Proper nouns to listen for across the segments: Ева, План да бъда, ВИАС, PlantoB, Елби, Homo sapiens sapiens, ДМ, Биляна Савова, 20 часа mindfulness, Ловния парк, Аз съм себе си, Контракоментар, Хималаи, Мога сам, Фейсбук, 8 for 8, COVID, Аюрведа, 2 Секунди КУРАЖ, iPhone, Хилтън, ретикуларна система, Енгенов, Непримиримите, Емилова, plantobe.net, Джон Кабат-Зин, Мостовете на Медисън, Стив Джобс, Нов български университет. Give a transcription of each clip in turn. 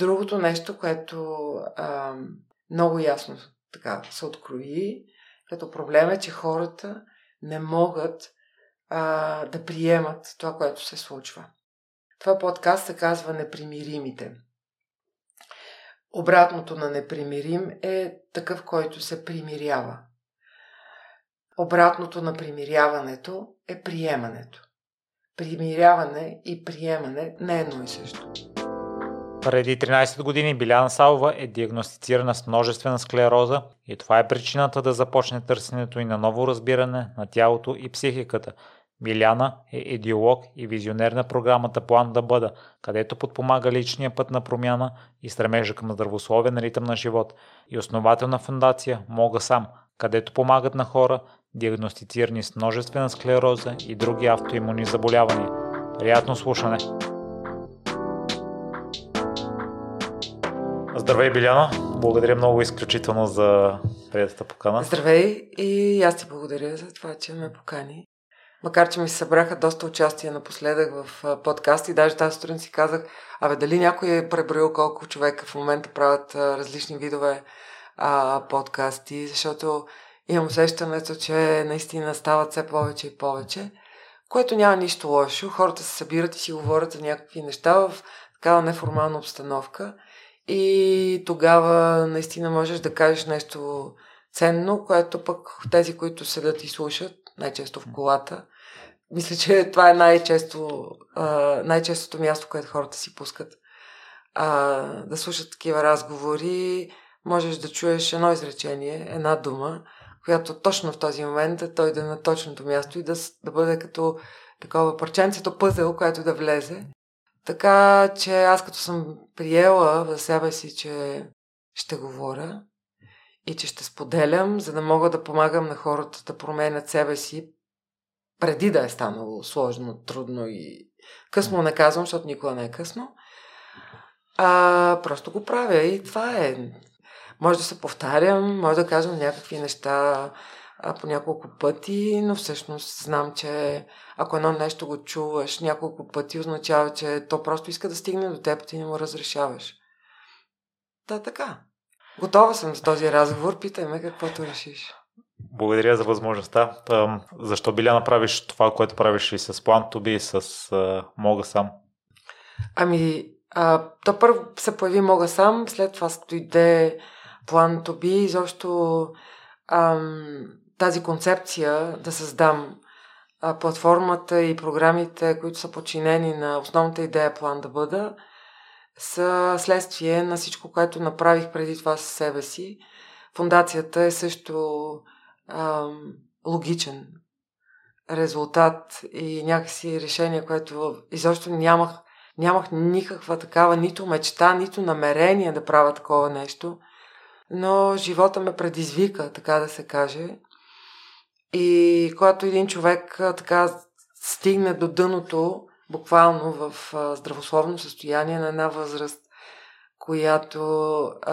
Другото нещо, което много ясно така се открои, като проблем е, че хората не могат да приемат това, което се случва. Това подкаст се казва Непримиримите. Обратното на непримирим е такъв, който се примирява. Обратното на примиряването е приемането. Примиряване и приемане не е едно и също. Преди 13 години Биляна Савова е диагностицирана с множествена склероза и това е причината да започне търсенето и на ново разбиране на тялото и психиката. Биляна е идеолог и визионер на програмата План да бъда, където подпомага личния път на промяна и стремежа към здравословен ритъм на живот, и основател на фондация Мога сам, където помагат на хора, диагностицирани с множествена склероза и други автоимунни заболявания. Приятно слушане! Здравей, Биляна! Благодаря много изключително за приятата покана. Здравей, и аз ти благодаря за това, че ме покани. Макар че ми се събраха доста участия напоследък в подкаст и даже тази сутрин си казах, дали някой е преброил колко човека в момента правят различни видове подкасти, защото имам усещането, че наистина стават все повече и повече, което няма нищо лошо. Хората се събират и си говорят за някакви неща в такава неформална обстановка и тогава наистина можеш да кажеш нещо ценно, което пък тези, които седат и слушат, най-често в колата. Мисля, че това е най-честото място, което хората си пускат. Да слушат такива разговори, можеш да чуеш едно изречение, една дума, която точно в този момент той да е на точното място и да бъде като такова парченцето пъзел, което да влезе. Така че аз като съм приела за себе си, че ще говоря и че ще споделям, за да мога да помагам на хората да променят себе си преди да е станало сложно, трудно и късно, не казвам, защото никога не е късно. Просто го правя и това е. Може да се повтарям, може да кажем някакви неща по няколко пъти, но всъщност знам, че ако едно нещо го чуваш няколко пъти, означава, че то просто иска да стигне до теб и ти не му разрешаваш. Да, така. Готова съм за този разговор, питай ме каквото решиш. Благодаря за възможността. Защо, Биляна, правиш това, което правиш и с PlantoB, и с Мога сам? То първо се появи Мога сам, след това дойде PlantoB, и защото тази концепция да създам платформата и програмите, които са подчинени на основната идея План да бъда, са следствие на всичко, което направих преди това със себе си. Фондацията е също логичен резултат и някакси решение, което изобщо нямах никаква такава нито мечта, нито намерение да правя такова нещо, но живота ме предизвика, така да се каже. И когато един човек така стигне до дъното, буквално в здравословно състояние на една възраст, която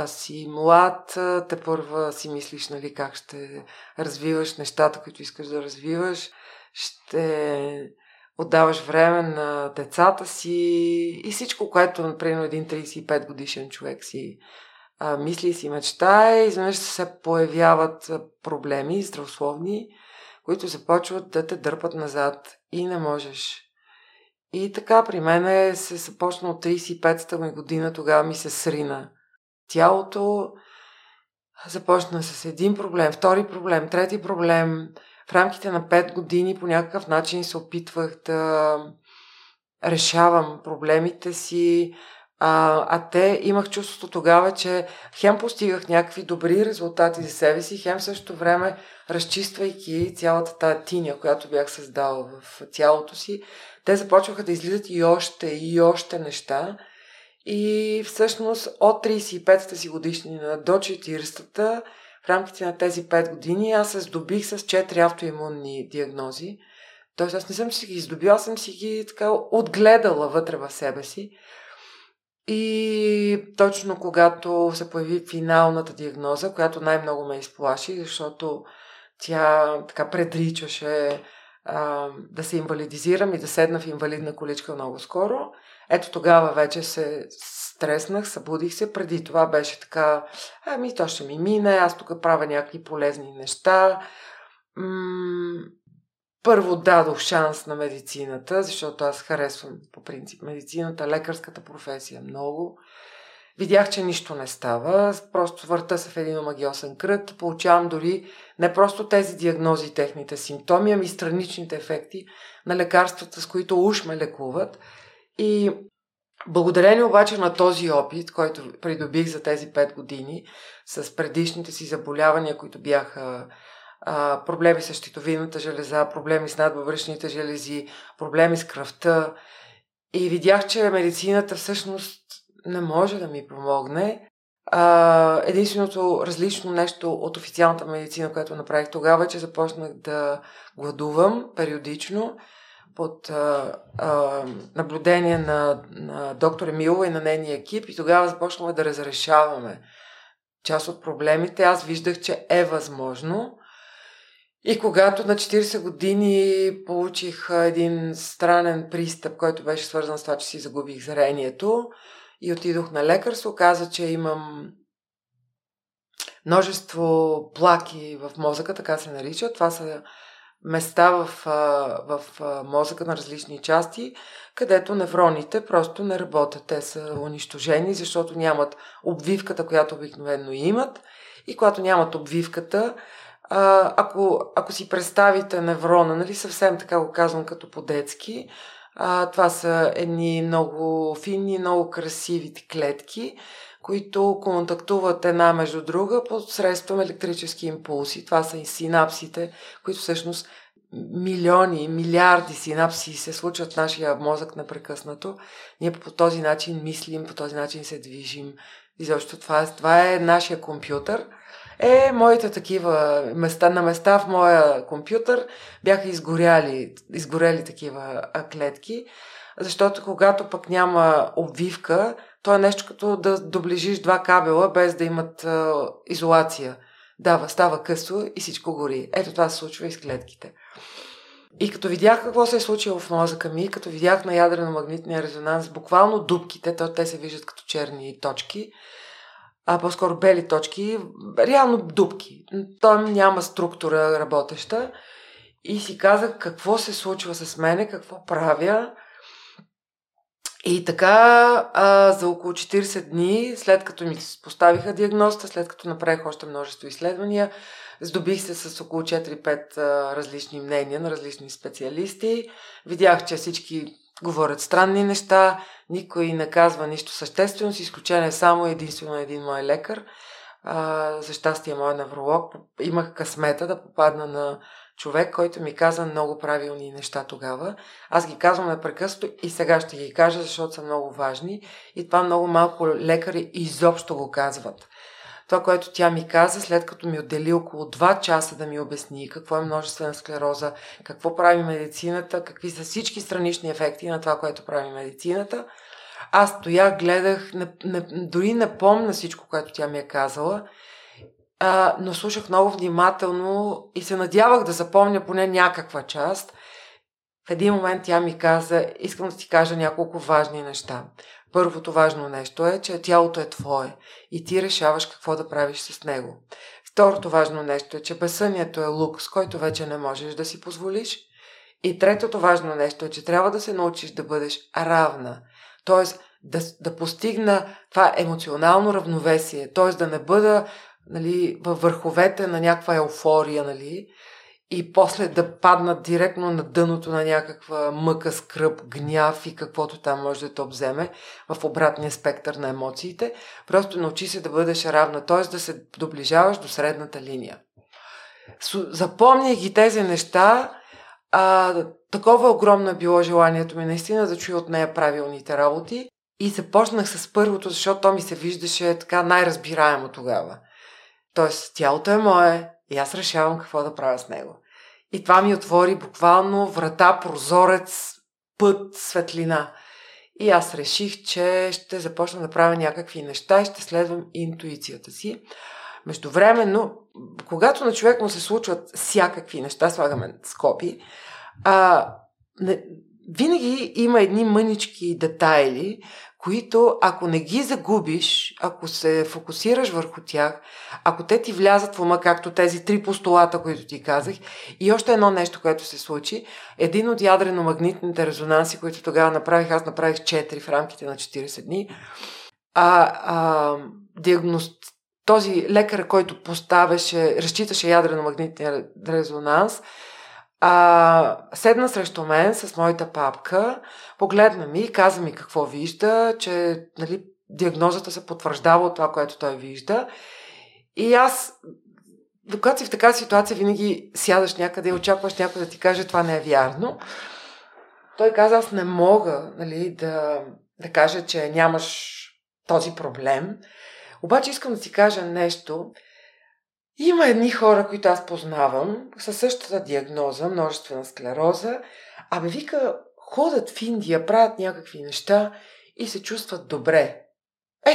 си млад, тепърва си мислиш, как ще развиваш нещата, които искаш да развиваш, ще отдаваш време на децата си и всичко, което, например, един 35 годишен човек си мисли и си мечтае, изведнъж се появяват проблеми здравословни, които започват да те дърпат назад и не можеш. И така при мен се започна от 35-та ми година, тогава ми се срина тялото. Започна с един проблем, втори проблем, трети проблем. В рамките на 5 години по някакъв начин се опитвах да решавам проблемите си, те имах чувството тогава, че хем постигах някакви добри резултати за себе си, хем в същото време, разчиствайки цялата тая тиня, която бях създала в тялото си, те започваха да излизат и още неща. И всъщност от 35-та си годишнина до 40-та, в рамките на тези 5 години, аз се здобих с 4 автоимунни диагнози. Тоест аз не съм си ги издобила, съм си ги така отгледала вътре в себе си. И точно когато се появи финалната диагноза, която най-много ме изплаши, защото тя така предричаше да се инвалидизирам и да седна в инвалидна количка много скоро. Ето тогава вече се стреснах, събудих се, преди това беше така, ами то ще ми мине, аз тук правя някакви полезни неща. Първо дадох шанс на медицината, защото аз харесвам по принцип медицината, лекарската професия много. Видях, че нищо не става, просто върта се в един омагиосен кръг и получавам дори не просто тези диагнози, техните симптоми, ами страничните ефекти на лекарствата, с които уж ме лекуват. И благодарение обаче на този опит, който придобих за тези 5 години с предишните си заболявания, които бяха проблеми с щитовидната железа, проблеми с надбъбречните желези, проблеми с кръвта, и видях, че медицината всъщност не може да ми помогне. Единственото различно нещо от официалната медицина, което направих тогава, е, че започнах да гладувам периодично под наблюдение на доктор Емилова и на нейния екип, и тогава започнахме да разрешаваме част от проблемите. Аз виждах, че е възможно. И когато на 40 години получих един странен пристъп, който беше свързан с това, че си загубих зрението, и отидох на лекар, се оказа, че имам множество плаки в мозъка, така се наричат. Това са места в мозъка на различни части, където невроните просто не работят. Те са унищожени, защото нямат обвивката, която обикновено имат. И когато нямат обвивката, ако си представите неврона, нали, съвсем така го казвам като по-детски, това са едни много финни, много красиви клетки, които контактуват една между друга посредством електрически импулси. Това са и синапсите, които всъщност милиони, милиарди синапси се случват в нашия мозък непрекъснато. Ние по този начин мислим, по този начин се движим. И защото това е нашия компютър. Моите такива места в моя компютър бяха изгорели такива клетки, защото когато пък няма обвивка, то е нещо като да доближиш два кабела без да имат изолация. Става късо и всичко гори. Ето това се случва и с клетките. И като видях какво се е случило в мозъка ми, като видях на ядрено-магнитния резонанс, буквално дупките, те се виждат като черни точки, по-скоро бели точки, реално дупки. Той няма структура работеща. И си казах какво се случва с мене, какво правя. И така за около 40 дни, след като ми поставиха диагнозата, след като направих още множество изследвания, здобих се с около 4-5 различни мнения на различни специалисти. Видях, че всички говорят странни неща, никой не казва нищо съществено, с изключение само единствено един мой лекар. За щастие, мой невролог. Имах късмета да попадна на човек, който ми каза много правилни неща тогава. Аз ги казвам непрекъснато и сега ще ги кажа, защото са много важни. И това много малко лекари изобщо го казват. Това, което тя ми каза, след като ми отдели около 2 часа да ми обясни какво е множествена склероза, какво прави медицината, какви са всички странични ефекти на това, което прави медицината, аз стоях, гледах, дори не помня всичко, което тя ми е казала, но слушах много внимателно и се надявах да запомня поне някаква част. В един момент тя ми каза: искам да ти кажа няколко важни неща. Първото важно нещо е, че тялото е твое и ти решаваш какво да правиш с него. Второто важно нещо е, че безсънието е лукс, който вече не можеш да си позволиш. И третото важно нещо е, че трябва да се научиш да бъдеш равна. Тоест да постигна това емоционално равновесие. Тоест да не бъда, нали, във върховете на някаква еуфория, нали, и после да паднат директно на дъното на някаква мъка, скръб, гняв и каквото там може да те обземе в обратния спектър на емоциите. Просто научи се да бъдеш равна, т.е. да се доближаваш до средната линия. Запомних ги тези неща. Такова огромно е било желанието ми наистина да чуя от нея правилните работи. И започнах с първото, защото то ми се виждаше така най-разбираемо тогава. Тоест, тялото е мое, и аз решавам какво да правя с него. И това ми отвори буквално врата, прозорец, път, светлина. И аз реших, че ще започна да правя някакви неща и ще следвам интуицията си. Междувременно, когато на човек му се случват всякакви неща, слагаме скоби, винаги има едни мънички детайли, които ако не ги загубиш, ако се фокусираш върху тях, ако те ти влязат в ума, както тези 3 постулата, които ти казах, и още едно нещо, което се случи, един от ядрено-магнитните резонанси, които тогава направих, аз направих 4 в рамките на 40 дни, този лекар, който разчиташе ядрено-магнитния резонанс, седна срещу мен с моята папка, погледна ми и каза ми какво вижда, че диагнозата се потвърждава от това, което той вижда. И аз, докато си в такава ситуация, винаги сядаш някъде и очакваш някой да ти каже това не е вярно. Той каза, аз не мога да кажа, че нямаш този проблем. Обаче искам да ти кажа нещо. Има едни хора, които аз познавам, със същата диагноза, множествена склероза. Вика, ходят в Индия, правят някакви неща и се чувстват добре.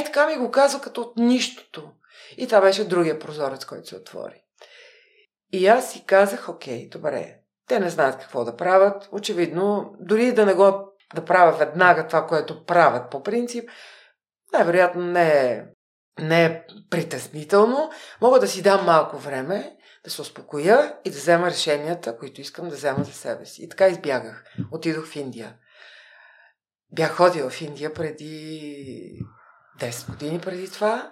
Така ми го казва като от нищото. И това беше другия прозорец, който се отвори. И аз си казах, окей, добре, те не знаят какво да правят. Очевидно, дори да правя веднага това, което правят по принцип, най-вероятно не е притеснително. Мога да си дам малко време, да се успокоя и да взема решенията, които искам да взема за себе си. И така избягах. Отидох в Индия. Бях ходила в Индия преди 10 години преди това.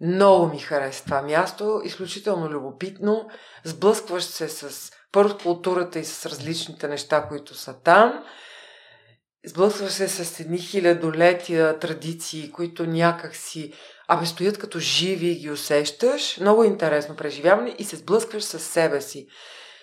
Много ми хареса това място. Изключително любопитно. Сблъскваш се с първо културата и с различните неща, които са там. Сблъскваш се с едни хилядолетия традиции, които някак си стоят като живи и ги усещаш. Много интересно преживяване и се сблъскваш с себе си.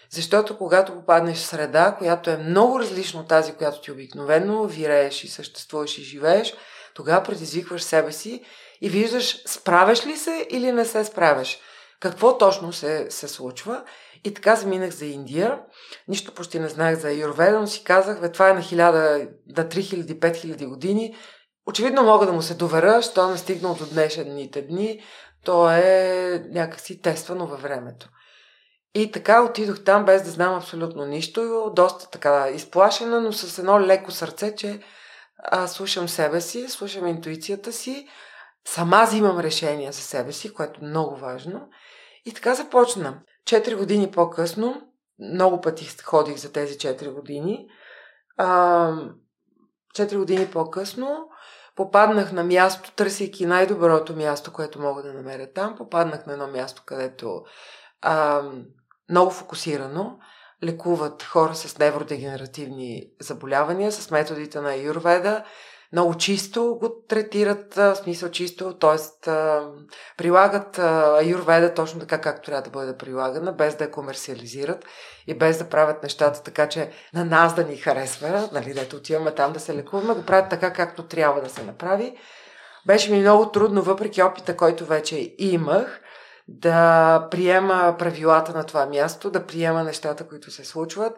Защото когато попаднеш в среда, която е много различна от тази, която ти обикновено вирееш и съществуваш и живееш, тогава предизвикваш себе си и виждаш справяш ли се или не се справяш. Какво точно се случва? И така заминах за Индия. Нищо почти не знаех за Аюрведа, но си казах, това е на 1000 до 3000, 5000 години. Очевидно мога да му се доверя, що не стигнал до днешните дни. То е някакси тествано във времето. И така отидох там, без да знам абсолютно нищо. Доста така изплашена, но с едно леко сърце, че слушам себе си, слушам интуицията си. Сама взимам решение за себе си, което е много важно. И така започна. 4 години по-късно, много пъти ходих за тези 4 години, 4 години по-късно попаднах на място, търсейки най-доброто място, което мога да намеря там. Попаднах на едно място, където много фокусирано лекуват хора с невродегенеративни заболявания, с методите на Аюрведа. Много чисто го третират, в смисъл чисто, т.е. прилагат Аюрведа точно така, както трябва да бъде прилагана, без да я комерциализират и без да правят нещата така, че на нас да ни харесва, дето отиваме там да се лекуваме, го правят така, както трябва да се направи. Беше ми много трудно, въпреки опита, който вече имах, да приема правилата на това място, да приема нещата, които се случват,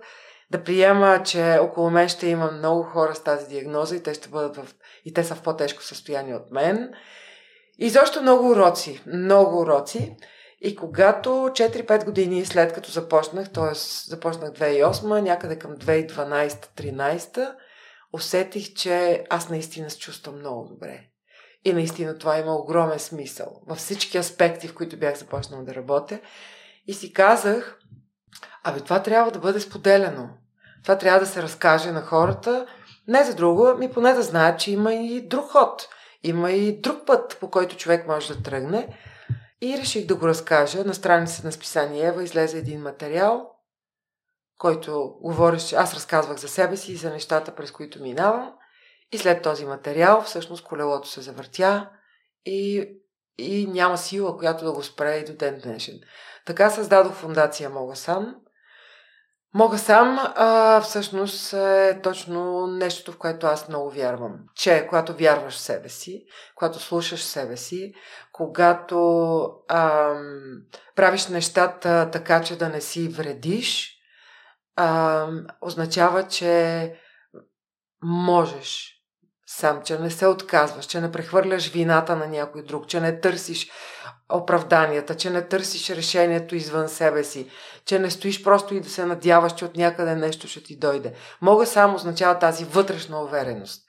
да приема, че около мен ще има много хора с тази диагноза и те ще бъдат и те са в по-тежко състояние от мен. И защо много уроци. И когато 4-5 години след като започнах, т.е. започнах 2008, някъде към 2012-13, усетих, че аз наистина се чувствам много добре. И наистина това има огромен смисъл във всички аспекти, в които бях започнала да работя. И си казах, това трябва да бъде споделено. Това трябва да се разкаже на хората. Не за друго, поне да знаят, че има и друг ход. Има и друг път, по който човек може да тръгне. И реших да го разкажа. На страницата на списание Ева излезе един материал, който говореше, аз разказвах за себе си и за нещата, през които минавам. И след този материал, всъщност, колелото се завъртя и няма сила, която да го спре и до ден днешен. Така създадох фондация Мога сам. Мога сам, всъщност, е точно нещото, в което аз много вярвам. Че, когато вярваш в себе си, когато слушаш себе си, когато правиш нещата така, че да не си вредиш, означава, че можеш сам, че не се отказваш, че не прехвърляш вината на някой друг, че не търсиш оправданията, че не търсиш решението извън себе си, че не стоиш просто и да се надяваш, че от някъде нещо ще ти дойде. Мога само означава тази вътрешна увереност,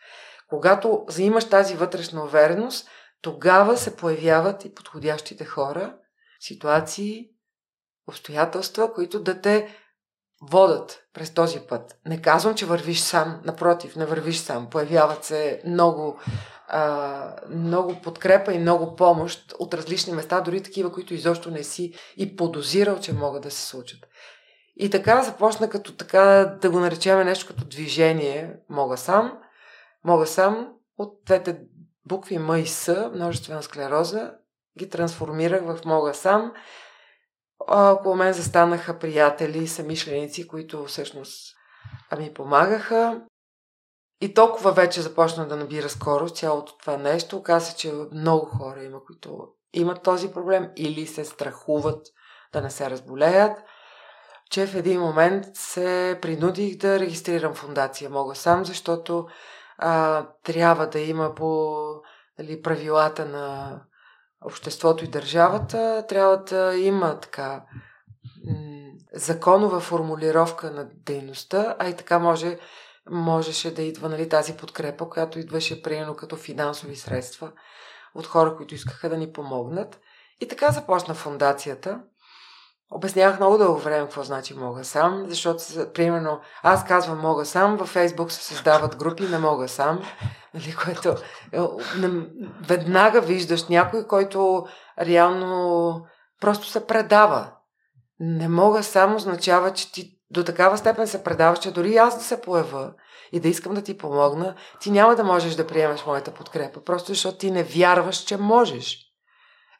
Когато заимаш тази вътрешна увереност, тогава се появяват и подходящите хора, ситуации, обстоятелства, които да те водят през този път. Не казвам, че вървиш сам, напротив, не вървиш сам. Появяват се много подкрепа и много помощ от различни места, дори такива, които изобщо не си и подозирал, че могат да се случат. И така започна като така, да го наречем нещо като движение. Мога сам. Мога сам от двете букви М и С, множествена склероза, ги трансформирах в Мога сам. Около мен застанаха приятели, съмишленици, които всъщност ми помагаха. И толкова вече започна да набира скорост цялото това нещо. Оказа се, че много хора има, които имат този проблем или се страхуват да не се разболеят, че в един момент се принудих да регистрирам фондация Мога сам, защото трябва да има по правилата на обществото и държавата, трябва да има така законова формулировка на дейността, а и така можеше да идва тази подкрепа, която идваше приемно като финансови средства от хора, които искаха да ни помогнат. И така започна фондацията. Обяснявах много дълго време какво значи Мога сам, защото, примерно, аз казвам Мога сам, във Фейсбук се създават групи на Мога сам, което веднага виждаш някой, който реално просто се предава. Не Мога сам означава, че ти до такава степен се предаваш, че дори аз да се поява и да искам да ти помогна, ти няма да можеш да приемеш моята подкрепа, просто защото ти не вярваш, че можеш.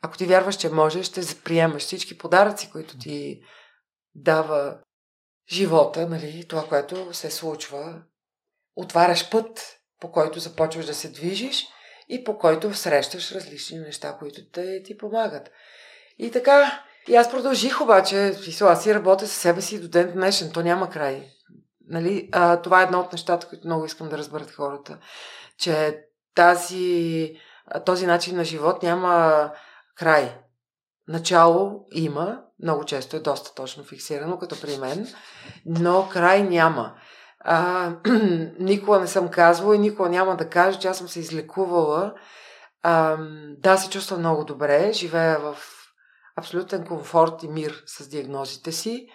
Ако ти вярваш, че можеш, ще приемаш всички подаръци, които ти дава живота, това, което се случва. Отваряш път, по който започваш да се движиш и по който срещаш различни неща, които ти помагат. И така, и аз продължих обаче, аз си работя със себе си до ден днешен, то няма край. Това е едно от нещата, които много искам да разберат хората, че този начин на живот няма край. Начало има, много често е доста точно фиксирано, като при мен, но край няма. Никога не съм казвала и никога няма да кажа, че аз съм се излекувала. Да, се чувствам много добре, живея в абсолютен комфорт и мир с диагнозите си.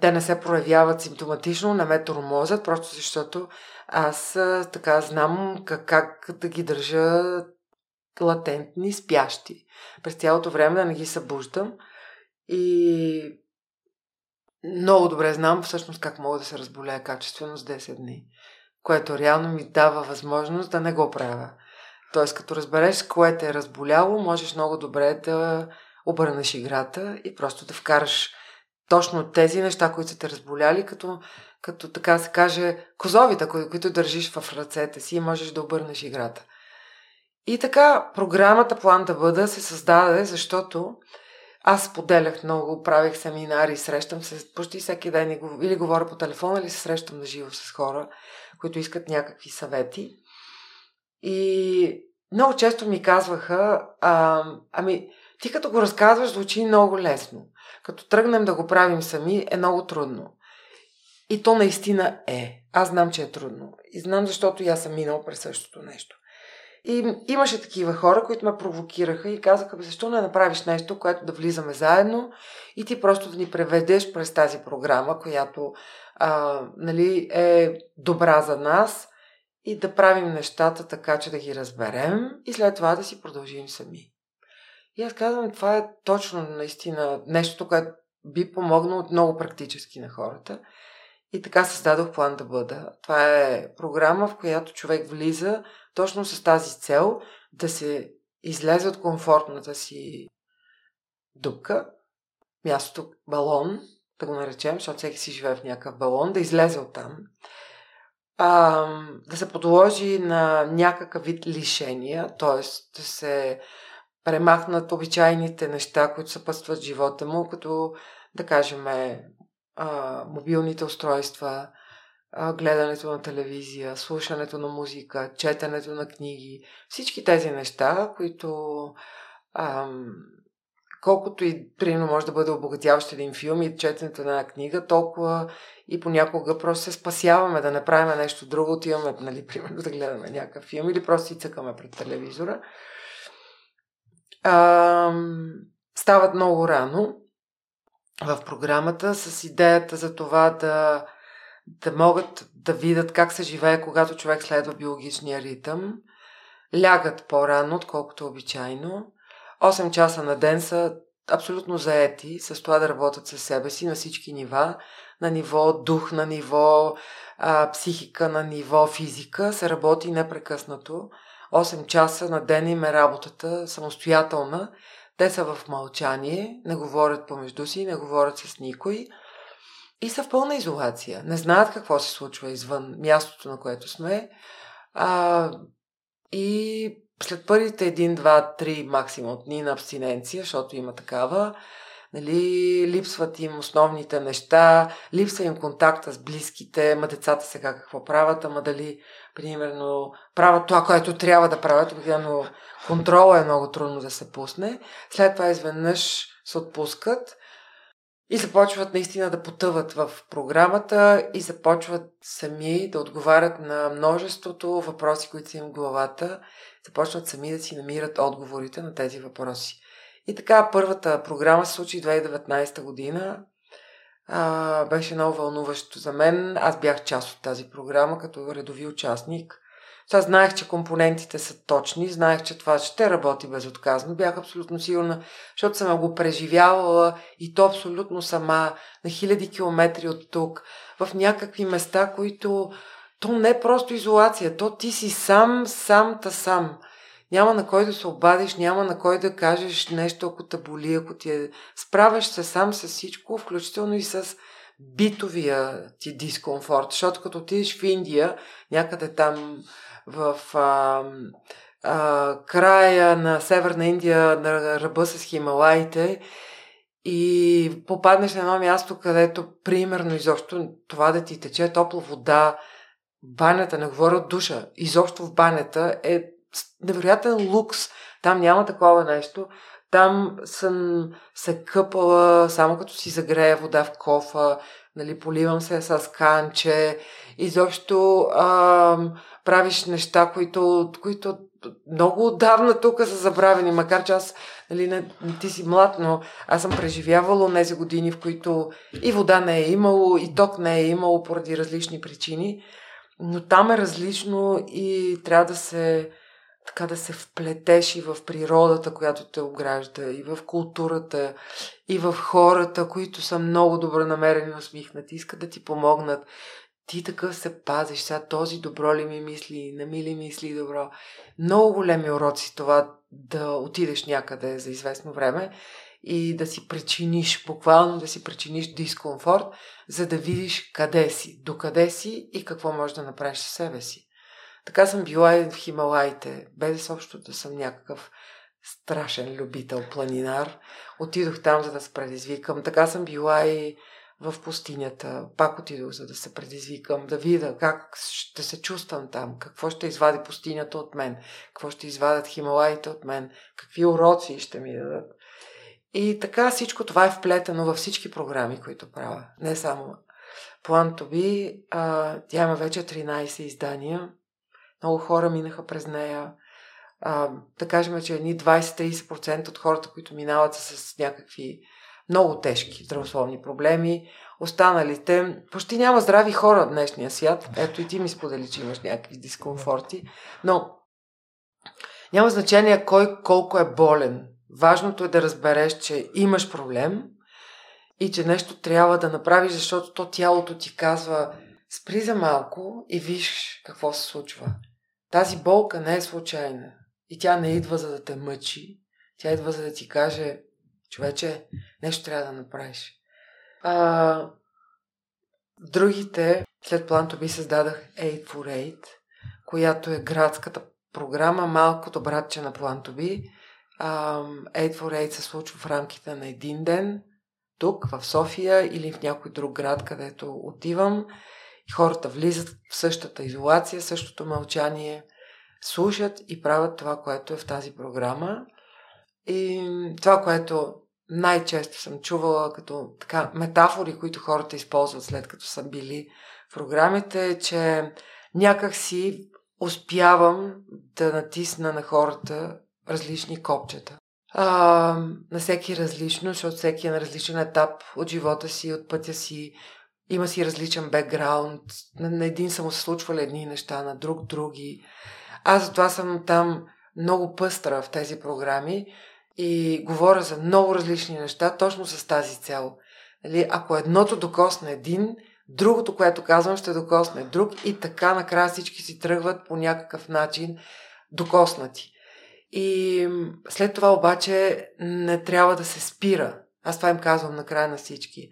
Те не се проявяват симптоматично, не ме тормозят, просто защото аз така знам как да ги държа латентни, спящи. През цялото време да не ги събуждам и много добре знам всъщност как мога да се разболея качествено с 10 дни, което реално ми дава възможност да не го правя. Т.е. като разбереш кое те е разболяло, можеш много добре да обърнеш играта и просто да вкараш точно тези неща, които са те разболяли, като така се каже козовите, които държиш в ръцете си и можеш да обърнеш играта. И така програмата План да бъда се създаде, защото аз споделях много, правих семинари, срещам се почти всеки ден или говоря по телефон, или се срещам на живо с хора, които искат някакви съвети. И много често ми казваха, ти като го разказваш, звучи много лесно. Като тръгнем да го правим сами, е много трудно. И то наистина е. Аз знам, че е трудно. И знам, защото и аз съм минал през същото нещо. И имаше такива хора, които ме провокираха и казаха, защо не направиш нещо, което да влизаме заедно и ти просто да ни преведеш през тази програма, която е добра за нас и да правим нещата така, че да ги разберем и след това да си продължим сами. И аз казвам, това е точно наистина нещо, което би помогнало много практически на хората. И така създадох План да бъда. Това е програма, в която човек влиза точно с тази цел да се излезе от комфортната си дупка, мястото балон, да го наречем, защото всеки си живее в някакъв балон, да излезе оттам, да се подложи на някакъв вид лишения, т.е. да се премахнат обичайните неща, които съпътстват живота му, като, да кажем, мобилните устройства, гледането на телевизия, слушането на музика, четенето на книги, всички тези неща, които колкото и, примерно, може да бъде обогатяващ един филм и четенето на една книга, толкова и понякога просто се спасяваме да направим нещо друго, отиваме, нали, примерно, да гледаме някакъв филм или просто си цъкаме пред телевизора. Стават много рано в програмата с идеята за това да могат да видят как се живее, когато човек следва биологичния ритъм. Лягат по-рано, отколкото обичайно. 8 часа на ден са абсолютно заети с това да работят със себе си на всички нива. На ниво дух, на ниво психика, на ниво физика. Се работи непрекъснато. 8 часа на ден им е работата самостоятелна. Те са в мълчание, не говорят помежду си, не говорят с никой. И са в пълна изолация. Не знаят какво се случва извън мястото, на което сме. И след първите 1, 2, 3 максимум дни на абстиненция, защото има такава, нали, липсват им основните неща, липсва им контакта с близките, децата сега какво правят, дали, примерно, правят това, което трябва да правят, но контрола е много трудно да се пусне. След това изведнъж се отпускат и започват наистина да потъват в програмата и започват сами да отговарят на множеството въпроси, които са им в главата. Започват сами да си намират отговорите на тези въпроси. И така, първата програма се случи 2019 година. Беше много вълнуващо за мен. Аз бях част от тази програма като редови участник. Аз знаех, че компонентите са точни, знаех, че това ще работи безотказно. Бях абсолютно сигурна, защото съм го преживявала и то абсолютно сама, на хиляди километри от тук, в някакви места, които... То не е просто изолация, то ти си сам. Няма на кой да се обадиш, няма на кой да кажеш нещо, ако те боли, ако ти е... Справяш се сам с всичко, включително и с... битовия ти дискомфорт, защото като отидеш в Индия, някъде там в края на Северна Индия, на ръба с Хималаите, и попаднеш на едно място, където примерно изобщо това да ти тече топла вода, банята, не говоря от душа, изобщо в банята е невероятен лукс, там няма такова нещо. Там съм се къпала, само като си загрея вода в кофа, нали, поливам се с канче, изобщо правиш неща, които много отдавна тук са забравени, макар че аз, нали, ти си млад, но аз съм преживявала тези години, в които и вода не е имало, и ток не е имало поради различни причини, но там е различно и трябва да се... така да се вплетеш и в природата, която те огражда, и в културата, и в хората, които са много добронамерени, усмихнати, искат да ти помогнат. Ти такъв се пазиш, сега този добро ли ми мисли, не ми ли мисли добро. Много големи уроци това да отидеш някъде за известно време и да си причиниш, буквално да си причиниш дискомфорт, за да видиш къде си, докъде си и какво можеш да направиш със себе си. Така съм била и в Хималаите, без изобщо да съм някакъв страшен любител планинар. Отидох там, за да се предизвикам. Така съм била и в пустинята. Пак отидох, за да се предизвикам, да видя как ще се чувствам там, какво ще извади пустинята от мен, какво ще извадят Хималаите от мен, какви уроци ще ми дадат. И така всичко това е вплетено във всички програми, които правя. Не само План да бъда, тя има вече 13 издания. Много хора минаха през нея. Да кажем, че едни 20-30% от хората, които минават, са с някакви много тежки здравословни проблеми. Останалите... Почти няма здрави хора в днешния свят. Ето и ти ми сподели, че имаш някакви дискомфорти. Но няма значение кой колко е болен. Важното е да разбереш, че имаш проблем и че нещо трябва да направиш, защото то тялото ти казва... Спри за малко и виж какво се случва. Тази болка не е случайна. И тя не идва за да те мъчи. Тя идва за да ти каже, човече, нещо трябва да направиш. Другите, след Plantobe създадах 8 for 8, която е градската програма, малкото братче на Plantobe. 8 for 8 се случва в рамките на един ден, тук, в София или в някой друг град, където отивам. Хората влизат в същата изолация, същото мълчание, слушат и правят това, което е в тази програма. И това, което най-често съм чувала като така метафори, които хората използват след като са били в програмите, че някак си успявам да натисна на хората различни копчета. На всеки различно, защото всеки е на различен етап от живота си, от пътя си, има си различен бекграунд, на един са му се случвали едни неща, на друг други. Аз затова съм там много пъстра в тези програми и говоря за много различни неща, точно с тази цел. Ако едното докосне един, другото, което казвам, ще докосне друг и така накрая всички си тръгват по някакъв начин докоснати. И след това обаче не трябва да се спира. Аз това им казвам накрая на всички.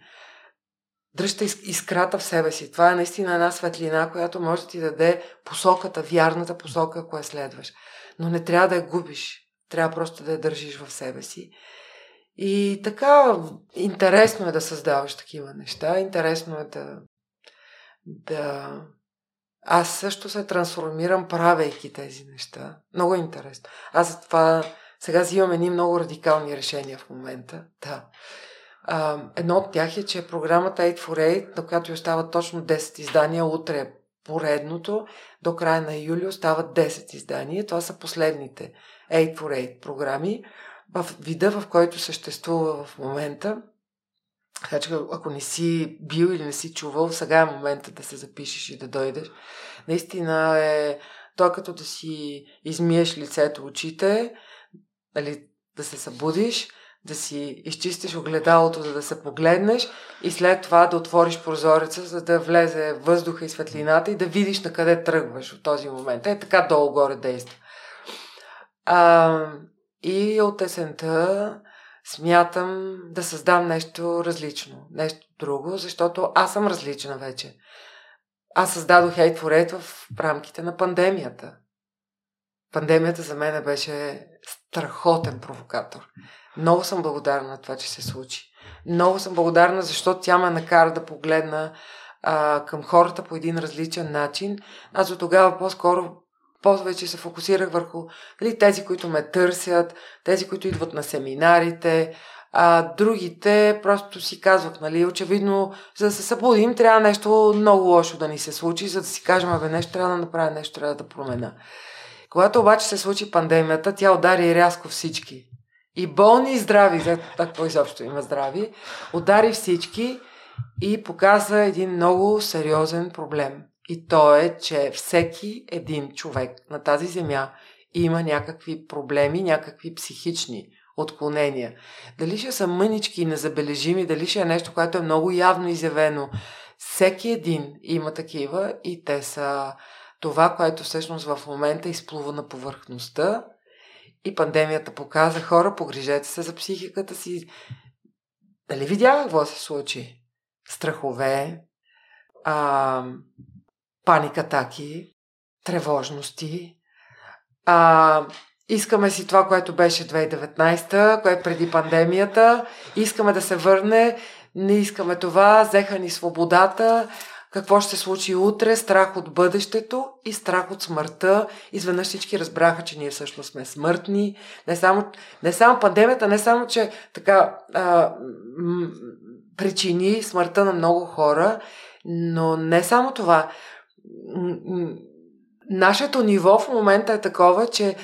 Дръжте искрата в себе си. Това е наистина една светлина, която може да ти даде посоката, вярната посока, ако я следваш. Но не трябва да я губиш. Трябва просто да я държиш в себе си. И така, интересно е да създаваш такива неща. Интересно е да... Аз също се трансформирам, правейки тези неща. Много е интересно. Аз за това... Сега взимам едни много радикални решения в момента. Да. Едно от тях е, че програмата 8 for 8, на която остава точно 10 издания, утре поредното, до края на юли остават 10 издания. Това са последните 8 for 8 програми в вида, в който съществува в момента. Така че, ако не си бил или не си чувал, сега е момента да се запишеш и да дойдеш. Наистина е то, като да си измиеш лицето, очите, да се събудиш, да си изчистиш огледалото, за да се погледнеш и след това да отвориш прозореца, за да влезе въздуха и светлината и да видиш на къде тръгваш от този момент. Така долу-горе действа. И от есента смятам да създам нещо различно, нещо друго, защото аз съм различна вече. Аз създадох 8 for 8 в рамките на пандемията. Пандемията за мен беше страхотен провокатор. Много съм благодарна на това, че се случи. Много съм благодарна, защото тя ме накара да погледна към хората по един различен начин. Аз от тогава повече се фокусирах върху тези, които ме търсят, тези, които идват на семинарите, а другите просто си казвах, очевидно, за да се събудим, трябва нещо много лошо да ни се случи, за да си кажем, нещо трябва да направя, нещо трябва да променя. Когато обаче се случи пандемията, тя удари рязко всички. И болни, и здрави, какво изобщо има здрави, удари всички и показа един много сериозен проблем. И то е, че всеки един човек на тази земя има някакви проблеми, някакви психични отклонения. Дали ще са мънички и незабележими, дали ще е нещо, което е много явно изявено. Всеки един има такива и те са това, което всъщност в момента изплува на повърхността. И пандемията показа, хора, погрижете се за психиката си. Дали видях какво се случи? Страхове, паникатаки, тревожности. Искаме си това, което беше 2019, което преди пандемията. Искаме да се върне, не искаме това, взеха ни свободата. Какво ще се случи утре, страх от бъдещето и страх от смъртта. Изведнъж всички разбраха, че ние всъщност сме смъртни. Не само пандемията, не само, че така причини смъртта на много хора, но не само това. Нашето ниво в момента е такова, че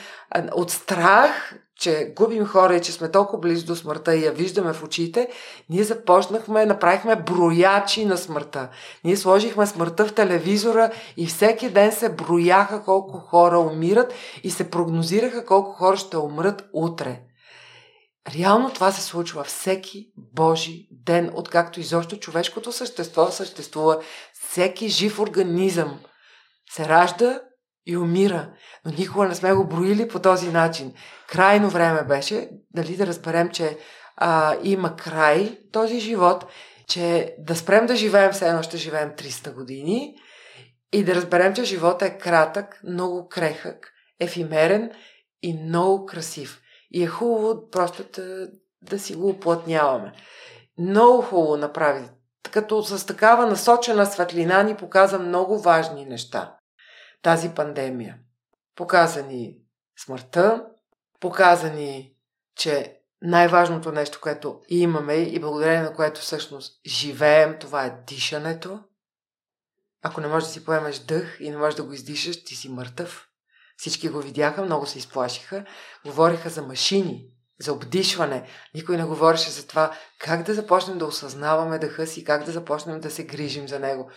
от страх, че губим хора и че сме толкова близо до смъртта и я виждаме в очите, ние направихме броячи на смъртта. Ние сложихме смъртта в телевизора и всеки ден се брояха колко хора умират и се прогнозираха колко хора ще умрат утре. Реално това се случва всеки божи ден, откакто изобщо човешкото същество съществува. Всеки жив организъм се ражда и умира, но никога не сме го броили по този начин. Крайно време беше, да разберем, че има край този живот, че да спрем да живеем, все едно ще живеем 300 години и да разберем, че живота е кратък, много крехък, ефимерен и много красив. И е хубаво просто да си го уплътняваме. Много хубаво направи. Като с такава насочена светлина ни показа много важни неща. Тази пандемия. Показа ни смъртта, показа ни, че най-важното нещо, което имаме и благодарение на което всъщност живеем, това е дишането. Ако не можеш да си поемеш дъх и не можеш да го издишаш, ти си мъртъв. Всички го видяха, много се изплашиха. Говориха за машини, за обдишване. Никой не говореше за това как да започнем да осъзнаваме дъха си, как да започнем да се грижим за него.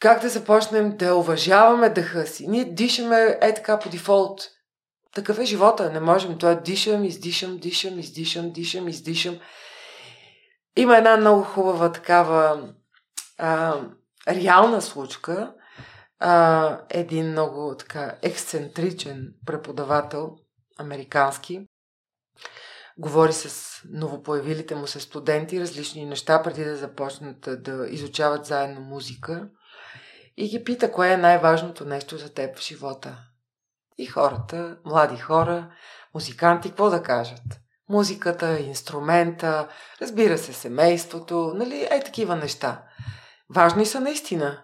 Как да започнем да уважаваме дъха си. Ние дишаме е така по дефолт. Такъв е живота. Не можем. Това дишам, издишам, дишам, издишам, дишам, издишам. Има една много хубава такава реална случка. Един много така ексцентричен преподавател, американски, говори с новопоявилите му се студенти различни неща, преди да започнат да изучават заедно музика. И ги пита, кое е най-важното нещо за теб в живота. И хората, млади хора, музиканти, какво да кажат? Музиката, инструмента, разбира се, семейството, нали, такива неща. Важни са наистина.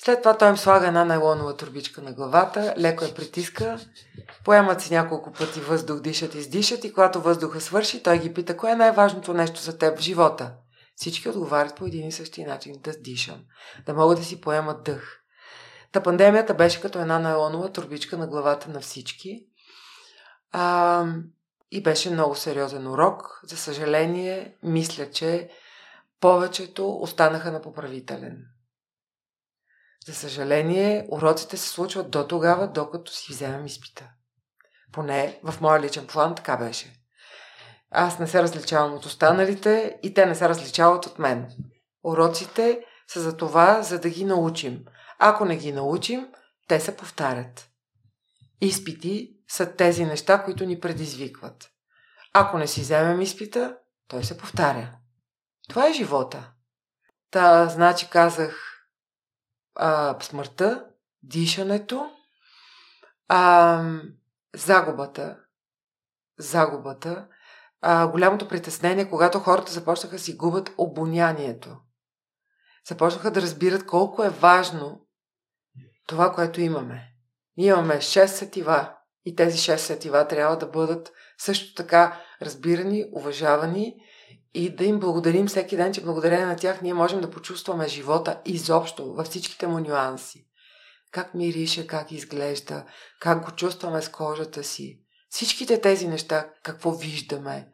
След това той им слага една найлонова турбичка на главата, леко я притиска, поемат си няколко пъти въздух, дишат, издишат и когато въздуха свърши, той ги пита, кое е най-важното нещо за теб в живота? Всички отговарят по един и същи начин, да дишам, да могат да си поемат дъх. Та пандемията беше като една найлонова турбичка на главата на всички и беше много сериозен урок. За съжаление, мисля, че повечето останаха на поправителен. За съжаление, уроците се случват до тогава, докато си вземем изпита. Поне в моя личен план така беше. Аз не се различавам от останалите и те не се различават от мен. Уроците са за това, за да ги научим. Ако не ги научим, те се повтарят. Изпити са тези неща, които ни предизвикват. Ако не си вземем изпита, той се повтаря. Това е живота. Та, значи казах смъртта, дишането, загубата, голямото притеснение, когато хората започнаха да си губят обонянието. Започнаха да разбират колко е важно това, което имаме. Ние имаме 6 сетива и тези 6 сетива трябва да бъдат също така разбирани, уважавани и да им благодарим всеки ден, че благодарение на тях ние можем да почувстваме живота изобщо, във всичките му нюанси. Как мирише, как изглежда, как го чувстваме с кожата си. Всичките тези неща, какво виждаме,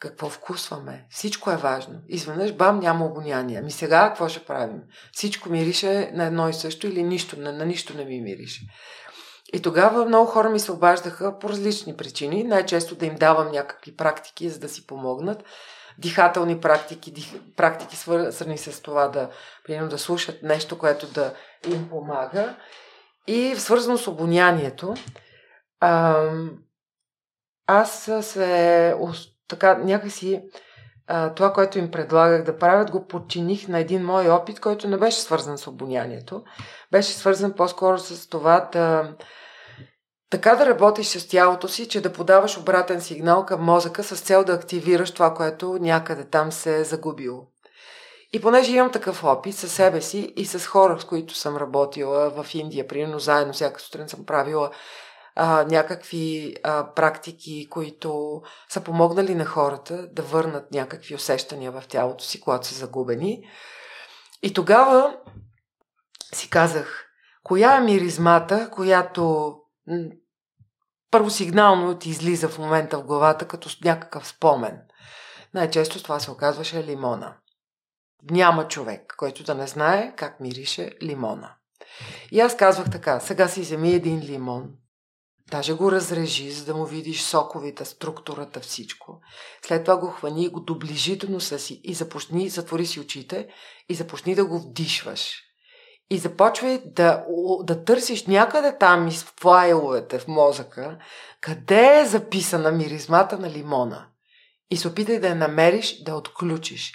какво вкусваме, всичко е важно. Изведнъж, бам, няма обоняние. Ами сега какво ще правим? Всичко мирише на едно и също или нищо, на нищо не ми мирише. И тогава много хора ми се обаждаха по различни причини. Най-често да им давам някакви практики, за да си помогнат. Дихателни практики, практики свързани с това да слушат нещо, което да им помага. И свързано с обонянието, аз се... Така, някакси това, което им предлагах да правят, го подчиних на един мой опит, който не беше свързан с обонянието. Беше свързан по-скоро с това да работиш с тялото си, че да подаваш обратен сигнал към мозъка с цел да активираш това, което някъде там се е загубило. И понеже имам такъв опит със себе си и с хора, с които съм работила в Индия, примерно заедно, всяка сутрин съм правила някакви практики, които са помогнали на хората да върнат някакви усещания в тялото си, когато са загубени. И тогава си казах, коя е миризмата, която първосигнално ти излиза в момента в главата като някакъв спомен. Най-често това се оказваше лимона. Няма човек, който да не знае как мирише лимона. И аз казвах така, сега си вземи един лимон. Даже го разрежи, за да му видиш соковите, структурата, всичко. След това го хвани и го доближи до носа си и затвори си очите и започни да го вдишваш. И започвай да търсиш някъде там из файловете в мозъка, къде е записана миризмата на лимона. И се опитай да я намериш, да я отключиш.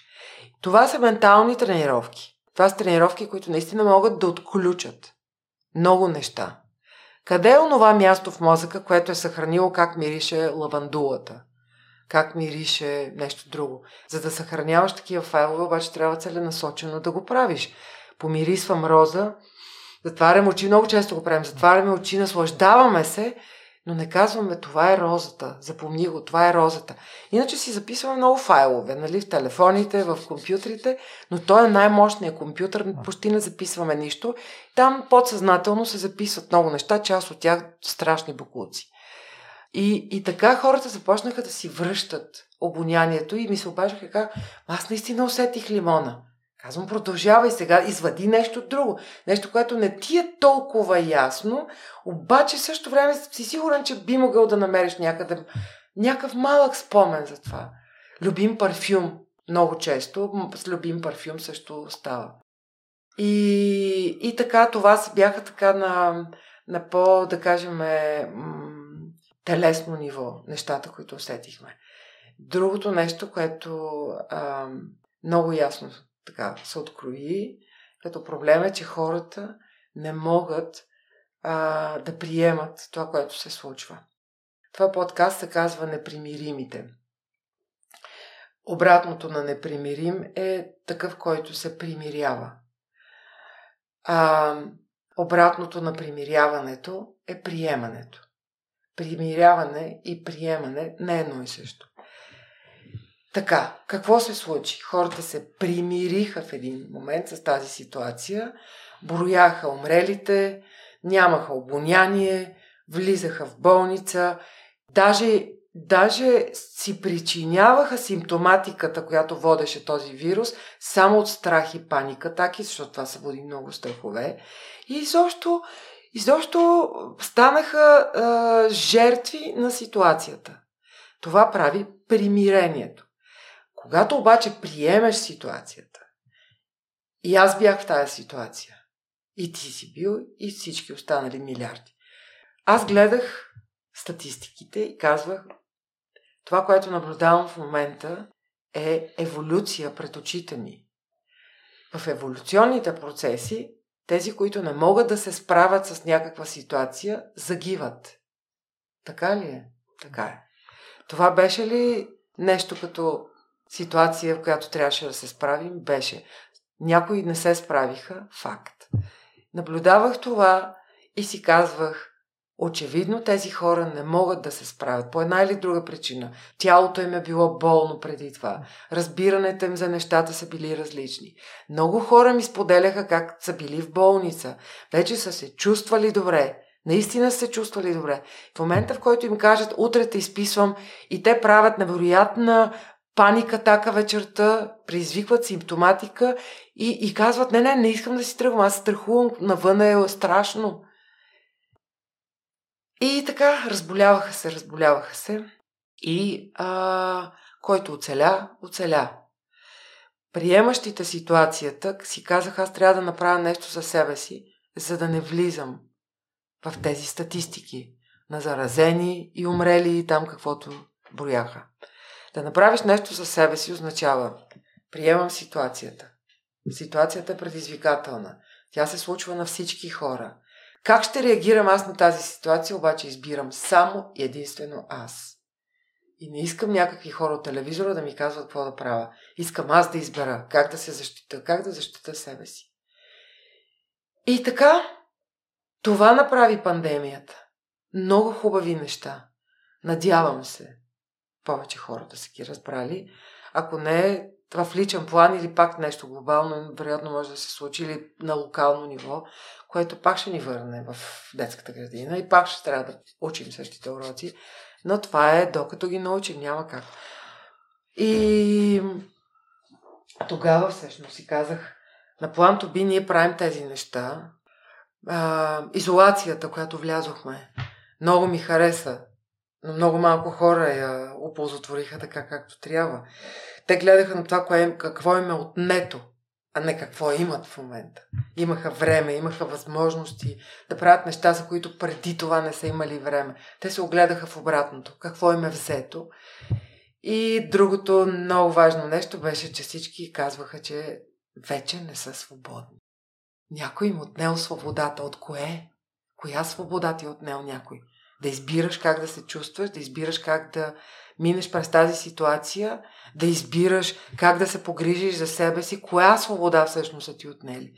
Това са ментални тренировки. Това са тренировки, които наистина могат да отключат много неща. Къде е онова място в мозъка, което е съхранило как мирише лавандулата? Как мирише нещо друго? За да съхраняваш такива файлове, обаче трябва целенасочено да го правиш. Помирисвам роза, затварям очи, много често го правим, затваряме очи, наслаждаваме се но не казваме, това е розата, запомни го, това е розата. Иначе си записваме много файлове, нали, в телефоните, в компютрите, но той е най-мощният компютър, почти не записваме нищо. Там подсъзнателно се записват много неща, част от тях страшни боклуци. И така хората започнаха да си връщат обонянието и ми се обаждаха как, аз наистина усетих лимона. Казвам, продължавай сега, извади нещо друго. Нещо, което не ти е толкова ясно, обаче в същото време си сигурен, че би могъл да намериш някъде някакъв малък спомен за това. Любим парфюм. Много често с любим парфюм също става. И така, това си бяха така на по, да кажем, телесно ниво. Нещата, които усетихме. Другото нещо, което много ясно така се открои, като проблем е, че хората не могат да приемат това, което се случва. Това подкаст се казва Непримиримите. Обратното на непримирим е такъв, който се примирява. Обратното на примиряването е приемането. Примиряване и приемане не е едно и също. Така, какво се случи? Хората се примириха в един момент с тази ситуация, брояха умрелите, нямаха обоняние, влизаха в болница, даже си причиняваха симптоматиката, която водеше този вирус, само от страх и паникатаки, защото това събуди много страхове. И изобщо станаха жертви на ситуацията. Това прави примирението. Когато обаче приемеш ситуацията, и аз бях в тази ситуация, и ти си бил, и всички останали милиарди. Аз гледах статистиките и казвах, това, което наблюдавам в момента, е еволюция пред очите ми. В еволюционните процеси, тези, които не могат да се справят с някаква ситуация, загиват. Така ли е? Така е. Това беше ли нещо като ситуация, в която трябваше да се справим? Беше. Някои не се справиха, факт. Наблюдавах това и си казвах, очевидно тези хора не могат да се справят по една или друга причина. Тялото им е било болно преди това. Разбирането им за нещата са били различни. Много хора ми споделяха как са били в болница. Вече са се чувствали добре. Наистина се чувствали добре. В момента, в който им кажат, утре те изписвам, и те правят невероятна паникатака вечерта, предизвикват симптоматика и казват, не искам да си тръгвам, аз страхувам, навън е страшно. И така, разболяваха се. И който оцеля. Приемащите ситуацията си казах, аз трябва да направя нещо за себе си, за да не влизам в тези статистики на заразени и умрели и там каквото брояха. Да направиш нещо за себе си означава, приемам ситуацията. Ситуацията е предизвикателна. Тя се случва на всички хора. Как ще реагирам аз на тази ситуация, обаче избирам само и единствено аз. И не искам някакви хора от телевизора да ми казват какво да правя. Искам аз да избера как да се защита, как да защита себе си. И така, това направи пандемията. Много хубави неща. Надявам се повече хора да са ги разбрали. Ако не, това в личен план или пак нещо глобално, вероятно може да се случи или на локално ниво, което пак ще ни върне в детската градина и пак ще трябва да учим същите уроци. Но това е докато ги научим, няма как. И тогава всъщност си казах, на PlantoB ние правим тези неща. Изолацията, която влязохме, много ми хареса, но много малко хора я оползотвориха така, както трябва. Те гледаха на това, какво им е отнето, а не какво имат в момента. Имаха време, имаха възможности да правят неща, за които преди това не са имали време. Те се огледаха в обратното, какво им е взето. И другото много важно нещо беше, че всички казваха, че вече не са свободни. Някой им отнел свободата. От кое? Коя свобода ти отнел някой? Да избираш как да се чувстваш, да избираш как да минеш през тази ситуация, да избираш как да се погрижиш за себе си. Коя свобода всъщност са ти отнели?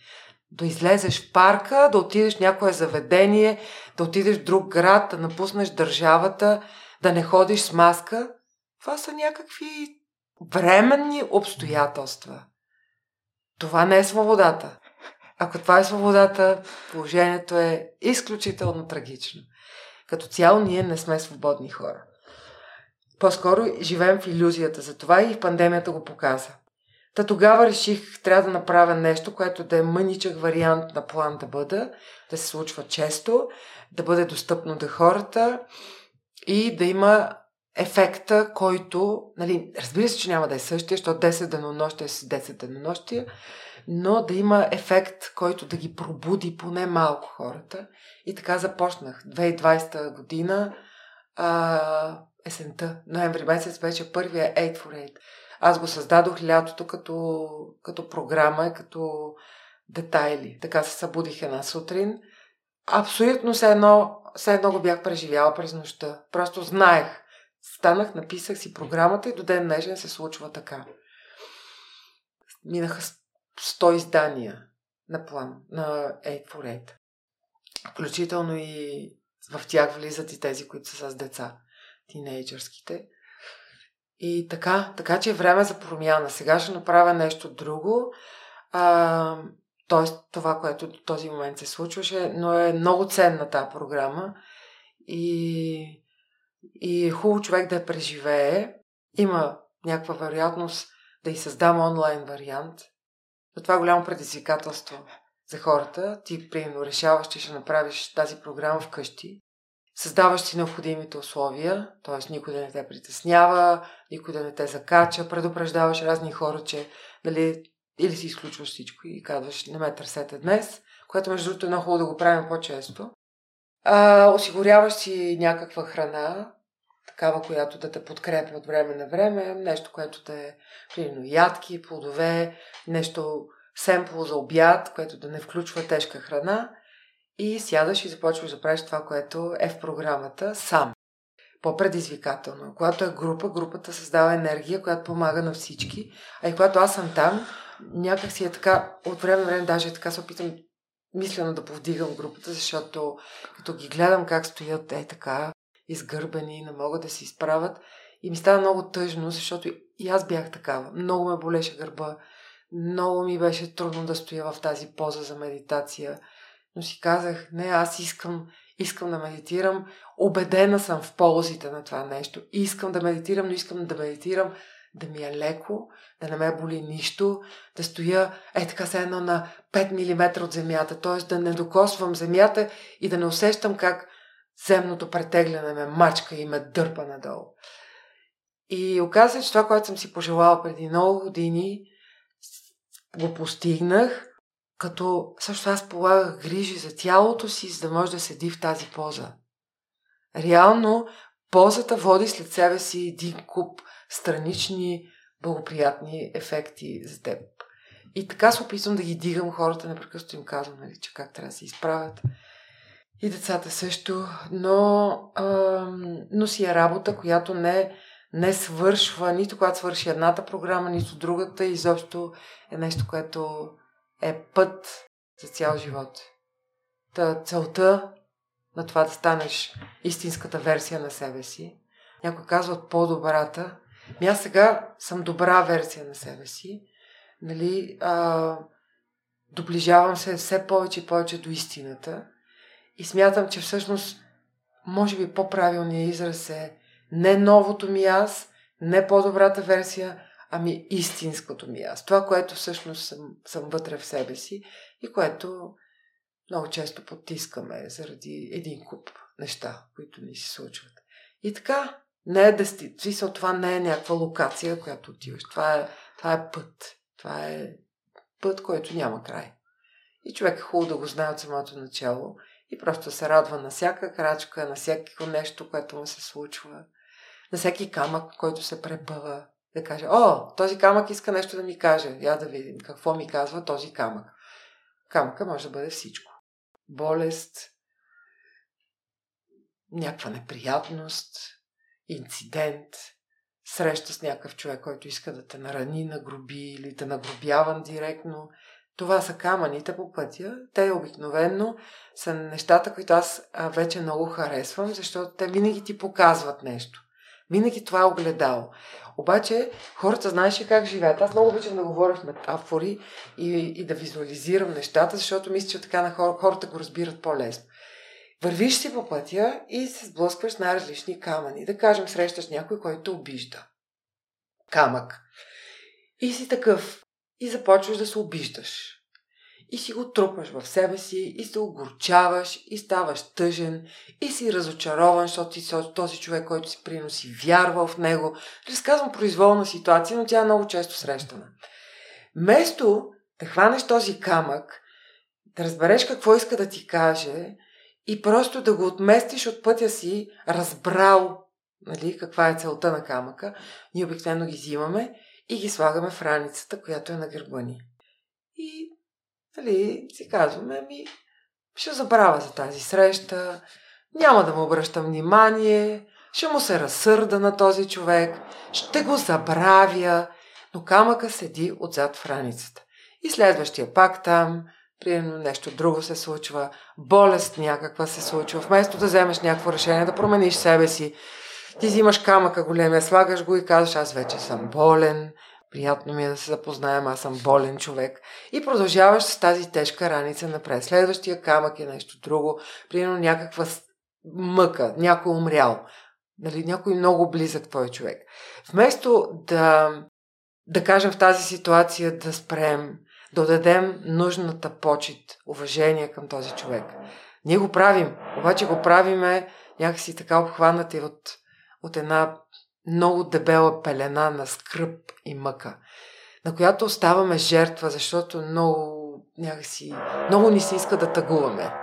да излезеш в парка, да отидеш в някое заведение, да отидеш в друг град, да напуснеш държавата, да не ходиш с маска. Това са някакви временни обстоятелства. Това не е свободата. Ако това е свободата, положението е изключително трагично. Като цяло ние не сме свободни хора. По-скоро живеем в илюзията. Затова и пандемията го показа. Та тогава реших, трябва да направя нещо, което да е мъничък вариант на план да бъда, да се случва често, да бъде достъпно до хората и да има ефекта, който, разбира се, че няма да е същия, защото 10 денонощия си 10 денонощия, но да има ефект, който да ги пробуди поне малко хората. И така започнах. 2020 година, есента, ноември месец беше първия 8 for 8. Аз го създадох лятото като програма и като детайли. Така се събудих една сутрин. Абсолютно все едно го бях преживяла през нощта. Просто знаех. Станах, написах си програмата и до ден днешен се случва така. Минаха 100 издания на план, на 8 for 8. Включително и в тях влизат и тези, които са с деца. Тинейджърските. И така че е време за промяна. Сега ще направя нещо друго. Тоест това, което до този момент се случваше, но е много ценна тази програма. И е хубаво човек да я преживее. Има някаква вероятност да и създам онлайн вариант. Но това е голямо предизвикателство за хората. Ти, примерно, решаваш, че ще направиш тази програма вкъщи. Създаваш си необходимите условия, т.е. никой да не те притеснява, никой да не те закача, предупреждаваш разни хора, че или си изключваш всичко и казваш, не ме търсете днес, което между другото е много хубаво да го правим по-често. Осигуряваш си някаква храна, такава, която да те подкрепя от време на време, нещо, което да е, примерно, ядки, плодове, нещо семпло за обяд, което да не включва тежка храна. И сядаш и започваш да правиш това, което е в програмата сам. По-предизвикателно. Когато е група, групата създава енергия, която помага на всички. А и когато аз съм там, някак си е така, от време на време даже така се опитам мислено да повдигам групата, защото като ги гледам как стоят така, изгърбени, не могат да се изправят. И ми става много тъжно, защото и аз бях такава. Много ме болеше гърба. Много ми беше трудно да стоя в тази поза за медитация. Но си казах, не, аз искам да медитирам, убедена съм в ползите на това нещо. Искам да медитирам, но искам да медитирам да ми е леко, да не ме боли нищо, да стоя така се едно на 5 мм от земята, т.е. да не докосвам земята и да не усещам как земното претегляне ме мачка и ме дърпа надолу. И оказа, че това, което съм си пожелала преди много години, го постигнах, като също аз полагах грижи за тялото си, за да може да седи в тази поза. Реално, позата води след себе си един куп странични, благоприятни ефекти за теб. И така се опитвам да ги дигам хората, непрекъснато им казвам, че как трябва да се изправят. И децата също, но си е работа, която не свършва, нито когато свърши едната програма, нито другата, изобщо е нещо, което е път за цял живот. Целта на това да станеш истинската версия на себе си. Някой казва по-добрата. Аз сега съм добра версия на себе си. Доближавам се все повече и повече до истината. И смятам, че всъщност може би по-правилният израз е не новото ми аз, не по-добрата версия, ами истинското ми аз. Това, което всъщност съм вътре в себе си и което много често потискаме заради един куп неща, които ни се случват. И така, не е дестици, това не е някаква локация, която отиваш. Това е път. Това е път, който няма край. И човек е хубаво да го знае от самото начало и просто се радва на всяка крачка, на всяко нещо, което му се случва, на всеки камък, който се препъва. Да каже, този камък иска нещо да ми каже. Я да видим какво ми казва този камък. Камъка може да бъде всичко. Болест, някаква неприятност, инцидент, среща с някакъв човек, който иска да те нарани, нагруби или да нагрубявам директно. Това са камъните по пътя. Те обикновено са нещата, които аз вече много харесвам, защото те винаги ти показват нещо. Винаги това е огледало. Обаче хората знаеше как живеят. Аз много обичам да говоря в метафори и да визуализирам нещата, защото мисля, че така на хората го разбират по-лесно. Вървиш си по пътя и се сблъскваш с най-различни камъни. Да кажем, срещаш някой, който обижда. Камък. И си такъв. И започваш да се обиждаш. И си го трупаш в себе си, и се огорчаваш, и ставаш тъжен, и си разочарован, защото този човек, който си приноси, вярва в него. Разказвам произволна ситуация, но тя е много често срещана. Вместо да хванеш този камък, да разбереш какво иска да ти каже и просто да го отместиш от пътя си, разбрал, нали, каква е целта на камъка, ние обикновено ги взимаме и ги слагаме в раницата, която е на гърба ни. И нали, си казваме, ще забравя за тази среща, няма да му обръщам внимание, ще му се разсърда на този човек, ще го забравя, но камъка седи отзад в раницата. И следващия пак там, примерно нещо друго се случва, болест някаква се случва, вместо да вземеш някакво решение, да промениш себе си, ти взимаш камъка големия, слагаш го и казваш, аз вече съм болен, приятно ми е да се запознаем, аз съм болен човек. И продължаваш с тази тежка раница напред. Следващия камък е нещо друго, примерно някаква мъка, някой умрял, нали, някой много близък твой човек. Вместо да кажем в тази ситуация да спрем, да дадем нужната почит, уважение към този човек. Ние го правим, обаче го правиме някакси така обхванати от една много дебела пелена на скръб и мъка, на която оставаме жертва, защото много ни се иска да тъгуваме.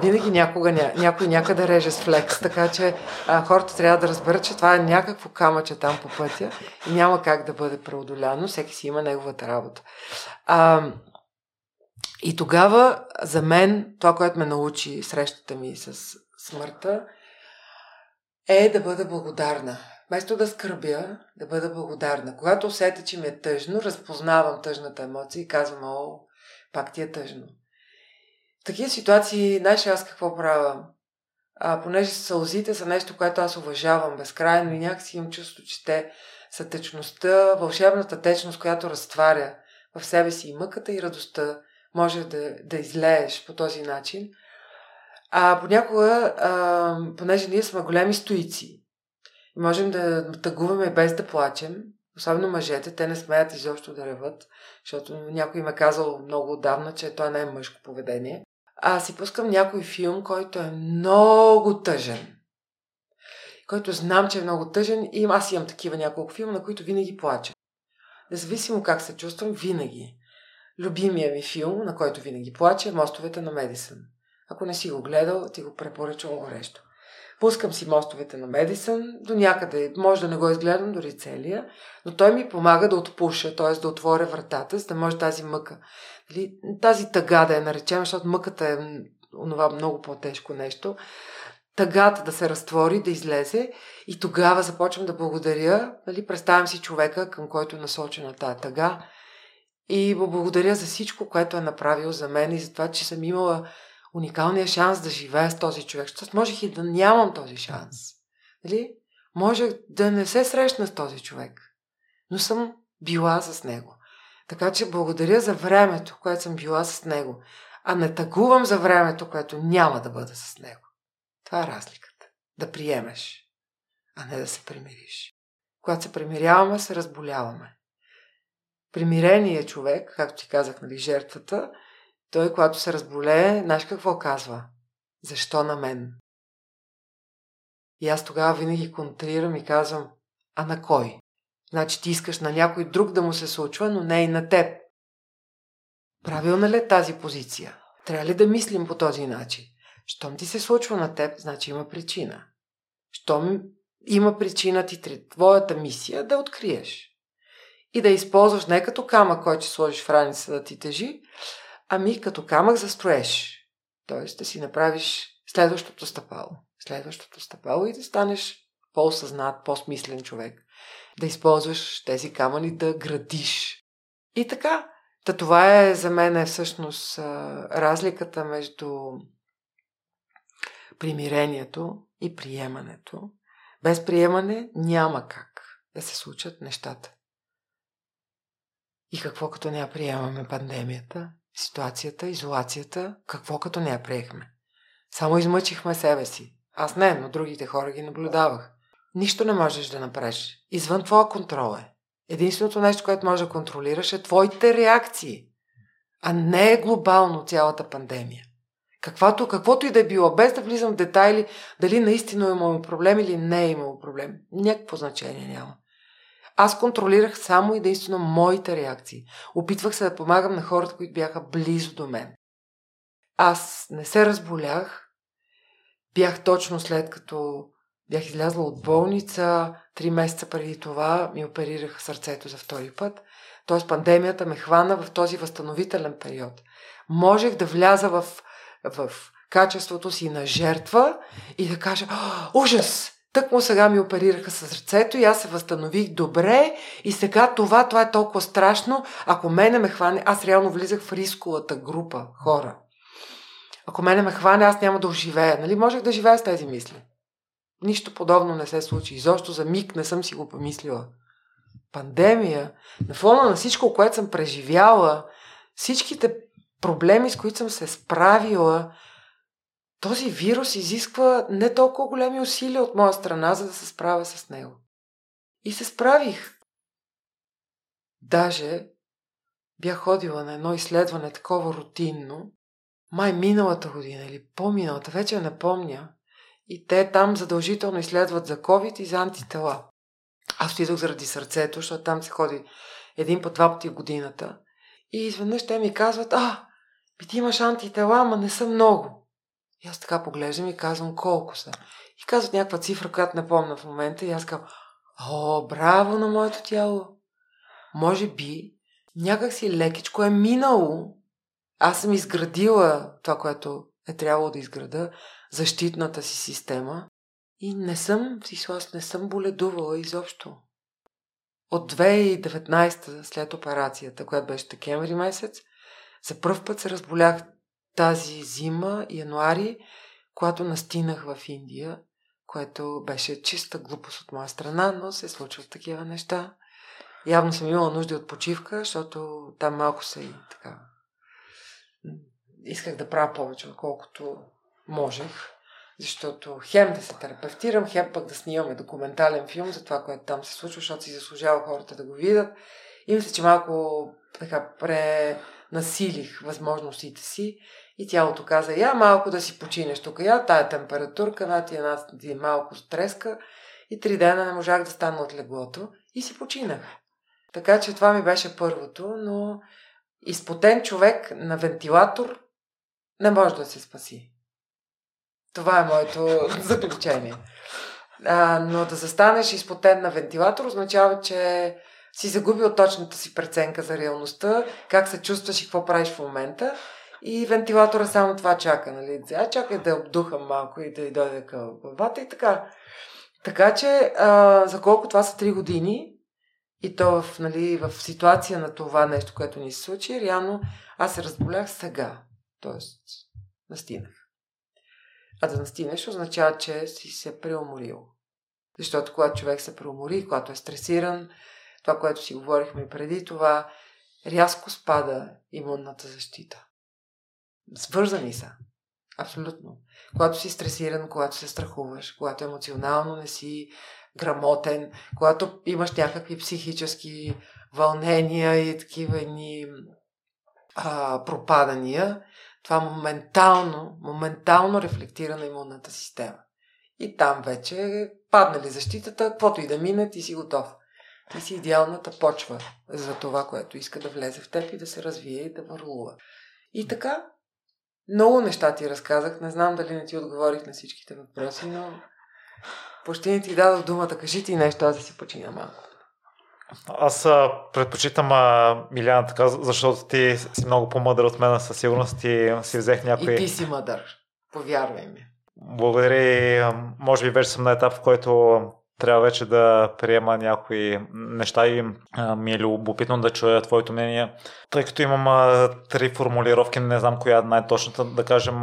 Винаги някой някъде реже с флекс, така че хората трябва да разберат, че това е някакво камъче там по пътя и няма как да бъде преодоляно, всеки си има неговата работа. И тогава за мен това, което ме научи срещата ми с смъртта, е да бъда благодарна. Вместо да скърбя, да бъда благодарна. Когато усетя, че ми е тъжно, разпознавам тъжната емоция и казвам, пак ти е тъжно. В такива ситуации, знаеш ли аз какво правя? Понеже сълзите са нещо, което аз уважавам безкрайно и някакси имам чувство, че те са течността, вълшебната течност, която разтваря в себе си и мъката и радостта, може да излееш по този начин. Понякога, понеже ние сме големи стоици, можем да тъгуваме без да плачем, особено мъжете, те не смеят изобщо да реват, защото някой им е казал много отдавна, че това не е мъжко поведение. Си пускам някой филм, който е много тъжен, който знам, че е много тъжен и аз имам такива няколко филма, на които винаги плача. Независимо как се чувствам, винаги. Любимия ми филм, на който винаги плача, е Мостовете на Медисън. Ако не си го гледал, ти го препоръчвам горещо. Пускам си Мостовете на Медисън, до някъде, може да не го изгледам дори целия, но той ми помага да отпуша, т.е. да отворя вратата, за да може тази мъка, тази тъга да я наречем, защото мъката е онова много по-тежко нещо, тъгата да се разтвори, да излезе и тогава започвам да благодаря, представям си човека, към който е насочена тази тъга и благодаря за всичко, което е направил за мен и за това, че съм имала уникалния шанс да живея с този човек. Защото можех и да нямам този шанс. Нали? Можех да не се срещна с този човек. Но съм била с него. Така че благодаря за времето, което съм била с него. А не тъгувам за времето, което няма да бъда с него. Това е разликата. Да приемеш, а не да се примириш. Когато се примиряваме, се разболяваме. Примирение човек, както ти казах, нали, жертвата, той, когато се разболее, знаеш какво казва? Защо на мен? И аз тогава винаги контрирам и казвам, а на кой? Значи ти искаш на някой друг да му се случва, но не и на теб. Правилна ли е тази позиция? Трябва ли да мислим по този начин? Щом ти се случва на теб, значи има причина. Щом има причина, твоята мисия да откриеш. И да използваш не като камък, който ще сложиш в раница да ти тежи, като камък застроеш. Тоест да си направиш следващото стъпало и да станеш по-осъзнат, по-смислен човек. Да използваш тези камъни да градиш. И така, Та това е за мен всъщност разликата между примирението и приемането. Без приемане няма как да се случат нещата. И какво като не я приемаме пандемията, ситуацията, изолацията, какво като не я приехме? Само измъчихме себе си. Аз не, но другите хора ги наблюдавах. Нищо не можеш да направиш. Извън твоя контрол е. Единственото нещо, което можеш да контролираш е твоите реакции, а не е глобално цялата пандемия. Каквото и да е било, без да влизам в детайли, дали наистина е имало проблем или не е имало проблем. Някакво значение няма. Аз контролирах само и единствено моите реакции. Опитвах се да помагам на хората, които бяха близо до мен. Аз не се разболях. Бях точно след като бях излязла от болница, 3 месеца преди това ми оперираха сърцето за втори път. Тоест пандемията ме хвана в този възстановителен период. Можех да вляза в качеството си на жертва и да кажа: ужас! Тъкмо сега ми оперираха със сърцето и аз се възстанових добре и сега това е толкова страшно. Ако мене ме хване, аз реално влизах в рисковата група хора. Ако мене ме хване, аз няма да оживея. Нали? Можех да живея с тези мисли. Нищо подобно не се случи. Изобщо за миг не съм си го помислила. Пандемия, на фона на всичко, което съм преживяла, всичките проблеми, с които съм се справила, този вирус изисква не толкова големи усилия от моя страна, за да се справя с него. И се справих. Даже бях ходила на едно изследване такова рутинно, май миналата година или по-миналата, вече не помня. И те там задължително изследват за COVID и за антитела. Аз отидох заради сърцето, защото там се ходи 1-2 пъти в годината. И изведнъж те ми казват: ти имаш антитела, ама не са много. И аз така поглеждам и казвам: колко са? И казват някаква цифра, която не помня в момента. И аз казвам: браво на моето тяло. Може би някак си лекичко е минало. Аз съм изградила това, което е трябвало да изграда, защитната си система, и не съм боледувала изобщо. От 2019 след операцията, която беше декември месец, за пръв път се разболях тази зима, януари, когато настинах в Индия, което беше чиста глупост от моя страна, но се случват такива неща. Явно съм имала нужда от почивка, защото там малко се и така. Исках да правя повече, отколкото можех, защото хем да се терапевтирам, хем пък да снимаме документален филм за това, което там се случва, защото си заслужава хората да го видят. И мисля, че малко така пренасилих възможностите си и тялото каза: я малко да си починеш тук, тая температурка, ти е малко стреска, и 3 дена не можах да стана от леглото и си починах. Така че това ми беше първото, но изпотен човек на вентилатор не може да се спаси. Това е моето заключение. Но да застанеш изпотен на вентилатор означава, че си загубил точната си преценка за реалността, как се чувстваш и какво правиш в момента. И вентилатора само това чака. Нали? Чакай да обдухам малко и да дойде към главата и така. Така че, за колко това са 3 години, и то в ситуация на това нещо, което ни се случи, реално аз се разболях сега. Тоест, настинах. А да настинеш означава, че си се преуморил. Защото когато човек се преумори, когато е стресиран, това, което си говорихме преди това, рязко спада имунната защита. Свързани са. Абсолютно. Когато си стресиран, когато се страхуваш, когато емоционално не си грамотен, когато имаш някакви психически вълнения и такива пропадания, това моментално рефлектира на имунната система. И там вече падна ли защитата, каквото и да мине, ти си готов. Ти си идеалната почва за това, което иска да влезе в теб и да се развие и да върлува. И така, много неща ти разказах. Не знам дали не ти отговорих на всичките въпроси, но почти не ти дадох думата. Кажи ти нещо, аз да си почина малко. Аз предпочитам Миляна така, защото ти си много по-мъдър от мен, със сигурност ти си взех някои... И ти си мъдър, повярвай ми. Благодаря, може би вече съм на етап, в който трябва вече да приема някои неща и ми е любопитно да чуя твоето мнение. Тъй като имам три формулировки, не знам коя е най-точната, да кажем,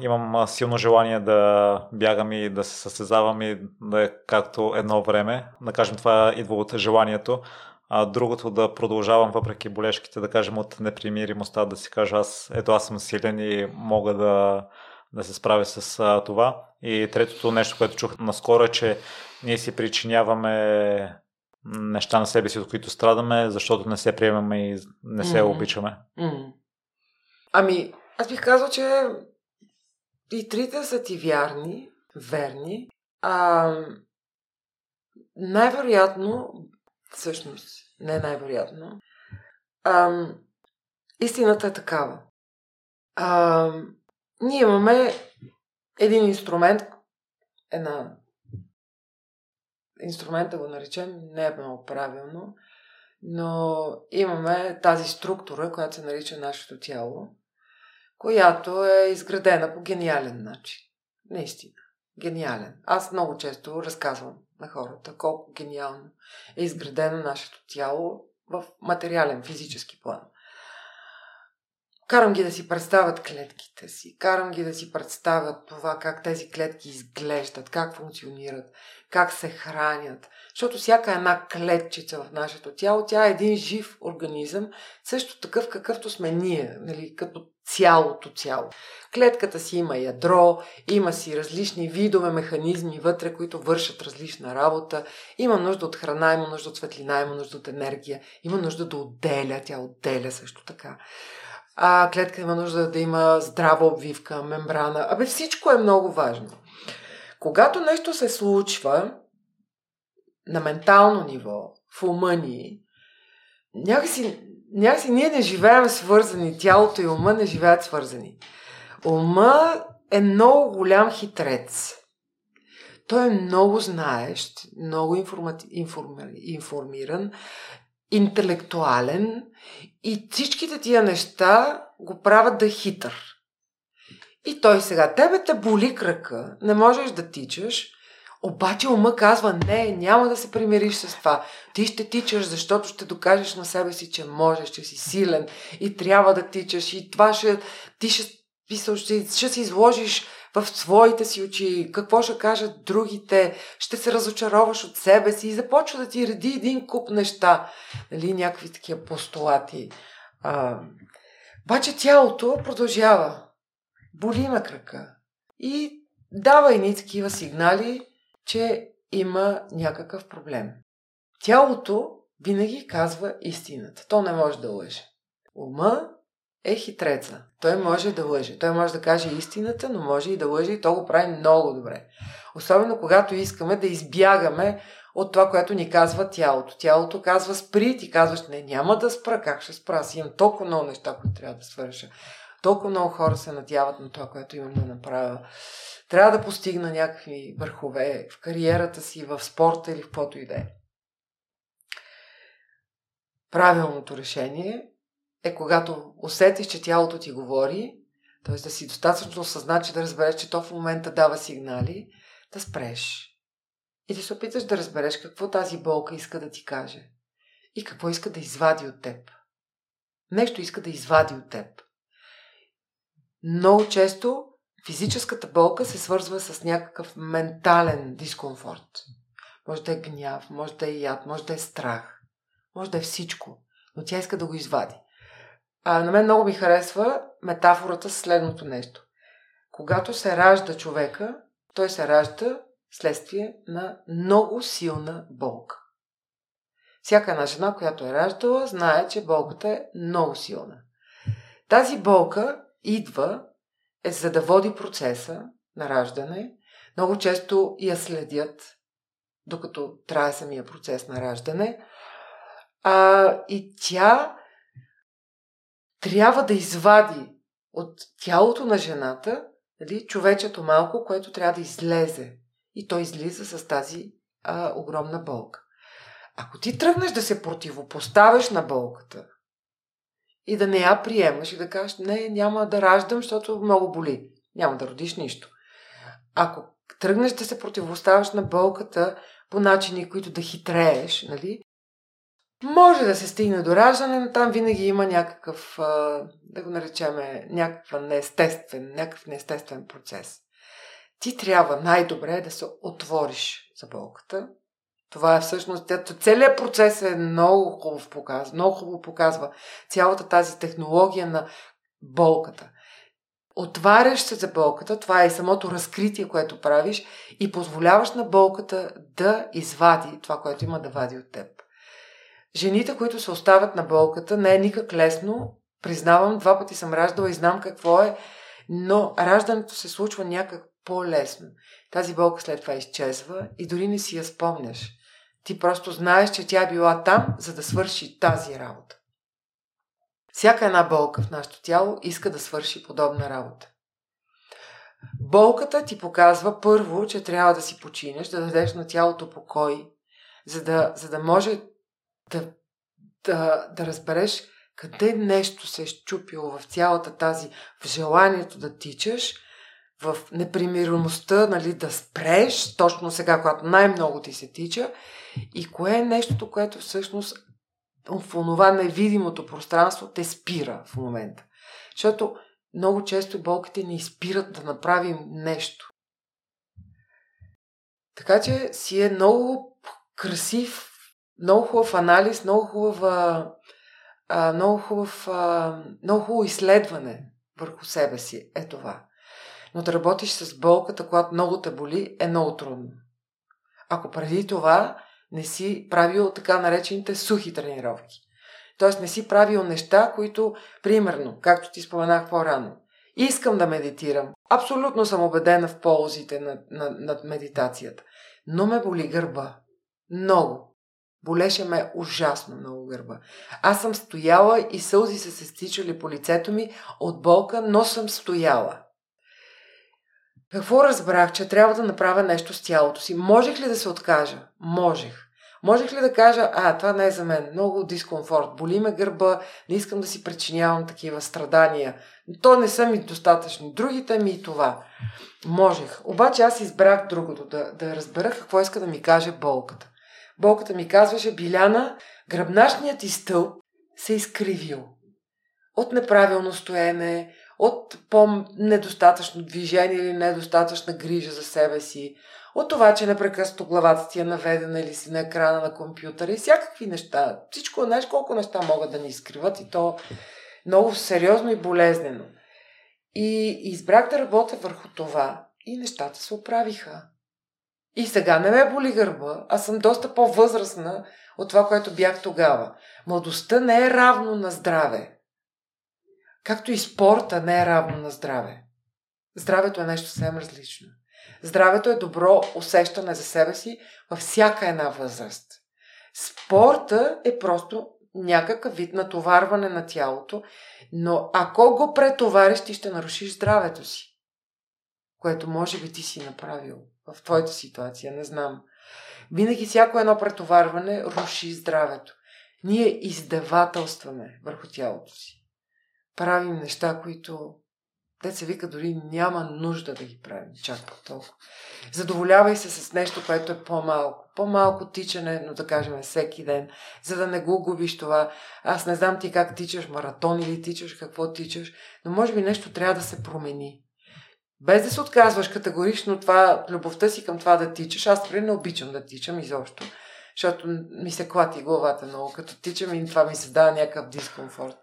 имам силно желание да бягам и да се състезавам и да е както едно време. Да кажем, това идва от желанието. А другото да продължавам въпреки болешките, да кажем от непримиримостта, да си кажа аз съм силен и мога да се справя с това. И третото нещо, което чух наскоро е, че ние си причиняваме неща на себе си, от които страдаме, защото не се приемаме и не се обичаме. Ами, аз бих казал, че и трите са ти верни. Истината е такава. Ние имаме един инструмент да го наречем, не е много правилно, но имаме тази структура, която се нарича нашето тяло, която е изградена по гениален начин. Наистина. Гениален. Аз много често разказвам на хората колко гениално е изградено нашето тяло в материален, физически план. Карам ги да си представят клетките си, карам ги да си представят това как тези клетки изглеждат, как функционират, как се хранят. Защото всяка една клетчица в нашето тяло, тя е един жив организъм, също такъв какъвто сме ние, нали, като цялото тяло. Клетката си има ядро, има си различни видове механизми вътре, които вършат различна работа. Има нужда от храна, има нужда от светлина, има нужда от енергия, има нужда да отделя, тя отделя също така. Клетка има нужда да има здрава обвивка, мембрана. Всичко е много важно. Когато нещо се случва на ментално ниво, в ума ни, някакси ние не живеем свързани. Тялото и ума не живеят свързани. Ума е много голям хитрец. Той е много знаещ, много информиран, интелектуален и всичките тия неща го правят да е хитър. И той сега, тебе те боли кръка, не можеш да тичаш, обаче ума казва, не, няма да се примириш с това. Ти ще тичаш, защото ще докажеш на себе си, че можеш, че си силен и трябва да тичаш и това ще се изложиш в своите си очи, какво ще кажат другите, ще се разочароваш от себе си и започва да ти реди един куп неща. Нали, някакви такива постулати. Обаче тялото продължава. Боли на кръка. И дава и ни такива сигнали, че има някакъв проблем. Тялото винаги казва истината. То не може да лъже. Ума е хитреца. Той може да лъже. Той може да каже истината, но може и да лъже и то го прави много добре. Особено когато искаме да избягаме от това, което ни казва тялото. Тялото казва спри, ти казваш не, няма да спра, как ще спра? Аз имам толкова много неща, които трябва да свърша. Толкова много хора се надяват на това, което имам да направя. Трябва да постигна някакви върхове в кариерата си, в спорта или в каквото и да е. Правилното решение е когато усетиш, че тялото ти говори, т.е. да си достатъчно осъзнат, че да разбереш, че то в момента дава сигнали, да спреш. И да се опиташ да разбереш какво тази болка иска да ти каже. И какво иска да извади от теб. Нещо иска да извади от теб. Много често физическата болка се свързва с някакъв ментален дискомфорт. Може да е гняв, може да е яд, може да е страх, може да е всичко. Но тя иска да го извади. На мен много ми харесва метафората с следното нещо. Когато се ражда човека, той се ражда следствие на много силна болка. Всяка една жена, която е раждала, знае, че болката е много силна. Тази болка идва, за да води процеса на раждане. Много често я следят, докато трае самия процес на раждане. И тя трябва да извади от тялото на жената, нали, човечето малко, което трябва да излезе. И той излиза с тази огромна болка. Ако ти тръгнеш да се противопоставиш на болката и да не я приемаш и да кажеш, не, няма да раждам, защото много боли. Няма да родиш нищо. Ако тръгнеш да се противопоставиш на болката, по начини, които да хитрееш, нали? Може да се стигне до раждане, но там винаги има някакъв, да го наречем, някакъв неестествен процес. Ти трябва най-добре да се отвориш за болката. Това е всъщност, целият процес е много хубаво показва цялата тази технология на болката. Отваряш се за болката, това е самото разкритие, което правиш, и позволяваш на болката да извади това, което има да вади от теб. Жените, които се оставят на болката, не е никак лесно. Признавам, 2 пъти съм раждала и знам какво е, но раждането се случва някак по-лесно. Тази болка след това изчезва и дори не си я спомняш. Ти просто знаеш, че тя е била там, за да свърши тази работа. Всяка една болка в нашето тяло иска да свърши подобна работа. Болката ти показва първо, че трябва да си починеш, да дадеш на тялото покой, за да може да разбереш къде нещо се е счупило в цялата тази, в желанието да тичаш, в непримиримостта, нали, да спреш точно сега, когато най-много ти се тича, и кое е нещото, което всъщност в онова невидимото пространство те спира в момента. Защото много често болките ни спират да направим нещо. Така че си е много красив, много хубав анализ, много хубаво изследване върху себе си е това. Но да работиш с болката, когато много те боли, е много трудно. Ако преди това не си правил така наречените сухи тренировки. Тоест не си правил неща, които, примерно, както ти споменах по-рано, искам да медитирам. Абсолютно съм убедена в ползите на медитацията. Но ме боли гърба. Много. Болеше ме ужасно много гърба. Аз съм стояла и сълзи са се стичали по лицето ми от болка, но съм стояла. Какво разбрах? Че трябва да направя нещо с тялото си. Можех ли да се откажа? Можех. Можех ли да кажа, това не е за мен, много дискомфорт, боли ме гърба, не искам да си причинявам такива страдания. То не са ми достатъчни, другите ми и това. Можех. Обаче аз избрах другото, да разбера какво иска да ми каже болката. Болката ми казваше: Биляна, гръбначният ти стълб се изкривил. От неправилно стоене, от по-недостатъчно движение или недостатъчна грижа за себе си, от това, че непрекъснато главата ти е наведена или си на екрана на компютъра и всякакви неща. Всичко, знаеш колко неща могат да ни изкриват, и то много сериозно и болезнено. И избрах да работя върху това и нещата се оправиха. И сега не ме боли гърба, аз съм доста по-възрастна от това, което бях тогава. Младостта не е равно на здраве. Както и спорта не е равно на здраве. Здравето е нещо съвсем различно. Здравето е добро усещане за себе си във всяка една възраст. Спорта е просто някакъв вид натоварване на тялото, но ако го претовариш, ти ще нарушиш здравето си, което може би ти си направил в твоята ситуация, не знам. Винаги всяко едно претоварване руши здравето. Ние издевателстваме върху тялото си. Правим неща, които, се вика, дори няма нужда да ги правим чак по-толкова. Задоволявай се с нещо, което е по-малко. По-малко тичане, но да кажем всеки ден, за да не го губиш това. Аз не знам ти как тичаш, маратон или тичаш, какво тичаш, но може би нещо трябва да се промени. Без да се отказваш категорично любовта си към това да тичаш. Аз не обичам да тичам изобщо, защото ми се клати главата много, като тичам, и това ми се дава някакъв дискомфорт.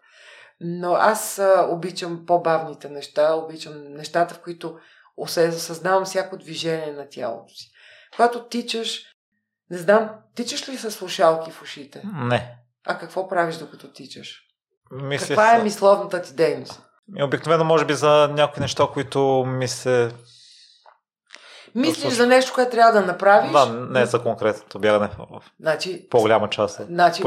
Но аз обичам по-бавните неща, обичам нещата, в които осъзнавам всяко движение на тялото си. Когато тичаш, не знам, тичаш ли с слушалки в ушите? Не. А какво правиш докато тичаш? Каква е мисловната ти дейност? Обикновено, може би, за някои неща, които ми се... Мислиш за нещо, което трябва да направиш? Да, не за конкретното бягане. Значи, по-голяма част е. Значи,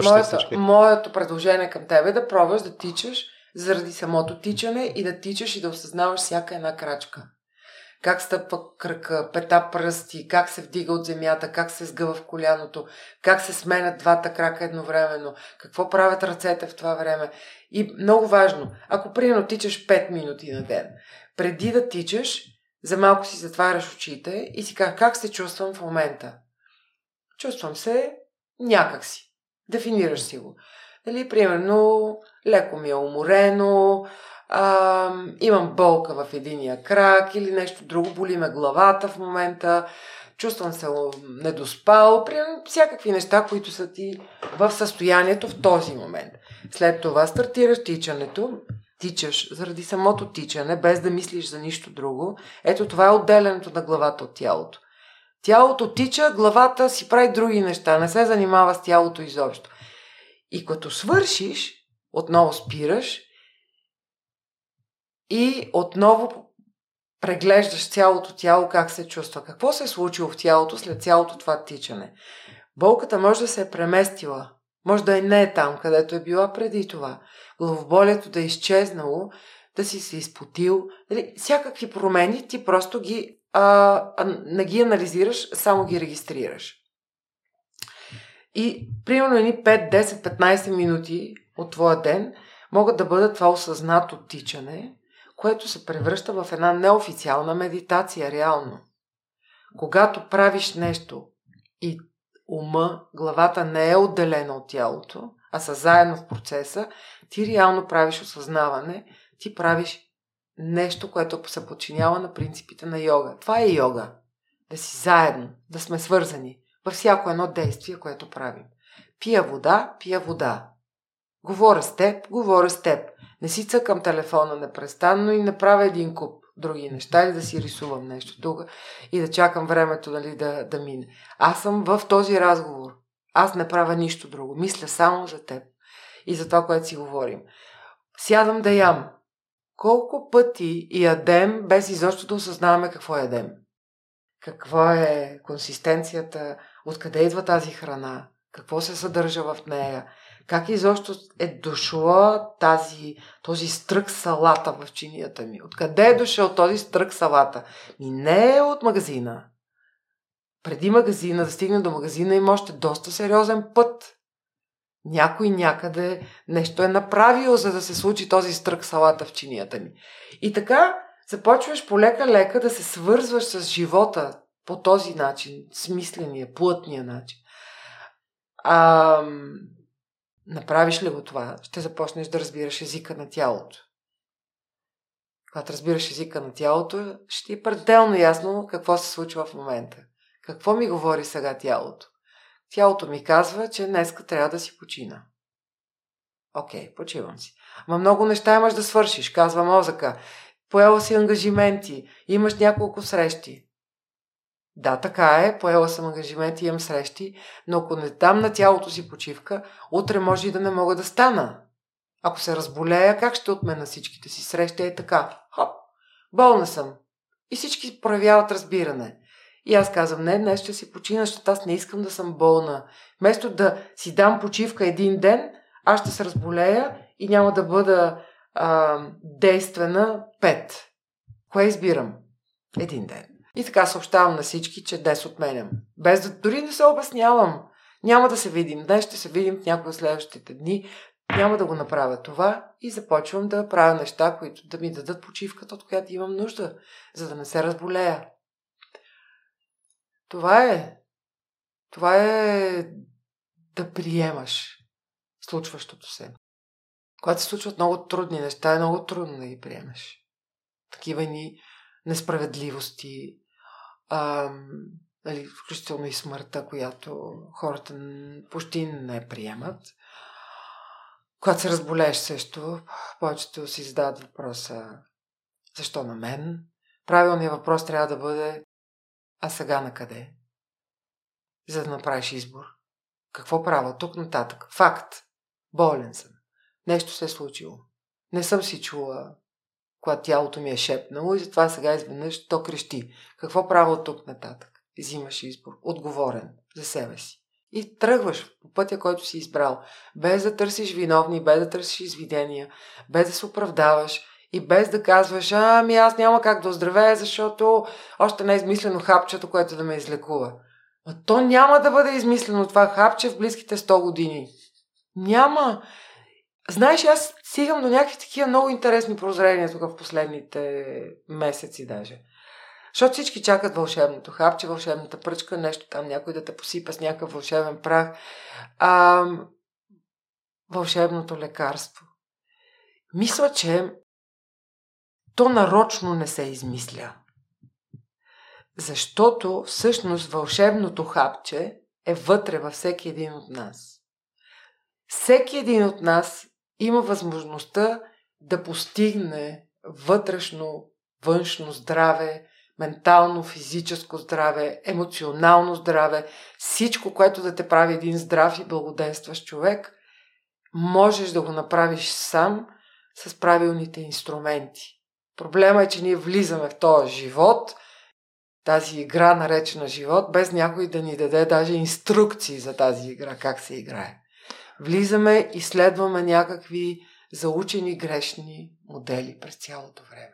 моето предложение към тебе е да пробваш да тичаш заради самото тичане и да тичаш и да осъзнаваш всяка една крачка. Как стъпва кръка, пета, пръсти, как се вдига от земята, как се сгъва в коляното, как се сменят двата крака едновременно, какво правят ръцете в това време. И много важно, ако примерно тичаш 5 минути на ден, преди да тичаш, за малко си затваряш очите и си казваш: как се чувствам в момента? Чувствам се някак си. Дефинираш си го. Нали, примерно, леко ми е уморено, имам болка в единия крак или нещо друго, боли ме главата в момента, чувствам се недоспал, примерно всякакви неща, които са ти в състоянието в този момент. След това стартираш тичането, тичаш заради самото тичане, без да мислиш за нищо друго. Ето това е отделянето на главата от тялото. Тялото тича, главата си прави други неща, не се занимава с тялото изобщо. И като свършиш, отново спираш и отново преглеждаш цялото тяло, как се чувства. Какво се е случило в тялото след цялото това тичане? Болката може да се е преместила, може да и не е там, където е била преди това. Главоболието да е изчезнало, да си се изпотил. Всякакви промени ти просто ги не ги анализираш, само ги регистрираш. И примерно едни 5, 10, 15 минути от твоя ден могат да бъдат това осъзнато тичане, което се превръща в една неофициална медитация, реално. Когато правиш нещо и ума, главата не е отделена от тялото, а са заедно в процеса, ти реално правиш осъзнаване, ти правиш нещо, което се подчинява на принципите на йога. Това е йога. Да си заедно, да сме свързани във всяко едно действие, което правим. Пия вода, пия вода. Говоря с теб, говоря с теб. Не си цъкам телефона непрестанно и не правя един куп други неща или да си рисувам нещо друго и да чакам времето, нали, да мине. Аз съм в този разговор. Аз не правя нищо друго. Мисля само за теб и за това, което си говорим. Сядам да ям. Колко пъти ядем, без изобщо да осъзнаваме какво ядем? Каква е консистенцията? Откъде идва тази храна? Какво се съдържа в нея? Как изобщо е дошла този стрък салата в чинията ми? Откъде е дошъл този стрък салата? Ми не е от магазина. Преди магазина, да стигне до магазина, има още доста сериозен път. Някой някъде нещо е направил, за да се случи този стрък салата в чинията ми. И така започваш полека-лека да се свързваш с живота по този начин, смисления, плътния начин. Направиш ли го това, ще започнеш да разбираш езика на тялото. Когато разбираш езика на тялото, ще ти е пределно ясно какво се случва в момента. Какво ми говори сега тялото? Тялото ми казва, че днеска трябва да си почина. Окей, почивам си. Ама много неща имаш да свършиш, казва мозъка. Поела си ангажименти, имаш няколко срещи. Да, така е, поела съм ангажименти, имам срещи, но ако не дам на тялото си почивка, утре може и да не мога да стана. Ако се разболея, как ще отмена всичките си срещи? Е така, хоп, болна съм. И всички проявяват разбиране. И аз казвам, не, днес ще си почина, защото аз не искам да съм болна. Вместо да си дам почивка един ден, аз ще се разболея и няма да бъда действена 5. Кое избирам? Един ден. И така съобщавам на всички, че днес отменям. Без да дори не се обяснявам. Няма да се видим. Днес ще се видим в някои от следващите дни. Няма да го направя това и започвам да правя неща, които да ми дадат почивката, от която имам нужда, за да не се разболея. Това е да приемаш случващото се. Когато се случват много трудни неща, е много трудно да ги приемаш. Такива ни несправедливости, включително и смъртта, която хората почти не приемат. Когато се разболееш също, повечето си задават въпроса защо на мен? Правилният въпрос трябва да бъде: а сега на къде? За да направиш избор. Какво правя тук нататък? Факт. Болен съм. Нещо се е случило. Не съм си чула, когато тялото ми е шепнало и затова сега изведнъж то крещи. Какво правя тук нататък? Взимаш избор. Отговорен за себе си. И тръгваш по пътя, който си избрал. Без да търсиш виновни, без да търсиш извинения, без да се оправдаваш. И без да казваш, ами аз няма как да оздравея, защото още не е измислено хапчето, което да ме излекува. А то няма да бъде измислено това хапче в близките 100 години. Няма. Знаеш, аз стигам до някакви такива много интересни прозрения тук в последните месеци даже. Защото всички чакат вълшебното хапче, вълшебната пръчка, нещо там, някой да те посипа с някакъв вълшебен прах. Вълшебното лекарство. Мисля, че то нарочно не се измисля. Защото всъщност вълшебното хапче е вътре във всеки един от нас. Всеки един от нас има възможността да постигне вътрешно, външно здраве, ментално, физическо здраве, емоционално здраве, всичко, което да те прави един здрав и благоденстващ човек, можеш да го направиш сам с правилните инструменти. Проблема е, че ние влизаме в този живот, тази игра наречена живот, без някой да ни даде даже инструкции за тази игра, как се играе. Влизаме и следваме някакви заучени грешни модели през цялото време.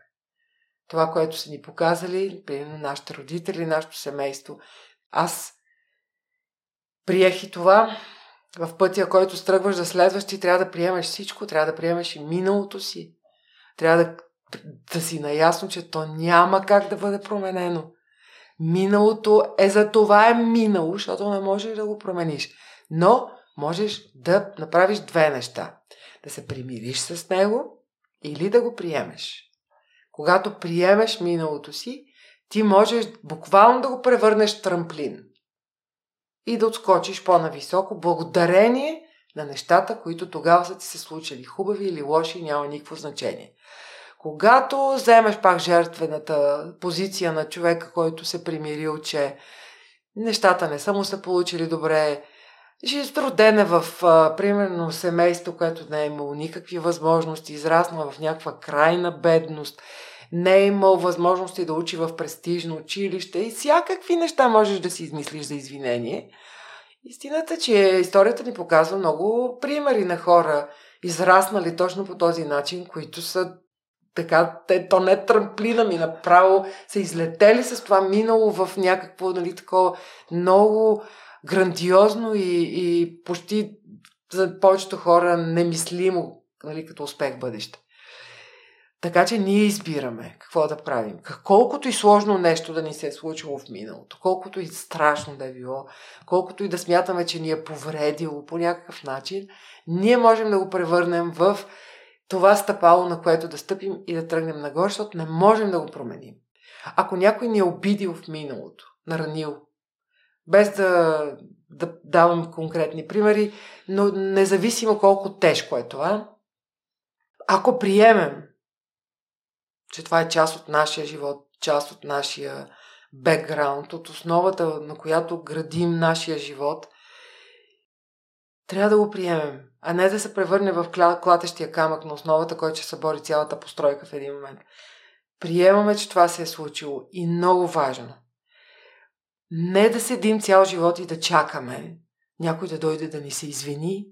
Това, което са ни показали, примерно нашите родители, нашето семейство. Аз приех и това. В пътя, който стръгваш да следваш, ти трябва да приемеш всичко, трябва да приемеш и миналото си. Трябва да си наясно, че то няма как да бъде променено. Миналото е за това е минало, защото не можеш да го промениш. Но можеш да направиш две неща. Да се примириш с него или да го приемеш. Когато приемеш миналото си, ти можеш буквално да го превърнеш в трамплин и да отскочиш по-нависоко, благодарение на нещата, които тогава са ти се случили. Хубави или лоши, няма никакво значение. Когато вземеш пак жертвената позиция на човека, който се примирил, че нещата не са му се получили добре, роден е в, примерно, семейство, което не е имало никакви възможности, израснал в някаква крайна бедност, не е имал възможности да учи в престижно училище и всякакви неща можеш да си измислиш за извинение. Истината, че историята ни показва много примери на хора, израснали точно по този начин, които са така, то не е трамплина ми, направо са излетели с това минало в някакво, нали, такова много грандиозно и почти за повечето хора немислимо, нали, като успех в бъдеще. Така че ние избираме какво да правим. Колкото и сложно нещо да ни се е случило в миналото, колкото и страшно да е било, колкото и да смятаме, че ни е повредило по някакъв начин, ние можем да го превърнем в това стъпало, на което да стъпим и да тръгнем нагоре, защото не можем да го променим. Ако някой ни е обидил в миналото, наранил, без да давам конкретни примери, но независимо колко тежко е това, ако приемем, че това е част от нашия живот, част от нашия бекграунд, от основата, на която градим нашия живот, трябва да го приемем, а не да се превърне в клатещия камък на основата, който ще събори цялата постройка в един момент. Приемаме, че това се е случило и много важно. Не да седим цял живот и да чакаме някой да дойде да ни се извини,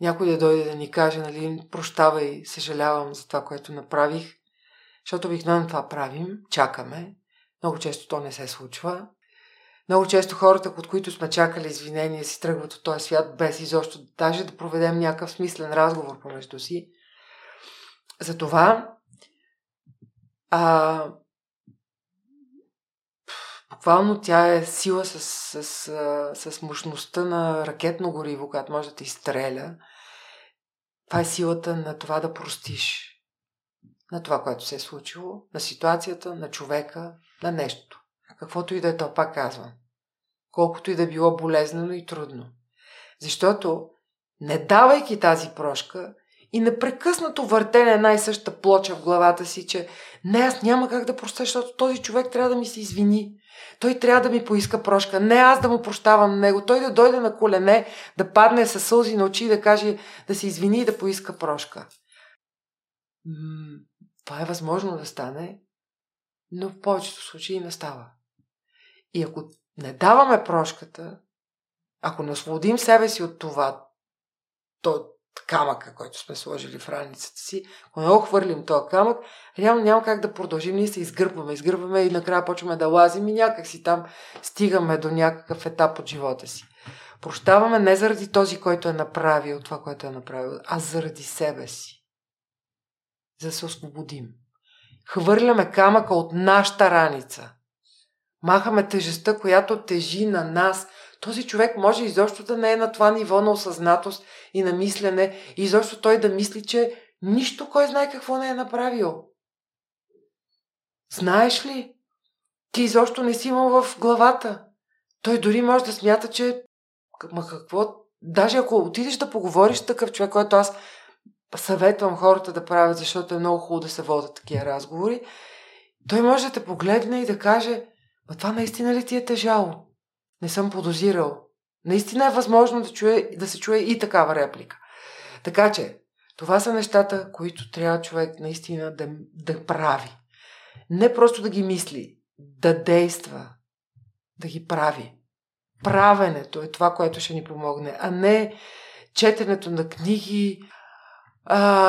някой да дойде да ни каже, нали, прощавай, съжалявам за това, което направих, защото обикновено това правим, чакаме. Много често то не се случва. Много често хората, от които сме чакали извинения, си тръгват от този свят без изобщо даже да проведем някакъв смислен разговор помежду си. Затова буквално тя е сила с мощността на ракетно гориво, която може да те изстреля. Това е силата на това да простиш. На това, което се е случило, на ситуацията, на човека, на нещо. Каквото и да е то, пак казвам. Колкото и да е било болезнено и трудно. Защото, не давайки тази прошка и непрекъснато въртене една и съща плоча в главата си, че не, аз няма как да простя, защото този човек трябва да ми се извини. Той трябва да ми поиска прошка. Не аз да му прощавам на него. Той да дойде на колене, да падне със сълзи на очи и да каже, да се извини и да поиска прошка. Това е възможно да стане, но в повечето случаи не става. И ако не даваме прошката, ако не освободим себе си от това, то камъка, който сме сложили в раницата си, ако не охвърлим този камък, реално няма как да продължим. Ние се изгърбваме и накрая почваме да лазим и някак си там стигаме до някакъв етап от живота си. Прощаваме не заради този, който е направил това, което е направил, а заради себе си. За да се освободим. хвърляме камъка от нашата раница. Махаме тежестта, която тежи на нас. Този човек може изобщо да не е на това ниво на осъзнатост и на мислене, и изобщо той да мисли, че нищо кой знае какво не е направил. Знаеш ли? Ти изобщо не си имал в главата. Той дори може да смята, че ма какво? Даже ако отидеш да поговориш с такъв човек, който аз съветвам хората да правят, защото е много хубаво да се водят такива разговори, той може да те погледне и да каже: "Ма това наистина ли ти е тежало? Не съм подозирал." Наистина е възможно да се чуе и такава реплика. Така че, това са нещата, които трябва човек наистина да прави. Не просто да ги мисли, да действа, да ги прави. Правенето е това, което ще ни помогне, а не четенето на книги,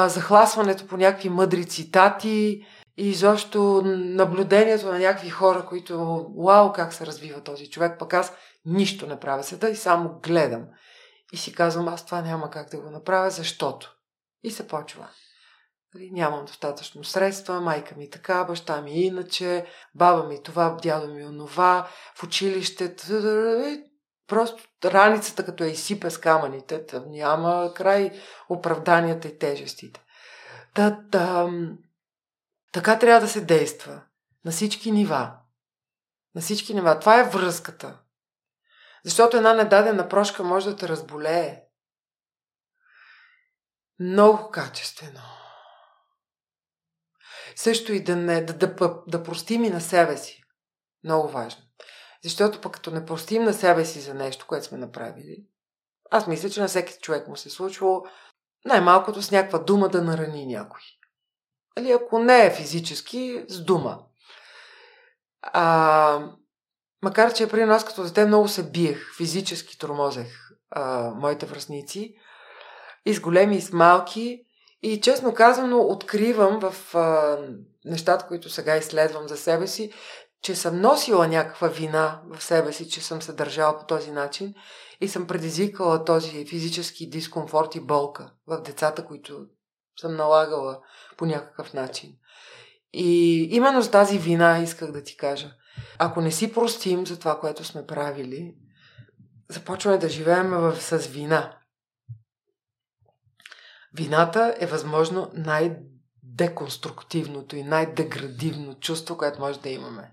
захласването по някакви мъдри цитати и изобщо наблюдението на някакви хора, които "Уау, как се развива този човек, пък аз нищо не правя седа и само гледам. И си казвам, аз това няма как да го направя, защото..." И се почва. Нямам достатъчно средства, майка ми така, баща ми иначе, баба ми това, дядо ми онова, в училище. Просто раницата, като я изсипе с камъните, няма край оправданията и тежестите. Така трябва да се действа. На всички нива. На всички нива. Това е връзката. Защото една недадена прошка може да те разболее. Много качествено. Също и да простим и на себе си. Много важно. Защото пък като не простим на себе си за нещо, което сме направили, аз мисля, че на всеки човек му се случва най-малкото с някаква дума да нарани някой. Или ако не е физически, с дума. Макар че при нас като дете много се биех, физически тормозех моите връстници, и с големи, и с малки. И честно казано, откривам в нещата, които сега изследвам за себе си, че съм носила някаква вина в себе си, че съм се държала по този начин и съм предизвикала този физически дискомфорт и болка в децата, които съм налагала по някакъв начин. И именно с тази вина исках да ти кажа. Ако не си простим за това, което сме правили, започваме да живеем с вина. Вината е възможно най-деконструктивното и най-деградивно чувство, което може да имаме.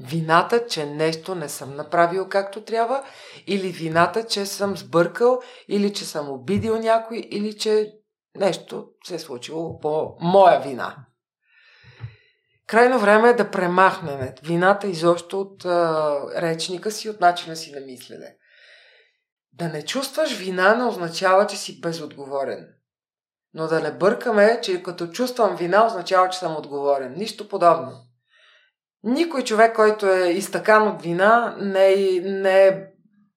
Вината, че нещо не съм направил както трябва, или вината, че съм сбъркал, или че съм обидил някой, или че нещо се е случило по моя вина. Крайно време е да премахнем вината изобщо от речника си, от начина си на мислене. Да не чувстваш вина не означава, че си безотговорен. Но да не бъркаме, че като чувствам вина, означава, че съм отговорен. Нищо подобно. Никой човек, който е изтъкан от вина, не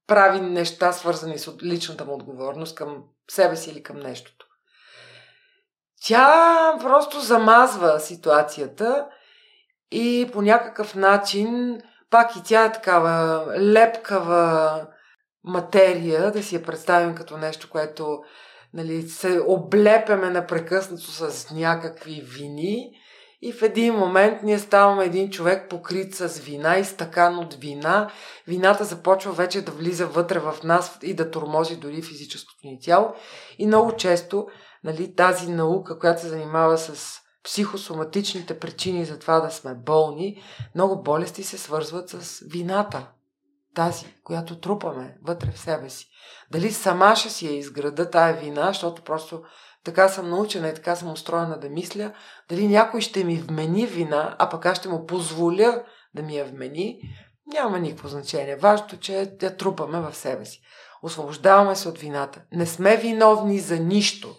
прави неща, свързани с личната му отговорност към себе си или към нещото. Тя просто замазва ситуацията и по някакъв начин пак и тя е такава лепкава материя, да си я представим като нещо, което се облепяме непрекъснато с някакви вини и в един момент ние ставаме един човек покрит с вина, изтъкан от вина. Вината започва вече да влиза вътре в нас и да тормози дори физическото ни тяло. И много често тази наука, която се занимава с психосоматичните причини за това да сме болни, много болести се свързват с вината. Тази, която трупаме вътре в себе си. Дали сама ще си я изграда тая вина, защото просто така съм научена и така съм устроена да мисля, дали някой ще ми вмени вина, а пък аз ще му позволя да ми я вмени, няма никакво значение. Важното, че я трупаме в себе си. Освобождаваме се от вината. Не сме виновни за нищо.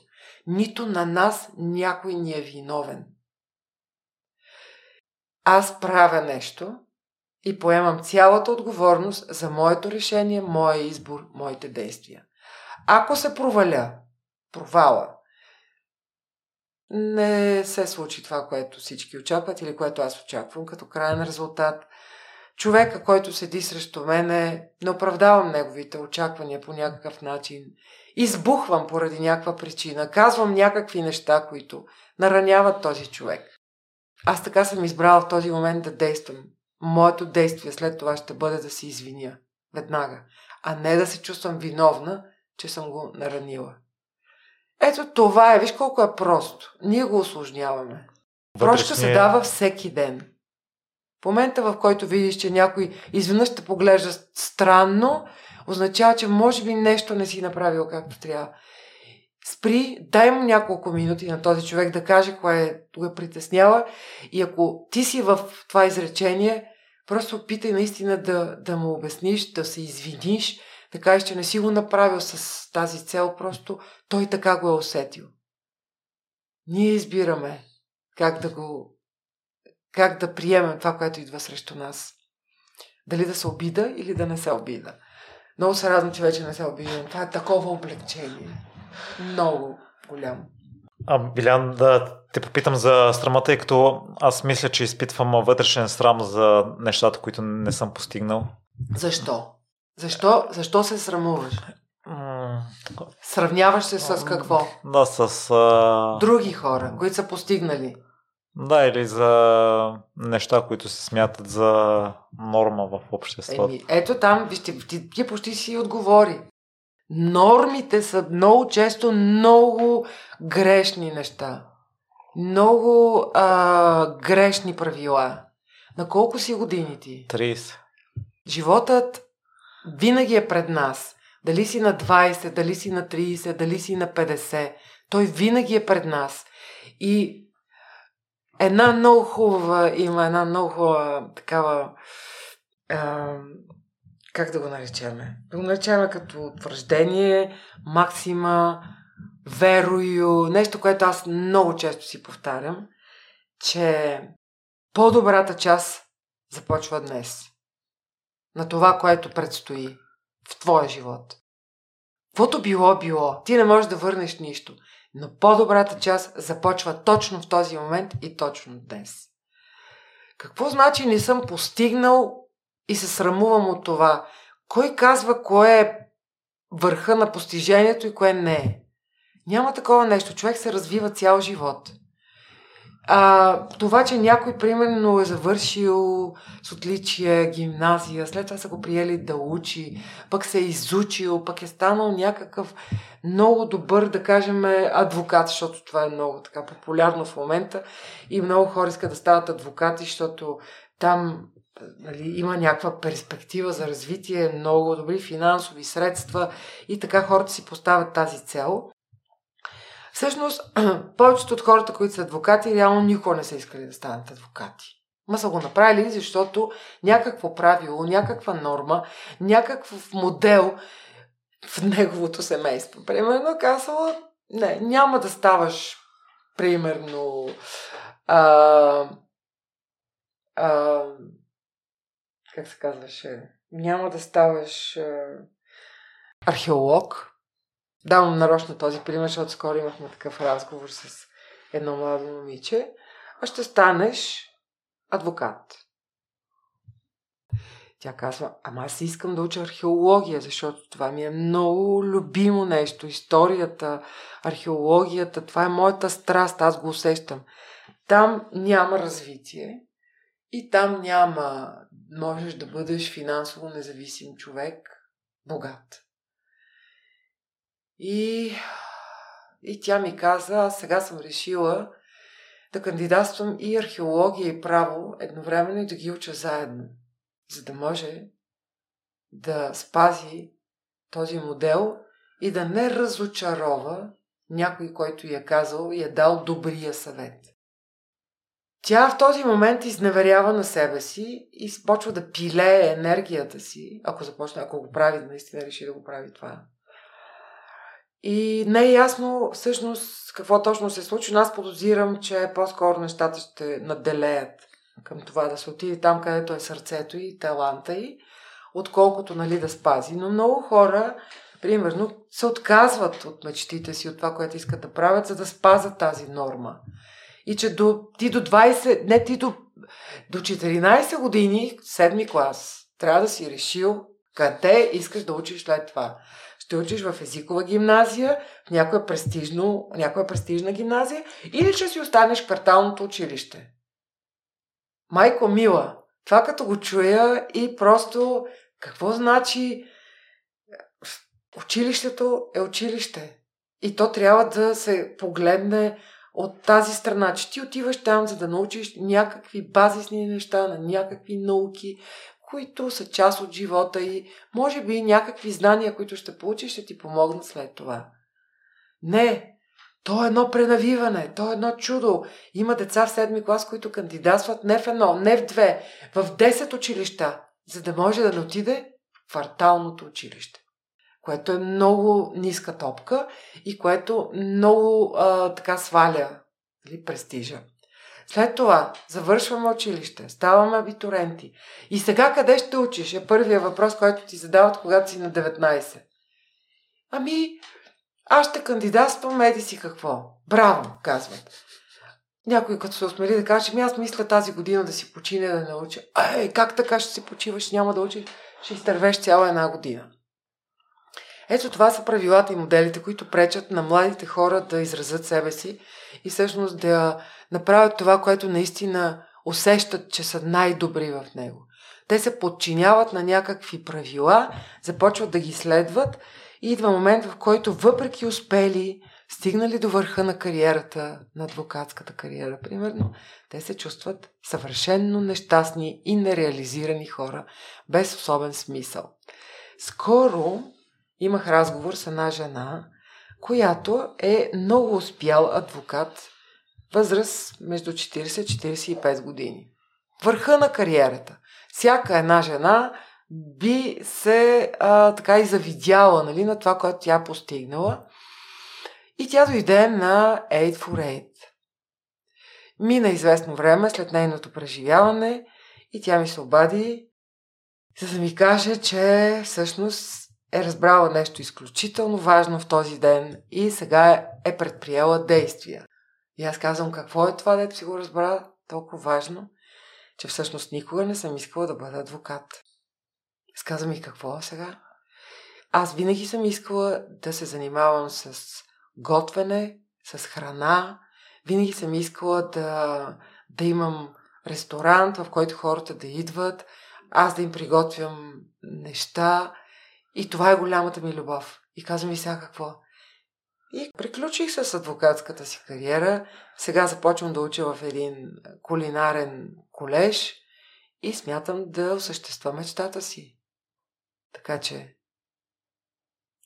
Нито на нас някой ни е виновен. Аз правя нещо и поемам цялата отговорност за моето решение, моя избор, моите действия. Ако се провала, не се случи това, което всички очакват или което аз очаквам като краен резултат. Човека, който седи срещу мене, не оправдавам неговите очаквания по някакъв начин. Избухвам поради някаква причина. Казвам някакви неща, които нараняват този човек. Аз така съм избрала в този момент да действам. Моето действие след това ще бъде да се извиня. Веднага. А не да се чувствам виновна, че съм го наранила. Ето това е. Виж колко е просто. Ние го осложняваме. Прошка се дава всеки ден. В момента, в който видиш, че някой изведнъж те поглежда странно, означава, че може би нещо не си направил както трябва. Спри, дай му няколко минути на този човек да каже кое го притеснява и ако ти си в това изречение, просто опитай наистина да му обясниш, да се извиниш, да кажеш, че не си го направил с тази цел, просто той така го е усетил. Ние избираме как да приемем това, което идва срещу нас. Дали да се обида или да не се обида. Много се радвам, че вече не се обидам. Това е такова облегчение. Много голямо. Билян, да те попитам за срамата, и като аз мисля, че изпитвам вътрешен срам за нещата, които не съм постигнал. Защо? Защо се срамуваш? Сравняваш се с какво? Да, с... други хора, които са постигнали. Да, или за неща, които се смятат за норма в обществото. Ето там, вижте, ти почти си отговори. Нормите са много често много грешни неща. Много грешни правила. На колко си години ти? 30. Животът винаги е пред нас. Дали си на 20, дали си на 30, дали си на 50. Той винаги е пред нас. И има една много хубава такава как да го наречеме? Да го наречеме като утвърждение, максима, верою, нещо, което аз много често си повтарям, че по-добрата част започва днес. На това, което предстои в твоя живот. Каквото било. Ти не можеш да върнеш нищо. Но по-добрата част започва точно в този момент и точно днес. Какво значи не съм постигнал и се срамувам от това? Кой казва кое е върха на постижението и кое не е? Няма такова нещо. Човек се развива цял живот. Това, че някой примерно е завършил с отличие гимназия, след това са го приели да учи, пък се е изучил, пък е станал някакъв много добър, да кажем, адвокат, защото това е много така популярно в момента и много хора искат да стават адвокати, защото там има някаква перспектива за развитие, много добри финансови средства и така хората си поставят тази цел. Всъщност, повечето от хората, които са адвокати, реално никога не са искали да станат адвокати. Ма са го направили, защото някакво правило, някаква норма, някакъв модел в неговото семейство. Примерно казала, не, няма да ставаш, примерно, как се казваше, няма да ставаш археолог. Давам нарочно този пример, защото скоро имахме такъв разговор с едно младо момиче. А ще станеш адвокат. Тя казва, ама аз искам да уча археология, защото това ми е много любимо нещо. Историята, археологията, това е моята страст, аз го усещам. Там няма развитие и там няма, можеш да бъдеш финансово независим човек, богат. И тя ми каза, аз сега съм решила да кандидатствам и археология и право едновременно и да ги уча заедно, за да може да спази този модел и да не разочарова някой, който я казал и е дал добрия съвет. Тя в този момент изневерява на себе си и започва да пилее енергията си, ако го прави, наистина реши да го прави това. И не е ясно всъщност какво точно се случи, но аз подозирам, че по-скоро нещата ще наделеят към това да се отиде там, където е сърцето и таланта й, отколкото да спази. Но много хора, примерно, се отказват от мечтите си, от това, което искат да правят, за да спазят тази норма. И че до 14 години, 7 клас, трябва да си решил къде искаш да учиш след това. Ще учиш в езикова гимназия, в някоя престижна гимназия или ще си останеш в кварталното училище. Майко мила, това като го чуя и просто какво значи училището е училище. И то трябва да се погледне от тази страна, че ти отиваш там, за да научиш някакви базисни неща на някакви науки, които са част от живота и може би някакви знания, които ще получиш, ще ти помогнат след това. Не, то е едно пренавиване, то е едно чудо. Има деца в 7-ми клас, които кандидатстват не в едно, не в две, в 10 училища, за да може да не отиде в кварталното училище, което е много ниска топка и което много така сваля престижа. След това завършваме училище, ставаме абитуриенти. И сега къде ще учиш? Е първия въпрос, който ти задават, когато си на 19. Ами, аз ще кандидатствам, еди си какво. Браво, казват. Някой като се осмели да каже, аз мисля тази година да си почине, да не уча. Ай, как така ще си почиваш, няма да учиш, ще изтървеш цяла една година. Ето това са правилата и моделите, които пречат на младите хора да изразят себе си и всъщност да направят това, което наистина усещат, че са най-добри в него. Те се подчиняват на някакви правила, започват да ги следват и идва момент, в който въпреки успели, стигнали до върха на кариерата, на адвокатската кариера, примерно, те се чувстват съвършенно нещастни и нереализирани хора, без особен смисъл. Скоро имах разговор с една жена, която е много успял адвокат, възраст между 40-45 години. Върха на кариерата. Всяка една жена би се така и завидяла, нали, на това, което тя постигнала. И тя дойде на 8 for 8. Мина известно време след нейното преживяване и тя ми се обади, за да ми каже, че всъщност е разбрала нещо изключително важно в този ден и сега е предприела действия. И аз казвам, какво е това, дето си го разбра толкова важно, че всъщност никога не съм искала да бъда адвокат. Аз казвам, и какво сега? Аз винаги съм искала да се занимавам с готвене, с храна, винаги съм искала да имам ресторант, в който хората да идват, аз да им приготвям неща. И това е голямата ми любов. И казвам, и сега какво? И приключих с адвокатската си кариера. Сега започвам да уча в един кулинарен колеж и смятам да осъществя мечтата си. Така че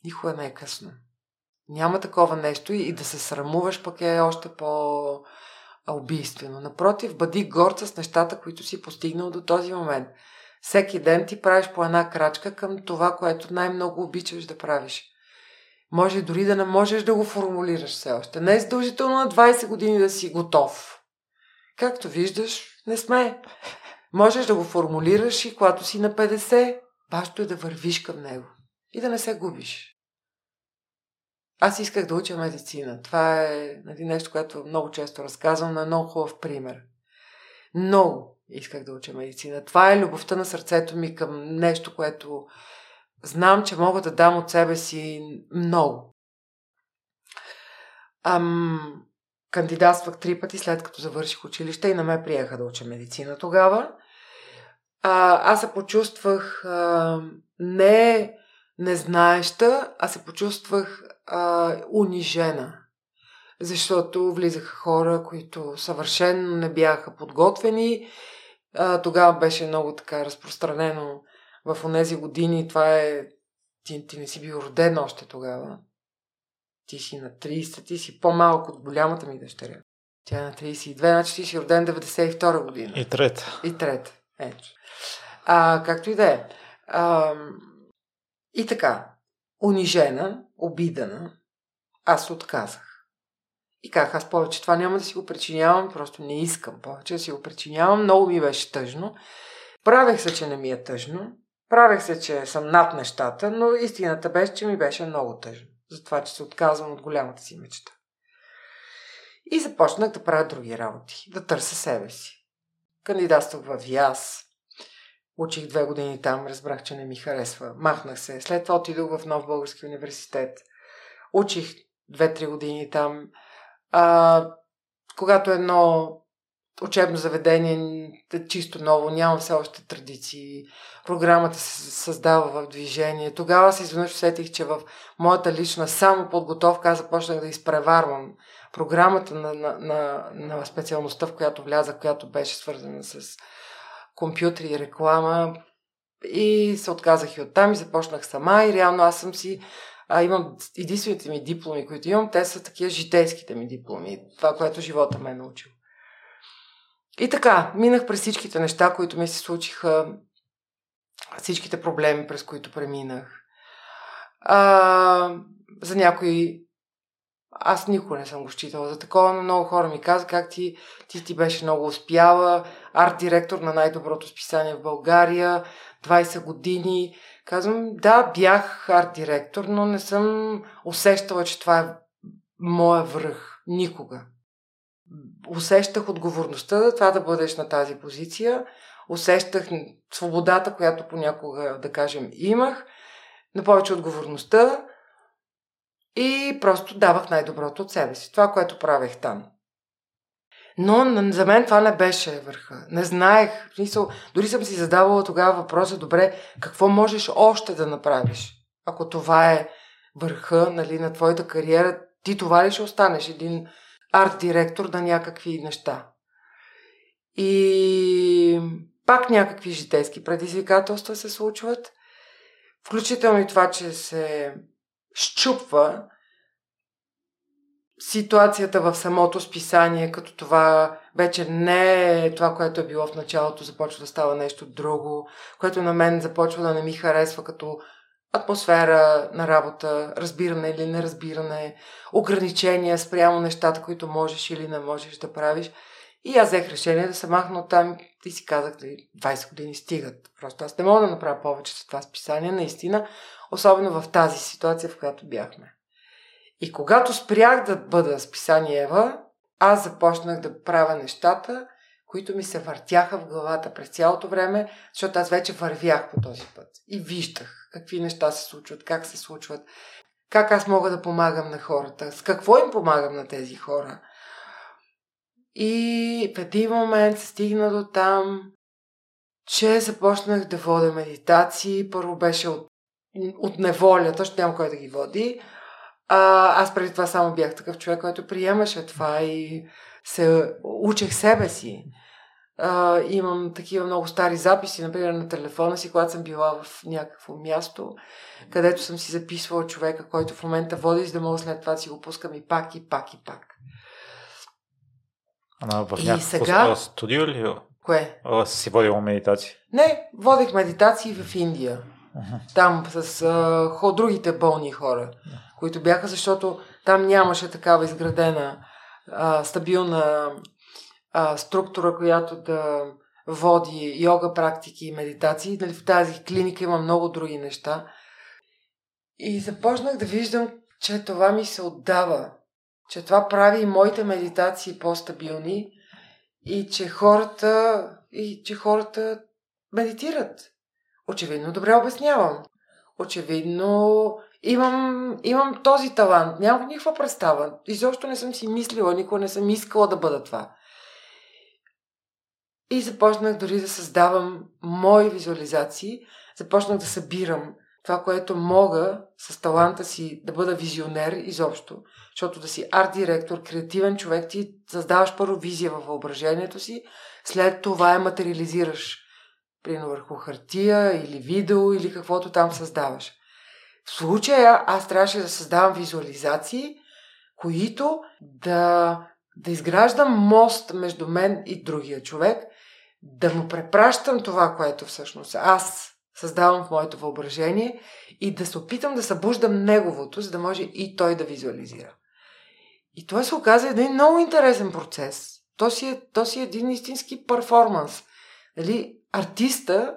никога не е късно. Няма такова нещо и да се срамуваш пък е още по-убийствено. Напротив, бъди горд с нещата, които си постигнал до този момент. Всеки ден ти правиш по една крачка към това, което най-много обичаш да правиш. Може дори да не можеш да го формулираш все още. Не е задължително на 20 години да си готов. Както виждаш, не сме. Можеш да го формулираш и когато си на 50, важното е да вървиш към него и да не се губиш. Аз исках да уча медицина. Това е нещо, което много често разказвам, но е много хубав пример. Много исках да уча медицина. Това е любовта на сърцето ми към нещо, което знам, че мога да дам от себе си много. Кандидатствах 3 пъти след като завърших училище и не ме приеха да уча медицина тогава. Аз се почувствах не незнаеща, а се почувствах унижена. Защото влизаха хора, които съвършенно не бяха подготвени. Тогава беше много така разпространено в онези години. Това е... Ти не си бил роден още тогава. Ти си на 30, ти си по-малко от голямата ми дъщеря. Тя е на 32, значи ти си роден 92 година. И трета. Ето. Както и да е. И така. Унижена, обидена, аз отказах. И как, аз повече това няма да си го причинявам, просто не искам повече да си го причинявам. Много ми беше тъжно. Правех се, че не ми е тъжно. Правех се, че съм над нещата, но истината беше, че ми беше много тъжно. Затова, че се отказвам от голямата си мечта. И започнах да правя други работи. Да търся себе си. Кандидатствах в ВИАС. Учих 2 години там, разбрах, че не ми харесва. Махнах се. След това отидох в Нов български университет. Учих 2-3 години там. Когато едно учебно заведение е чисто ново, няма все още традиции, програмата се създава в движение. Тогава се изведнъж усетих, че в моята лична самоподготовка аз започнах да изпреварвам програмата на специалността, в която влязах, която беше свързана с компютри и реклама, и се отказах и оттам и започнах сама, и реално аз съм си имам единствените ми дипломи, които имам, те са такива житейските ми дипломи, това, което живота ме е научил. И така, минах през всичките неща, които ми се случиха, всичките проблеми, през които преминах. За някои аз никога не съм го считала за такова, но много хора ми каза как ти беше много успяла, арт-директор на най-доброто списание в България, 20 години. Казвам, да, бях арт-директор, но не съм усещала, че това е моя връх. Никога. Усещах отговорността за това да бъдеш на тази позиция, усещах свободата, която понякога, да кажем, имах, но повече отговорността, и просто давах най-доброто от себе си. Това, което правех там. Но за мен това не беше върха. Не знаех. Дори съм си задавала тогава въпроса, добре, какво можеш още да направиш? Ако това е върха, нали, на твоята кариера, ти това ли ще останеш? Един арт-директор на някакви неща. И пак някакви житейски предизвикателства се случват. Включително и това, че се счупва ситуацията в самото списание, като това вече не е това, което е било в началото, започва да става нещо друго, което на мен започва да не ми харесва като атмосфера на работа, разбиране или неразбиране, ограничения спрямо нещата, които можеш или не можеш да правиш. И аз взех решение да се махна оттам и си казах, 20 години стигат. Просто аз не мога да направя повече с това списание, наистина, особено в тази ситуация, в която бяхме. И когато спрях да бъда с писание Ева, аз започнах да правя нещата, които ми се въртяха в главата през цялото време, защото аз вече вървях по този път. И виждах какви неща се случват, как се случват, как аз мога да помагам на хората, с какво им помагам на тези хора. И в един момент се стигна до там, че започнах да водя медитации. Първо беше от неволя, защото няма кой да ги води. Аз преди това само бях такъв човек, който приемаше това и се учех себе си. Имам такива много стари записи, например на телефона си, когато съм била в някакво място, където съм си записвала човека, който в момента води, за да мога след това да си го пускам и пак, и пак, и пак. В някакво сега студио ли? Кое? Си водила медитации? Не, водих медитации в Индия. Там с другите болни хора, които бяха, защото там нямаше такава изградена стабилна структура, която да води йога практики и медитации. Нали, в тази клиника има много други неща. И започнах да виждам, че това ми се отдава, че това прави и моите медитации по-стабилни и че хората медитират. Очевидно добре обяснявам. Очевидно имам този талант. Нямам никаква представа. Изобщо не съм си мислила, никога не съм искала да бъда това. И започнах дори да създавам мои визуализации. Започнах да събирам това, което мога с таланта си да бъда визионер изобщо. Защото да си арт-директор, креативен човек, ти създаваш първо визия във въображението си, след това я материализираш. Примерно върху хартия или видео или каквото там създаваш. В случая аз трябваше да създавам визуализации, които да изграждам мост между мен и другия човек, да му препращам това, което всъщност аз създавам в моето въображение и да се опитам да събуждам неговото, за да може и той да визуализира. И това се оказа един много интересен процес. То си е един истински перформанс. Нали? Артиста,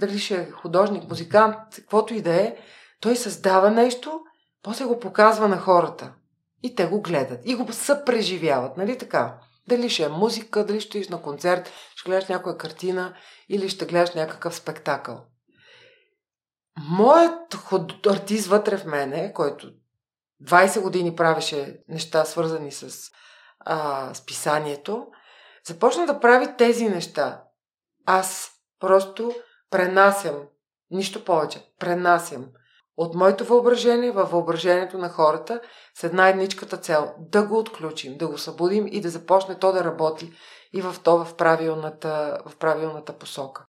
дали ще е художник, музикант, каквото и да е, той създава нещо, после го показва на хората. И те го гледат. И го съпреживяват. Нали така? Дали ще е музика, дали ще иш на концерт, ще гледаш някоя картина или ще гледаш някакъв спектакъл. Моят артист вътре в мене, който 20 години правеше неща свързани с списанието, започна да прави тези неща. Аз просто пренасям, нищо повече, пренасям от моето въображение във въображението на хората с една едничката цел. Да го отключим, да го събудим и да започне то да работи и в правилната посока.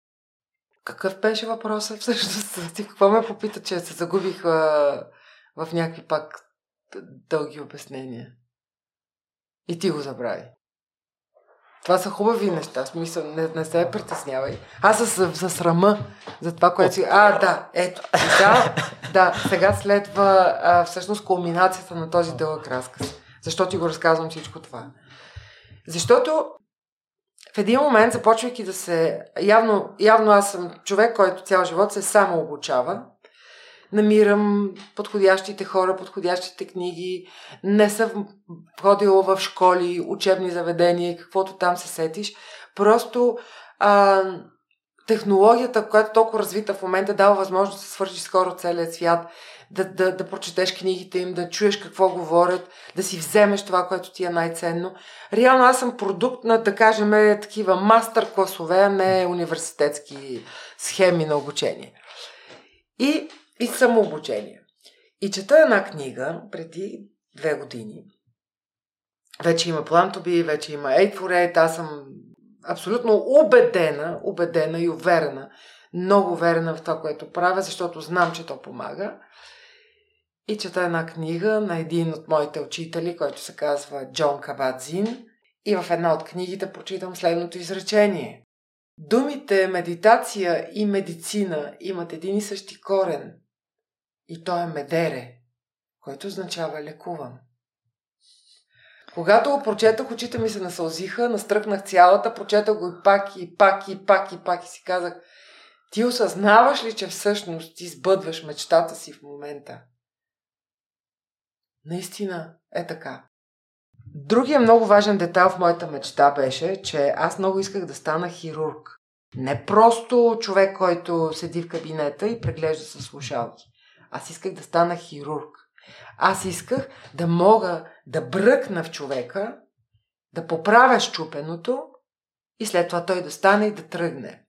Какъв беше въпросът всъщност? Ти какво ме попита, че се загубих в някакви пак дълги обяснения? И ти го забрави. Това са хубави неща. Смисъл, не се притеснявай. Аз за срама за това, което си... Сега следва всъщност кулминацията на този дълъг разказ. Защо ти го разказвам всичко това? Защото в един момент, започвайки да се... Явно аз съм човек, който цял живот се само обучава. Намирам подходящите хора, подходящите книги. Не съм ходила в школи, учебни заведения, каквото там се сетиш. Просто технологията, която е толкова развита в момента, дава възможност да се свържиш с хора от целия свят, да прочетеш книгите им, да чуеш какво говорят, да си вземеш това, което ти е най-ценно. Реално аз съм продукт на, да кажем, такива мастер-класове, а не университетски схеми на обучение. И самообучение. И чета една книга преди 2 години. Вече има Plantobe, вече има 8 for 8. Аз съм абсолютно убедена и уверена. Много уверена в това, което правя, защото знам, че то помага. И чета една книга на един от моите учители, който се казва Джон Кабат-Зин. И в една от книгите прочитам следното изречение. Думите медитация и медицина имат един и същи корен. И то е медере, който означава лекувам. Когато го прочетах, очите ми се насълзиха, настръхнах цялата, прочетах го и пак и си казах: ти осъзнаваш ли, че всъщност ти сбъдваш мечтата си в момента? Наистина е така. Другия много важен детайл в моята мечта беше, че аз много исках да стана хирург. Не просто човек, който седи в кабинета и преглежда със слушалки. Аз исках да стана хирург. Аз исках да мога да бръкна в човека, да поправя счупеното и след това той да стане и да тръгне.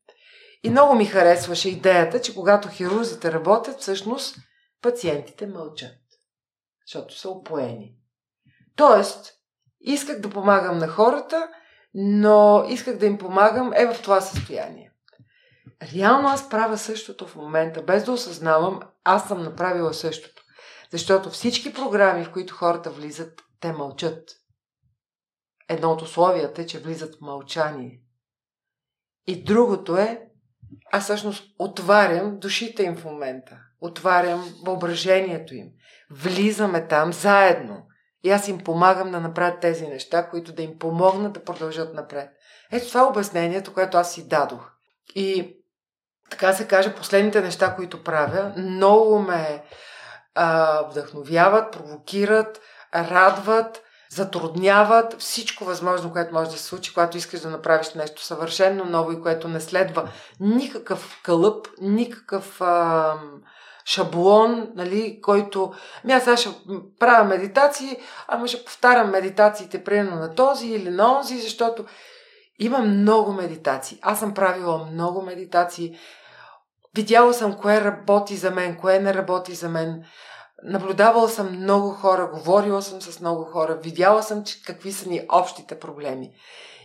И много ми харесваше идеята, че когато хирурзите работят, всъщност пациентите мълчат, защото са опоени. Тоест, исках да помагам на хората, но исках да им помагам в това състояние. Реално аз правя същото в момента, без да осъзнавам, аз съм направила същото. Защото всички програми, в които хората влизат, те мълчат. Едно от условията е, че влизат в мълчание. И другото е, аз всъщност отварям душите им в момента. Отварям въображението им. Влизаме там заедно. И аз им помагам да направят тези неща, които да им помогнат да продължат напред. Ето това е обяснението, което аз си дадох. И така се каже, последните неща, които правя, много ме вдъхновяват, провокират, радват, затрудняват всичко възможно, което може да се случи, когато искаш да направиш нещо съвършено ново и което не следва никакъв кълъп, никакъв... шаблон, нали, който... Аз ще правя медитации, ама ще повтарям медитациите примерно на този или на онзи, защото има много медитации. Аз съм правила много медитации. Видяла съм кое работи за мен, кое не работи за мен. Наблюдавала съм много хора, говорила съм с много хора, видяла съм какви са ни общите проблеми.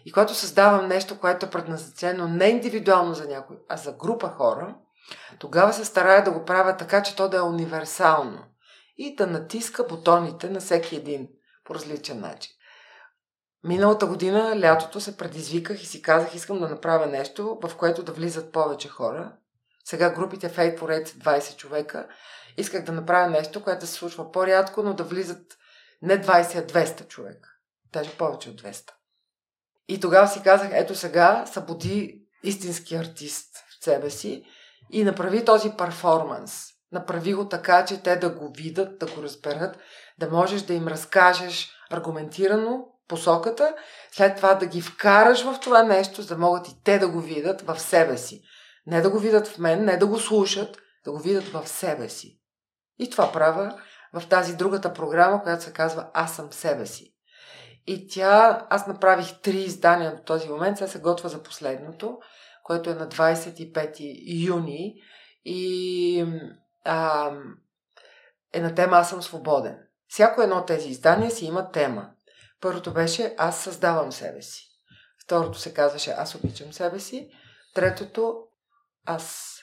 И когато създавам нещо, което е предназначено не индивидуално за някой, а за група хора, тогава се старая да го правя така, че то да е универсално и да натиска бутоните на всеки един по различен начин. Миналата година, лятото, се предизвиках и си казах, искам да направя нещо, в което да влизат повече хора. Сега групите в 8 for 8 са 20 човека. Исках да направя нещо, което се случва по-рядко, но да влизат не 20, а 200 човека. Даже повече от 200. И тогава си казах, ето сега събуди истински артист в себе си и направи този перформанс. Направи го така, че те да го видят, да го разберат, да можеш да им разкажеш аргументирано посоката, след това да ги вкараш в това нещо, за да могат и те да го видят в себе си. Не да го видят в мен, не да го слушат, да го видят в себе си. И това правя в тази другата програма, която се казва Аз съм себе си. И тя, аз направих 3 издания до този момент, сега се готва за последното, което е на 25 юни и е на тема "Аз съм свободен". Всяко едно от тези издания си има тема. Първото беше "Аз създавам себе си". Второто се казваше "Аз обичам себе си". Третото "Аз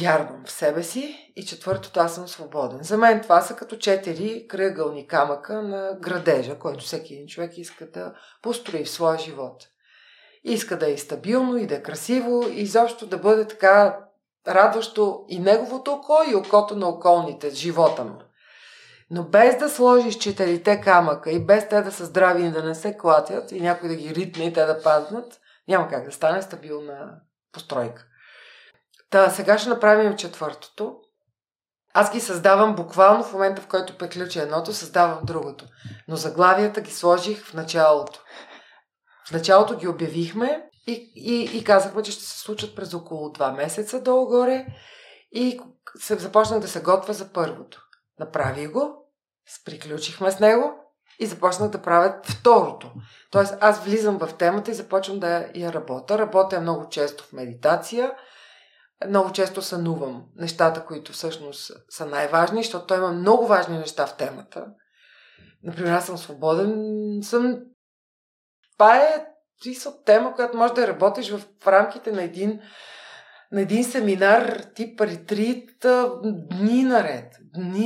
вярвам в себе си" и четвъртото "Аз съм свободен". За мен това са като 4 кръгълни камъка на градежа, който всеки един човек иска да построи в своя живот. Иска да е стабилно и да е красиво и изобщо да бъде така радващо и неговото око, и окото на околните, живота му. Но без да сложиш 4 камъка и без те да са здрави и да не се клатят и някой да ги ритне и те да паднат, няма как да стане стабилна постройка. Та, сега ще направим 4-то. Аз ги създавам буквално в момента, в който приключи едното, създавам другото. Но заглавията ги сложих в началото. В началото ги обявихме и казахме, че ще се случат през около 2 месеца долу-горе и започнах да се готвя за първото. Направих го, приключихме с него и започнах да правя второто. Тоест аз влизам в темата и започвам да я работя. Работя много често в медитация, много често сънувам нещата, които всъщност са най-важни, защото има много важни неща в темата. Например, "Аз съм свободен", това е тема, която може да работиш в рамките на един семинар, тип ретрит, дни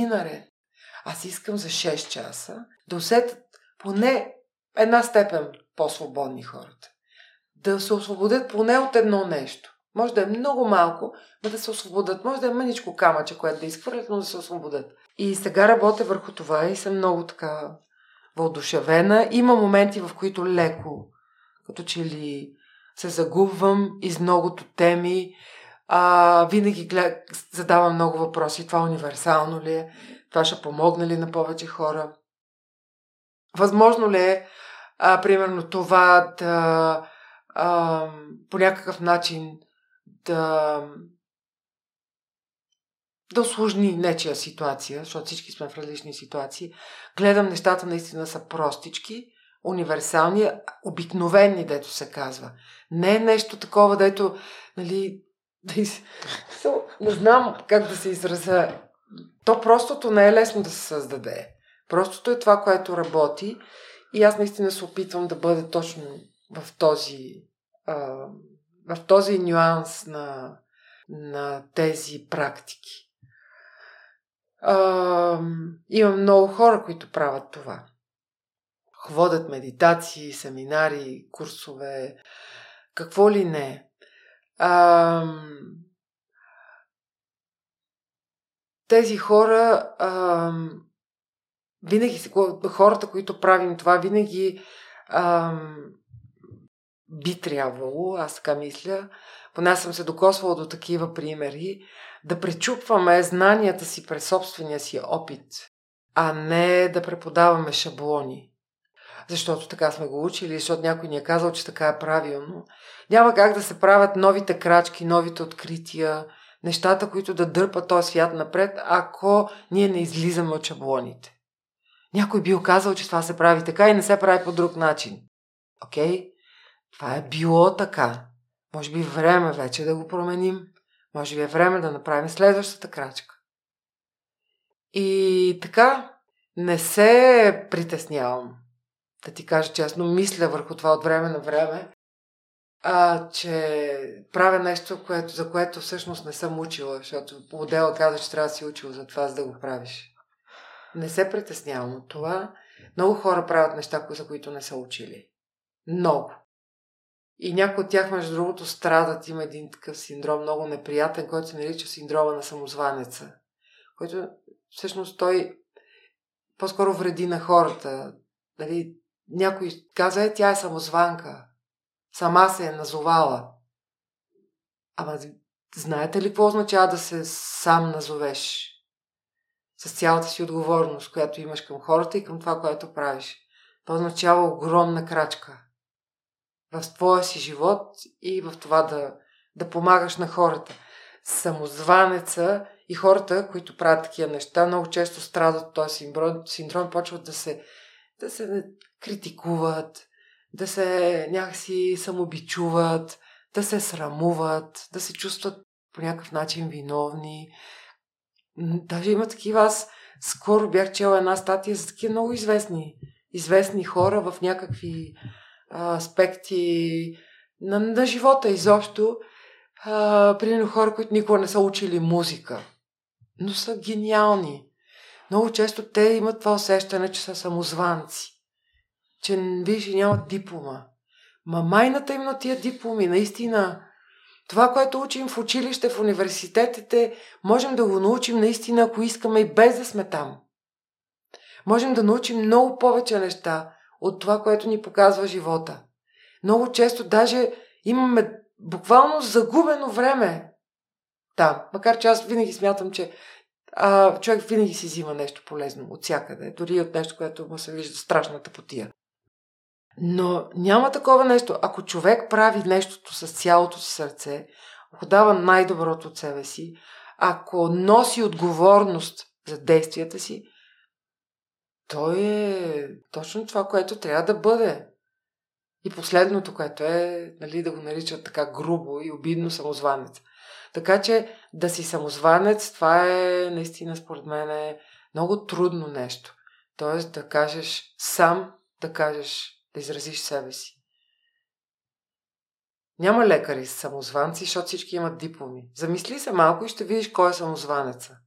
наред. Аз искам за 6 часа да усетят поне една степен по-свободни хората. Да се освободят поне от едно нещо. Може да е много малко, но да се освободят. Може да е мъничко камъче, което да изхвърлят, но да се освободят. И сега работя върху това и съм много така въодушевена. Има моменти, в които леко, като че ли се загубвам из многото теми. Винаги задавам много въпроси. Това универсално ли е? Това ще помогне ли на повече хора? Възможно ли е, примерно, това да по някакъв начин да усложни нечия ситуация, защото всички сме в различни ситуации. Гледам, нещата наистина са простички, универсални, обикновени, дето се казва. Не е нещо такова, дето, нали, не знам как да се изразя. То простото не е лесно да се създаде. Простото е това, което работи и аз наистина се опитвам да бъде точно в този нюанс на тези практики. Има много хора, които правят това. Водят медитации, семинари, курсове, какво ли не. Тези хора, винаги хората, които правим това, винаги би трябвало, аз така мисля, поне аз съм се докосвала до такива примери, да пречупваме знанията си през собствения си опит, а не да преподаваме шаблони. Защото така сме го учили, защото някой ни е казал, че така е правилно. Няма как да се правят новите крачки, новите открития, нещата, които да дърпат този свят напред, ако ние не излизаме от шаблоните. Някой бил казал, че това се прави така и не се прави по друг начин. Окей? Това е било така. Може би е време вече да го променим. Може би е време да направим следващата крачка. И така, не се притеснявам. Да ти кажа честно, мисля върху това от време на време, че правя нещо, за което всъщност не съм учила, защото модела каза, че трябва да си учила за това, за да го правиш. Не се притеснявам от това. Много хора правят неща, за които не са учили. Много. И някои от тях, между другото, страдат. Има един такъв синдром, много неприятен, който се нарича синдрома на самозванеца, който всъщност той по-скоро вреди на хората. Нали, някой каза, тя е самозванка. Сама се е назовала. Ама знаете ли какво означава да се сам назовеш? С цялата си отговорност, която имаш към хората и към това, което правиш. Това означава огромна крачка в твоя си живот и в това да помагаш на хората. Самозванеца и хората, които правят такива неща, много често страдат от този синдром, почват да се да се критикуват, да се някакси самобичуват, да се срамуват, да се чувстват по някакъв начин виновни. Даже има такива, аз скоро бях чела една статия за такива много известни хора в някакви аспекти на живота изобщо. Примерно хора, които никога не са учили музика, но са гениални. Много често те имат това усещане, че са самозванци, че виж и нямат диплома. Ма майната им на тия дипломи, наистина, това, което учим в училище, в университетите, можем да го научим наистина, ако искаме и без да сме там. Можем да научим много повече неща от това, което ни показва живота. Много често даже имаме буквално загубено време. Да, макар че аз винаги смятам, че човек винаги си взима нещо полезно от всякъде, дори от нещо, което му се вижда страшната потия. Но няма такова нещо. Ако човек прави нещото с цялото си сърце, ако дава най-доброто от себе си, ако носи отговорност за действията си, той е точно това, което трябва да бъде. И последното, което е, да го наричат така грубо и обидно, самозванец. Така че да си самозванец, това е наистина според мен е много трудно нещо. Тоест да кажеш сам, да изразиш себе си. Няма лекари с самозванци, защото всички имат дипломи. Замисли се малко и ще видиш кой е самозванеца,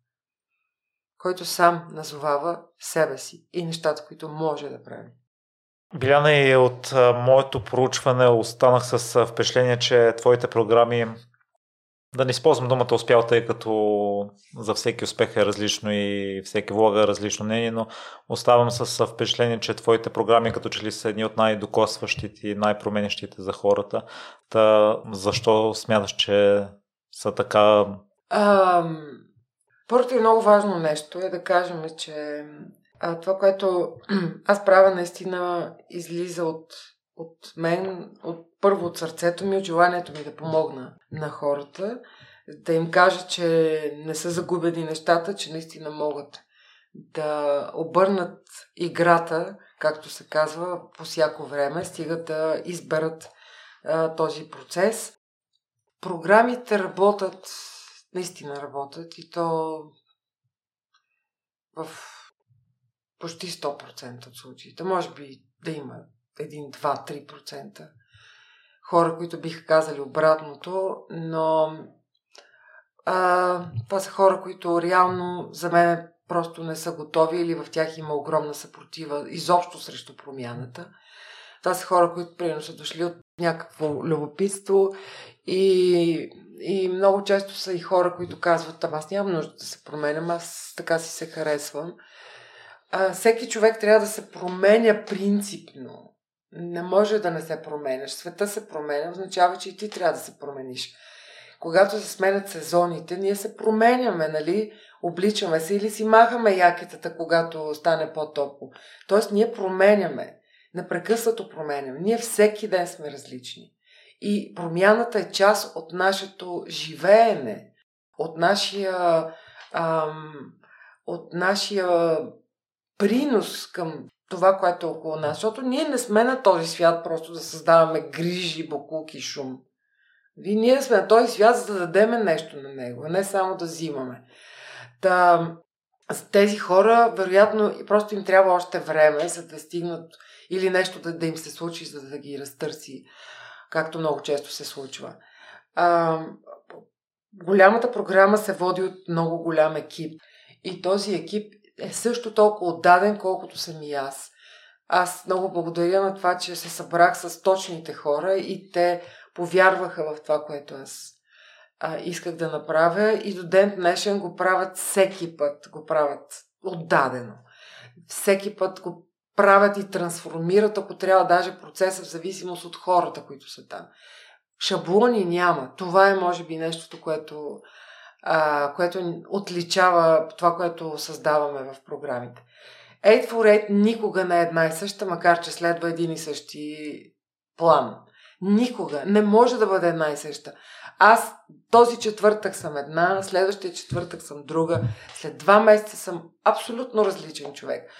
който сам назовава себе си и нещата, които може да прави. Биляна, и от моето проучване останах с впечатление, че твоите програми, да не използвам думата успял, тъй като за всеки успех е различно и всеки влага е различно мнение, но оставам с впечатление, че твоите програми като че ли са едни от най-докосващите и най-променящите за хората. Та защо смяташ, че са така? Първото и много важно нещо е да кажем, че това, което аз правя, наистина излиза от мен, първо от сърцето ми, от желанието ми да помогна на хората, да им кажа, че не са загубени нещата, че наистина могат да обърнат играта, както се казва, по всяко време, стигат да изберат този процес. Програмите работят, наистина работят, и то в почти 100% от случаите. Може би да има 1, 2, 3% хора, които биха казали обратното, но това са хора, които реално за мен просто не са готови или в тях има огромна съпротива изобщо срещу промяната. Това са хора, които примерно са дошли от някакво любопитство и много често са и хора, които казват: аз нямам нужда да се променям, аз така си се харесвам. Всеки човек трябва да се променя принципно. Не може да не се променяш. Света се променя, означава, че и ти трябва да се промениш. Когато се сменят сезоните, ние се променяме, нали? Обличаме се или си махаме якетата, когато стане по-топло. Тоест, ние променяме. Непрекъснато променяме. Ние всеки ден сме различни. И промяната е част от нашето живеене, от нашия принос към това, което е около нас. Защото ние не сме на този свят просто да създаваме грижи, бокук и шум. Ние сме на този свят, за да дадем нещо на него, а не само да взимаме. Тези хора, вероятно, просто им трябва още време, за да стигнат или нещо да им се случи, за да ги разтърси, както много често се случва. Голямата програма се води от много голям екип. И този екип е също толкова отдаден, колкото съм и аз. Аз много благодаря на това, че се събрах с точните хора и те повярваха в това, което аз исках да направя, и до ден днешен го правят всеки път, го правят отдадено. Всеки път го правят и трансформират, ако трябва, даже процеса в зависимост от хората, които са там. Шаблони няма. Това е, може би, нещото, което отличава това, което създаваме в програмите. 8 for 8 никога не е една и съща, макар че следва един и същи план. Никога. Не може да бъде една и съща. Аз този четвъртък съм една, следващия четвъртък съм друга, след 2 месеца съм абсолютно различен човек.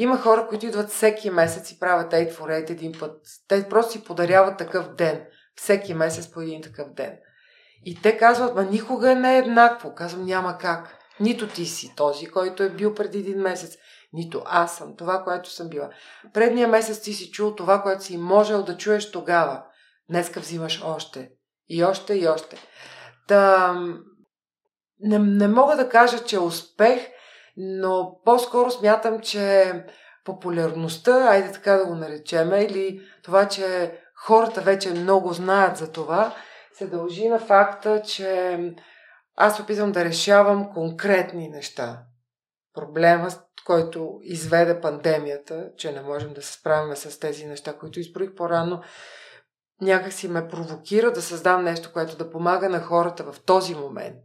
Има хора, които идват всеки месец и правят 8 for 8 един път. Те просто си подаряват такъв ден. Всеки месец по един такъв ден. И те казват, ма никога не е еднакво. Казвам, няма как. Нито ти си този, който е бил преди един месец. Нито аз съм това, което съм била. Предния месец ти си чул това, което си можел да чуеш тогава. Днеска взимаш още. И още, и още. Не мога да кажа, че е успех, но по-скоро смятам, че популярността, айде така да го наречеме, или това, че хората вече много знаят за това, се дължи на факта, че аз опитвам да решавам конкретни неща. Проблема, който изведе пандемията, че не можем да се справим с тези неща, които изброих по-рано, някак си ме провокира да създам нещо, което да помага на хората в този момент.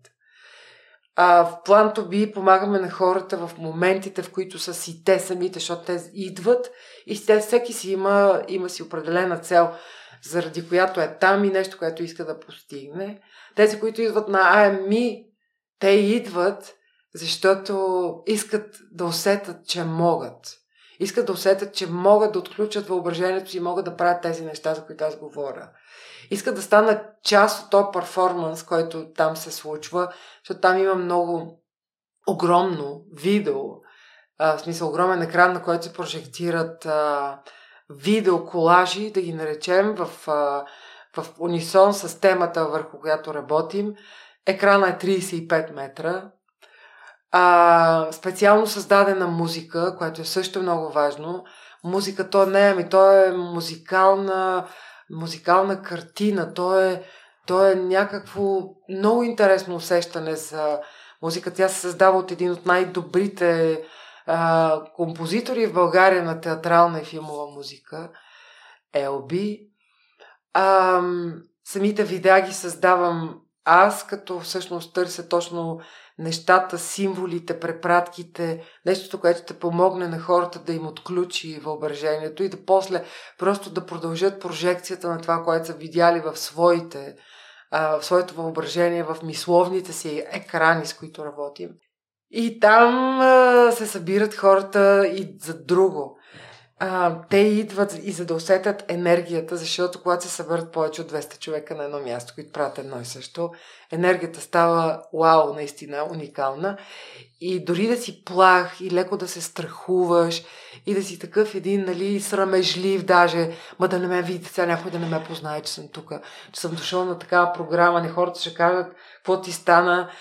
В Plantobe помагаме на хората в моментите, в които са си те самите, защото те идват и те всеки си има си определена цел, заради която е там и нещо, което иска да постигне. Тези, които идват на АМИ, те идват, защото искат да усетят, че могат. Искат да усетят, че могат да отключат въображението си и могат да правят тези неща, за които аз говоря. Искат да станат част от този перформанс, който там се случва, защото там има много огромно видео, в смисъл огромен екран, на който се прожектират видео колажи, да ги наречем, в унисон с темата, върху която работим. Екрана е 35 метра. Специално създадена музика, което е също много важно. Музика то не е, ами то е музикална картина, то е някакво много интересно усещане за музика. Тя се създава от един от най-добрите композитори в България на театрална и филмова музика, Елби. Самите видеа ги създавам аз, като всъщност търся точно нещата, символите, препратките, нещото, което те помогне на хората да им отключи въображението и да после просто да продължат прожекцията на това, което са видяли в своето въображение, в мисловните си екрани, с които работим. И там се събират хората и за друго. Те идват и за да усетят енергията, защото когато се съберат повече от 200 човека на едно място, които правят едно и също, енергията става вау, наистина уникална. И дори да си плах и леко да се страхуваш и да си такъв един, нали, срамежлив даже, да не ме видите сега, някой да не ме познае, че съм тук, че съм дошъл на такава програма, не хората ще кажат, какво ти стана,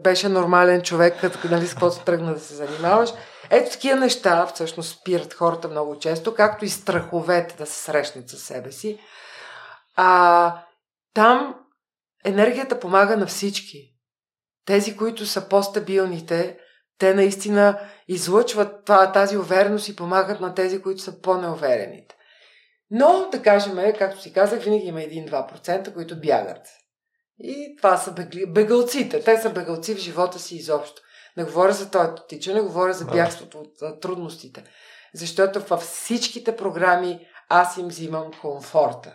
беше нормален човек, нали, с каквото тръгна да се занимаваш. Ето такива неща всъщност спират хората много често, както и страховете да се срещнат със себе си. Там енергията помага на всички. Тези, които са по-стабилните, те наистина излъчват тази увереност и помагат на тези, които са по-неуверените. Но, да кажем, както си казах, винаги има 1-2%, които бягат. И това са бегълците. Те са бегълци в живота си изобщо. Не говоря за този тича, не говоря за бягството от трудностите. Защото във всичките програми аз им взимам комфорта.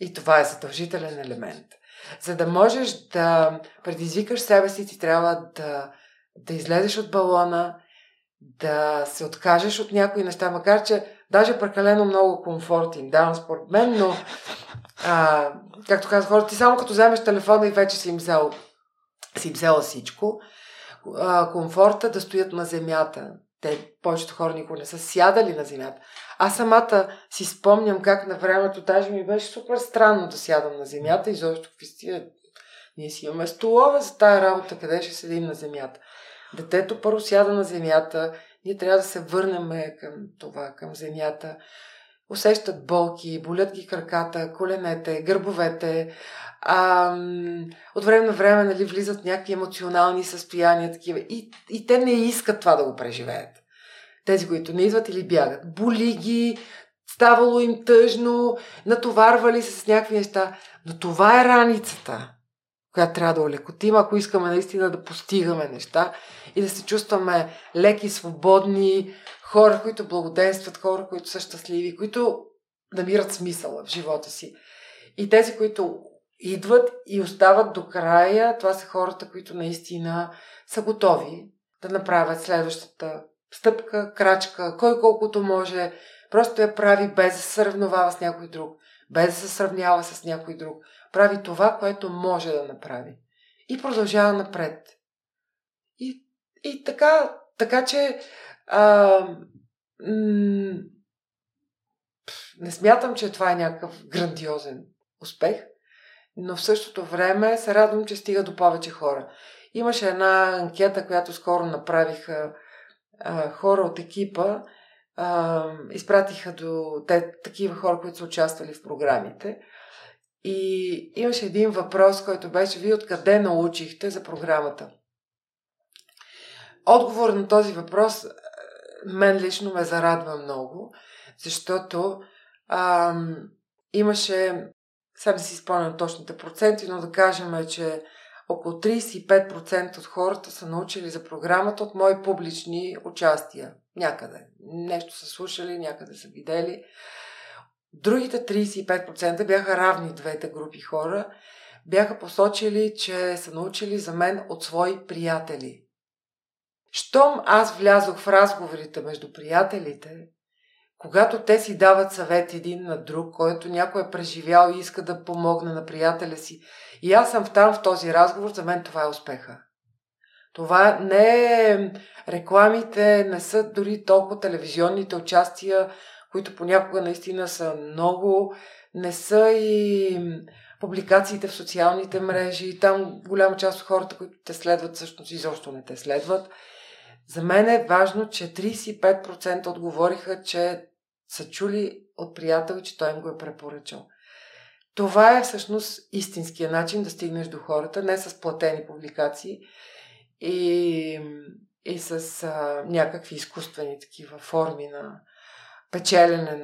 И това е задължителен елемент. За да можеш да предизвикаш себе си, ти трябва да излезеш от балона, да се откажеш от някои неща, макар че даже прекалено много комфорт им давам според мен, но както казвам хората, ти само като вземеш телефона и вече си им взела всичко. Комфорта да стоят на земята. Те, повечето хора никога не са сядали на земята. Аз самата си спомням как на времето даже ми беше супер странно да сядам на земята и защото ние си имаме столове за тая работа, къде ще седим на земята. Детето първо сяда на земята, ние трябва да се върнем към това, към земята. Усещат болки, болят ги краката, коленете, гърбовете. От време на време, нали, влизат някакви емоционални състояния, такива. И те не искат това да го преживеят. Тези, които не идват или бягат. Боли ги, ставало им тъжно, натоварвали се с някакви неща. Но това е раницата, която трябва да олекотим, ако искаме наистина да постигаме неща и да се чувстваме леки, свободни, хора, които благоденстват, хора, които са щастливи, които намират смисъл в живота си. И тези, които идват и остават до края, това са хората, които наистина са готови да направят стъпка, крачка, кой колкото може, просто я прави без да се сравнява с някой друг, без да се сравнява с някой друг. Прави това, което може да направи. И продължава напред. И така че не смятам, че това е някакъв грандиозен успех, но в същото време се радвам, че стига до повече хора. Имаше една анкета, която скоро направиха хора от екипа, изпратиха до такива хора, които са участвали в програмите. И имаше един въпрос, който беше: вие откъде научихте за програмата? Отговор на този въпрос мен лично ме зарадва много, защото имаше, сега си спомням точните проценти, но да кажем, че около 35% от хората са научили за програмата от мои публични участия. Някъде. Нещо са слушали, някъде са видели. Другите 35% бяха равни двете групи хора. Бяха посочили, че са научили за мен от свои приятели. Щом аз влязох в разговорите между приятелите, когато те си дават съвет един на друг, който някой е преживял и иска да помогне на приятеля си, и аз съм там в този разговор, за мен това е успеха. Това не е рекламите, не са дори толкова телевизионните участия, които понякога наистина са много, не са и публикациите в социалните мрежи, там голяма част от хората, които те следват, всъщност изобщо не те следват. За мен е важно, че 35% отговориха, че са чули от приятел, че той им го е препоръчал. Това е всъщност истинския начин да стигнеш до хората, не с платени публикации и с някакви изкуствени такива форми на печелене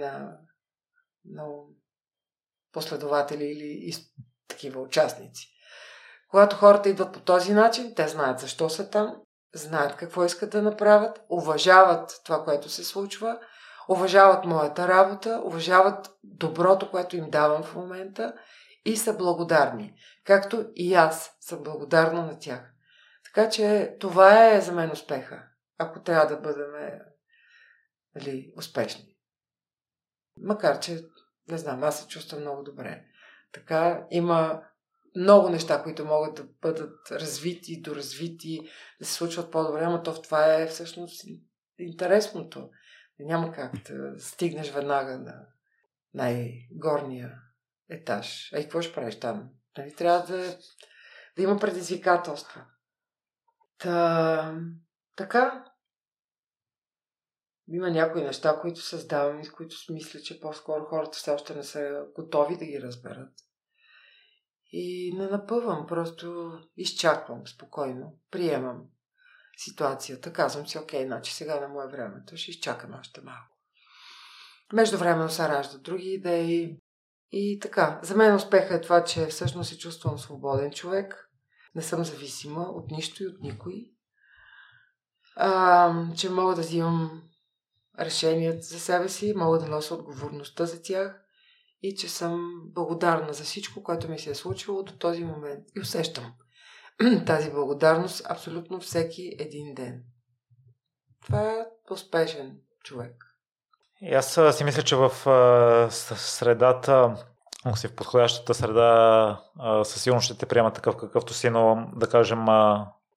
на последователи или такива участници. Когато хората идват по този начин, те знаят защо са там, знаят какво искат да направят, уважават това, което се случва, уважават моята работа, уважават доброто, което им давам в момента и са благодарни, както и аз съм благодарна на тях. Така че това е за мен успеха, ако трябва да бъдем успешни. Макар че, не знам, аз се чувствам много добре. Така, има много неща, които могат да бъдат развити, доразвити, да се случват по-добре, но то в това е всъщност интересното. Няма как да стигнеш веднага на най-горния етаж. Ей, какво ще правиш там? Нали, трябва да има предизвикателства. Така. Има някои неща, които създавам и които мисля, че по-скоро хората все още не са готови да ги разберат. И не напъвам, просто изчаквам спокойно, приемам ситуацията. Казвам си, окей, значи сега не му е времето, ще изчакам още малко. Междувременно се раждат други идеи и така. За мен успеха е това, че всъщност се чувствам свободен човек. Не съм зависима от нищо и от никой. Че мога да взимам решенията за себе си, мога да нося отговорността за тях и че съм благодарна за всичко, което ми се е случило до този момент. И усещам тази благодарност абсолютно всеки един ден. Това е успешен човек. И аз си мисля, че в средата, в подходящата среда със сигурност ще те приема такъв какъвто си, но да кажем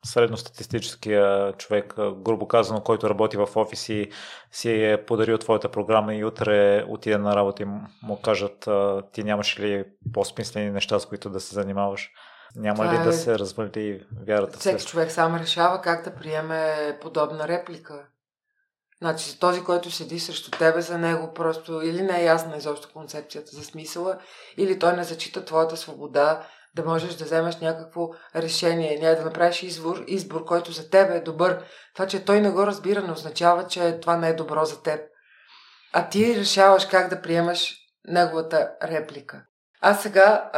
средностатистическия човек, грубо казано, който работи в офис и си е подарил твоята програма и утре отиде на работа и му кажат: ти нямаш ли по-смислени неща, с които да се занимаваш? Няма ли да се развали вярата? Всеки човек сам решава как да приеме подобна реплика. Значи този, който седи срещу тебе, за него просто или не е ясна изобщо концепцията за смисъла, или той не зачита твоята свобода да можеш да вземеш някакво решение, не да направиш избор, който за теб е добър. Това, че той не го разбира, не означава, че това не е добро за теб. А ти решаваш как да приемаш неговата реплика. Аз сега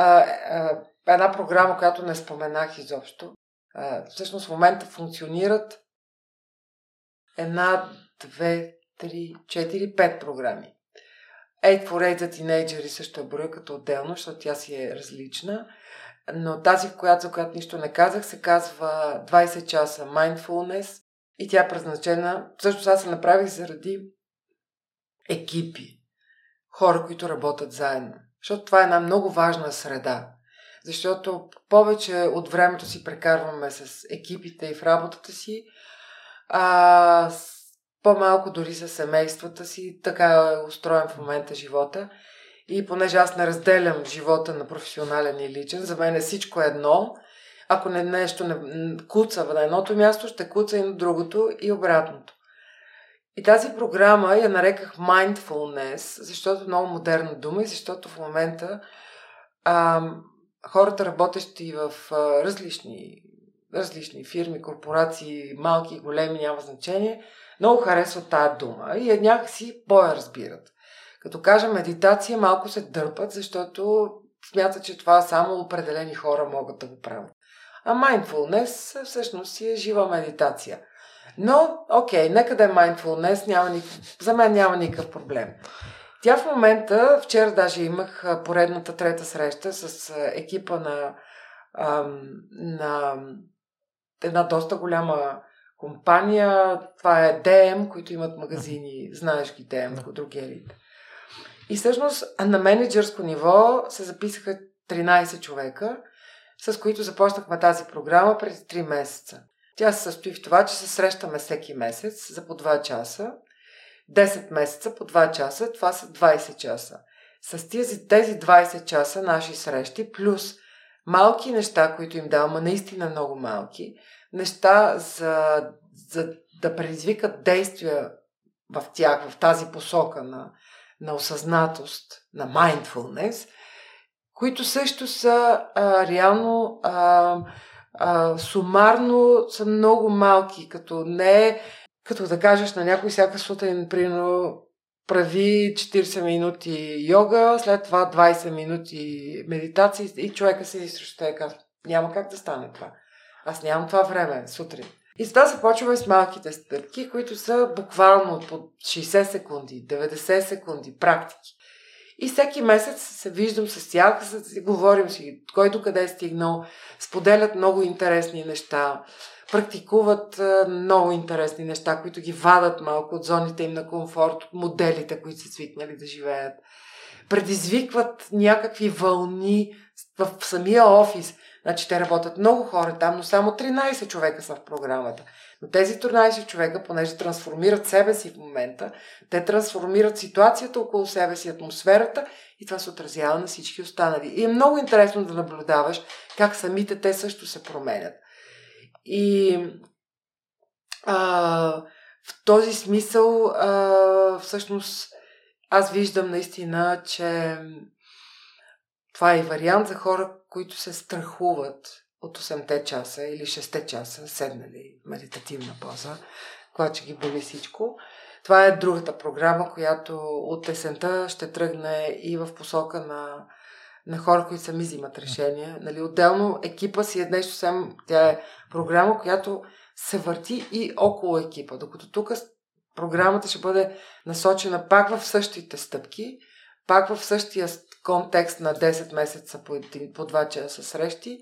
една програма, която не споменах изобщо, всъщност в момента функционират 5 програми. 8 for 8 за тинейджери също е броя като отделно, защото тя си е различна. Но тази, за която нищо не казах, се казва 20 часа mindfulness. И тя е предназначена... Всъщност аз се направих заради екипи. Хора, които работят заедно. Защото това е една много важна среда. Защото повече от времето си прекарваме с екипите и в работата си, а по-малко дори с семействата си. Така е устроен в момента живота. И понеже аз не разделям живота на професионален и личен, за мен е всичко едно. Ако нещо не куца на едното място, ще куца и на другото и обратното. И тази програма я нареках mindfulness, защото е много модерна дума и защото в момента хората, работещи в различни фирми, корпорации, малки и големи, няма значение, много харесват тая дума и някакси по-я разбират. Като кажа медитация, малко се дърпат, защото смятат, че това само определени хора могат да го правят. А mindfulness всъщност си е жива медитация. Но, окей, нека да е mindfulness, за мен няма никакъв проблем. Тя в момента, вчера даже имах поредната трета среща с екипа на една доста голяма компания. Това е ДМ, които имат магазини, знаеш ги ДМ, другерите. И всъщност на мениджърско ниво се записаха 13 човека, с които започнахме тази програма преди 3 месеца. Тя се състои в това, че се срещаме всеки месец за по 2 часа. 10 месеца по 2 часа, това са 20 часа. С тези 20 часа наши срещи, плюс малки неща, които им давам, наистина много малки, неща за да предизвикат действия в тях, в тази посока на осъзнатост, на mindfulness, които също са реално сумарно са много малки, като не е като да кажеш на някой всяка сутрин, примерно, прави 40 минути йога, след това 20 минути медитация и човека седи срещу тя и казва, няма как да стане това. Аз нямам това време сутрин. И сега започваме с малките стъпки, които са буквално под 60 секунди, 90 секунди практики. И всеки месец се виждам с тях, говорим си кой докъде е стигнал, споделят много интересни неща, практикуват много интересни неща, които ги вадат малко от зоните им на комфорт, от моделите, които са свикнали да живеят. Предизвикват някакви вълни в самия офис. Значи те работят много хора там, но само 13 човека са в програмата. Но тези 13 човека, понеже трансформират себе си в момента, те трансформират ситуацията около себе си, атмосферата и това се отразява на всички останали. И е много интересно да наблюдаваш как самите те също се променят. И в този смисъл всъщност аз виждам наистина, че това е вариант за хора, които се страхуват от 8-те часа или 6-те часа, седнали в медитативна поза, когато ще ги боли всичко. Това е другата програма, която от есента ще тръгне и в посока на хора, които сами взимат решения. Нали, отделно екипа си е нещо съвсем... Тя е програма, която се върти и около екипа. Докато тук програмата ще бъде насочена пак в същите стъпки, пак в същия контекст на 10 месеца по 2 часа срещи,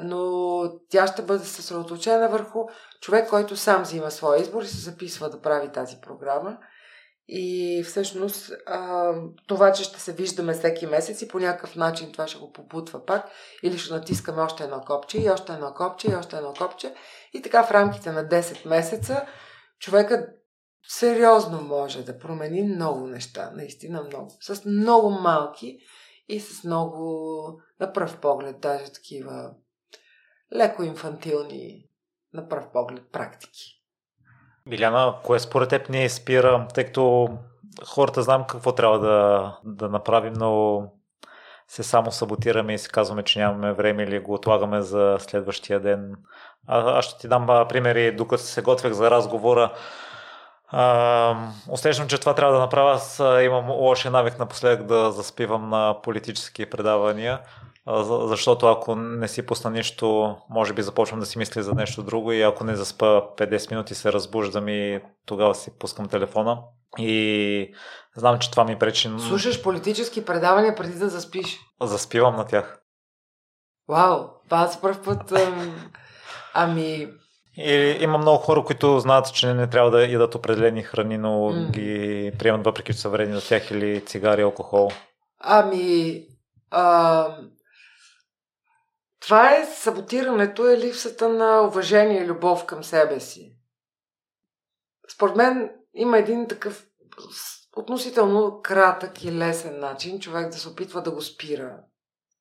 но тя ще бъде съсредоточена върху човек, който сам взима своя избор и се записва да прави тази програма. И всъщност това, че ще се виждаме всеки месец и по някакъв начин това ще го побутва пак, или ще натискаме още едно копче и още едно копче и още едно копче. И така в рамките на 10 месеца човекът сериозно може да промени много неща, наистина много. С много малки и с много, на пръв поглед, даже такива леко инфантилни, на пръв поглед, практики. Биляна, кое според теб не изпира, тъй като хората знам какво трябва да направим, но се само саботираме и си казваме, че нямаме време или го отлагаме за следващия ден. Аз ще ти дам примери, докато се готвех за разговора. Усещам, че това трябва да направя. Аз имам лошия навик напоследък да заспивам на политически предавания, защото ако не си пусна нищо, може би започвам да си мисля за нещо друго и ако не заспа 50 минути се разбуждам и тогава си пускам телефона и знам, че това ми пречи. Слушаш политически предавания преди да заспиш? Заспивам на тях. Вау, това за първ път. Ами... И има много хора, които знаят, че не трябва да ядат определени храни, но ги приемат въпреки, че са вредни за тях, или цигари, алкохол. Това е саботирането, е липсата на уважение и любов към себе си. Според мен има един такъв относително кратък и лесен начин човек да се опитва да го спира.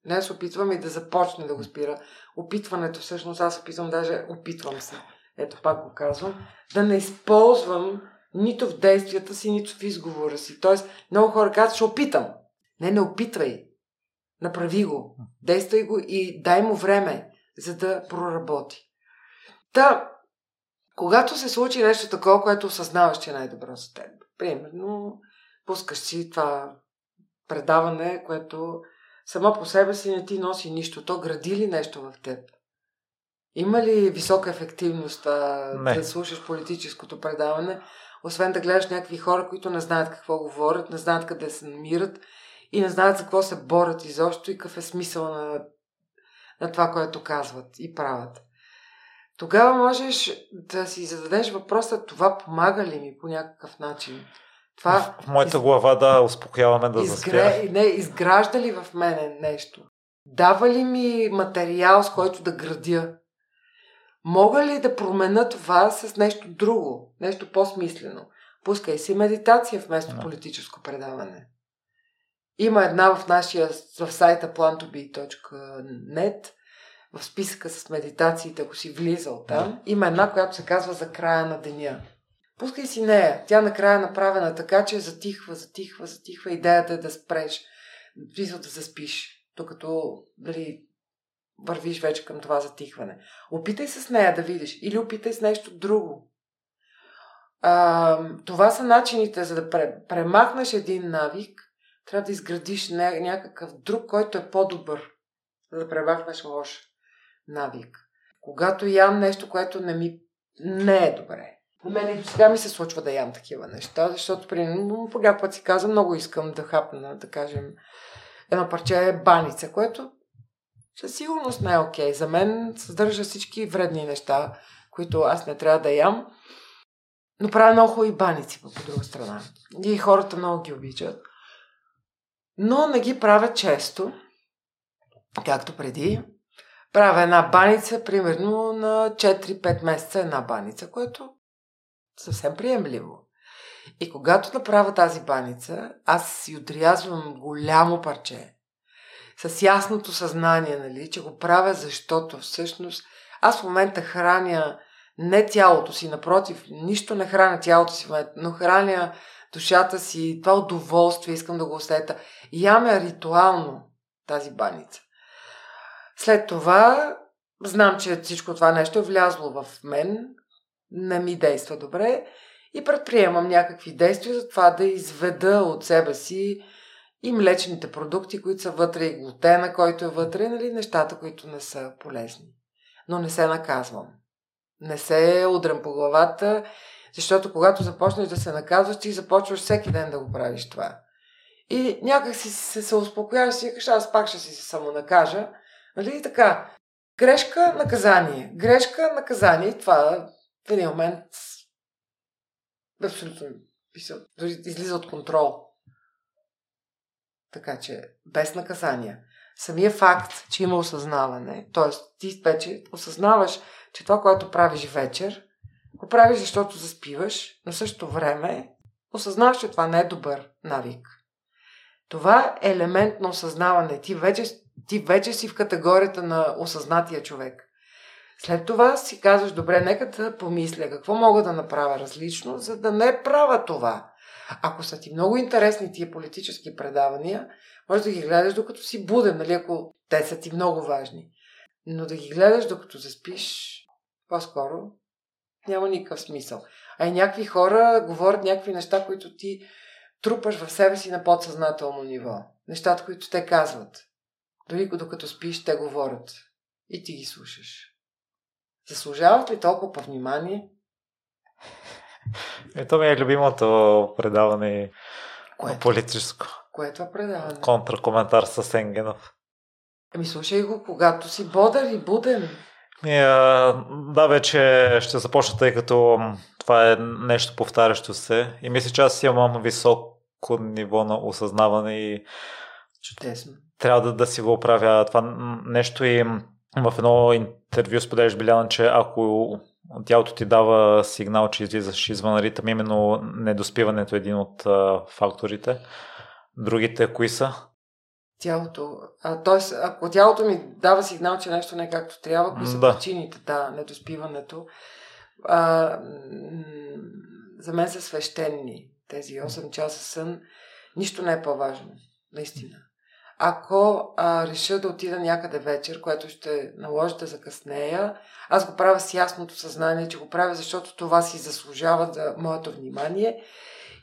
Не се опитвам и да започне да го спира. Опитването, всъщност аз опитвам, даже опитвам се, ето пак го казвам, да не използвам нито в действията си, нито в изговора си. Тоест, много хора казват, ще опитам. Не опитвай. Направи го. Действай го и дай му време, за да проработи. Та, когато се случи нещо такова, което осъзнаваш, че е най-добро за теб. Примерно, пускаш си това предаване, което само по себе си не ти носи нищо. То гради ли нещо в теб? Има ли висока ефективност да слушаш политическото предаване, освен да гледаш някакви хора, които не знаят какво говорят, не знаят къде се намират и не знаят за какво се борят изобщо и какъв е смисъл на това, което казват и правят. Тогава можеш да си зададеш въпроса, това помага ли ми по някакъв начин? Това в моята глава да успокояваме, да заспя. Не, изгражда ли в мене нещо? Дава ли ми материал, с който да градя? Мога ли да променя това с нещо друго? Нещо по-смислено? Пускай си медитация вместо политическо предаване. Има една в сайта plantobe.net, в списъка с медитациите, ако си влизал там, има една, която се казва за края на деня. Пускай си нея. Тя накрая е направена така, че затихва. Идеята е да спреш, да заспиш, докато вървиш вече към това затихване. Опитай с нея да видиш или опитай с нещо друго. Това са начините, за да премахнеш един навик, трябва да изградиш някакъв друг, който е по-добър, за да премахнеш лош навик. Когато ям нещо, което не е добре, на мен сега ми се случва да ям такива неща, защото по някакъв път си казвам, много искам да хапна, да кажем, едно парче баница, което със сигурност не е окей. За мен съдържа всички вредни неща, които аз не трябва да ям, но правя много хубави баници, по друга страна. И хората много ги обичат. Но не ги правя често, както преди. Правя една баница, примерно на 4-5 месеца една баница, което съвсем приемливо. И когато направя тази баница, аз си отрязвам голямо парче. С ясното съзнание, че го правя, защото всъщност аз в момента храня не тялото си, напротив, нищо не храня тялото си, но храня душата си, това удоволствие искам да го усета. И яме ритуално тази баница. След това знам, че всичко това нещо е влязло в мен, не ми действа добре и предприемам някакви действия за това да изведа от себе си и млечните продукти, които са вътре, и глутена, който е вътре, нещата, които не са полезни. Но не се наказвам. Не се удрям по главата, защото когато започнеш да се наказваш, ти започваш всеки ден да го правиш това. И някак си се успокояваш и кажеш, аз пак ще си се самонакажа. И така, грешка, наказание. Грешка, наказание. Това в един момент абсолютно излиза от контрол. Така че, без наказания. Самия факт, че има осъзнаване, т.е. ти вече осъзнаваш, че това, което правиш вечер, го правиш, защото заспиваш, но също време осъзнаваш, че това не е добър навик. Това е елемент на осъзнаване. Ти вече си в категорията на осъзнатия човек. След това си казваш, добре, нека да помисля какво мога да направя различно, за да не правя това. Ако са ти много интересни тия политически предавания, може да ги гледаш докато си буден, ако те са ти много важни. Но да ги гледаш докато заспиш, по-скоро няма никакъв смисъл. А и някакви хора говорят някакви неща, които ти трупаш в себе си на подсъзнателно ниво. Нещата, които те казват. Дори докато спиш, те говорят. И ти ги слушаш. Заслужават ли толкова по внимание? Ето ми е любимото предаване политическо. Кое е това предаване? Контракоментар с Енгенов. Слушай го, когато си бодър и буден. Да, вече ще започна, тъй като това е нещо повтарящо се. И мисля, че аз имам високо ниво на осъзнаване и чудесно. Трябва да си го оправя това нещо. И в едно интервю споделяш, Биляна, че ако тялото ти дава сигнал, че излизаш извън ритъм, именно недоспиването е един от факторите. Другите кои са? Тялото. Тоест, ако тялото ми дава сигнал, че нещо не е както трябва, кои са причините? Да, недоспиването. За мен са свещени тези 8 часа сън. Нищо не е по-важно. Наистина. Ако реша да отида някъде вечер, което ще наложи да закъснея, аз го правя с ясното съзнание, че го правя, защото това си заслужава за моето внимание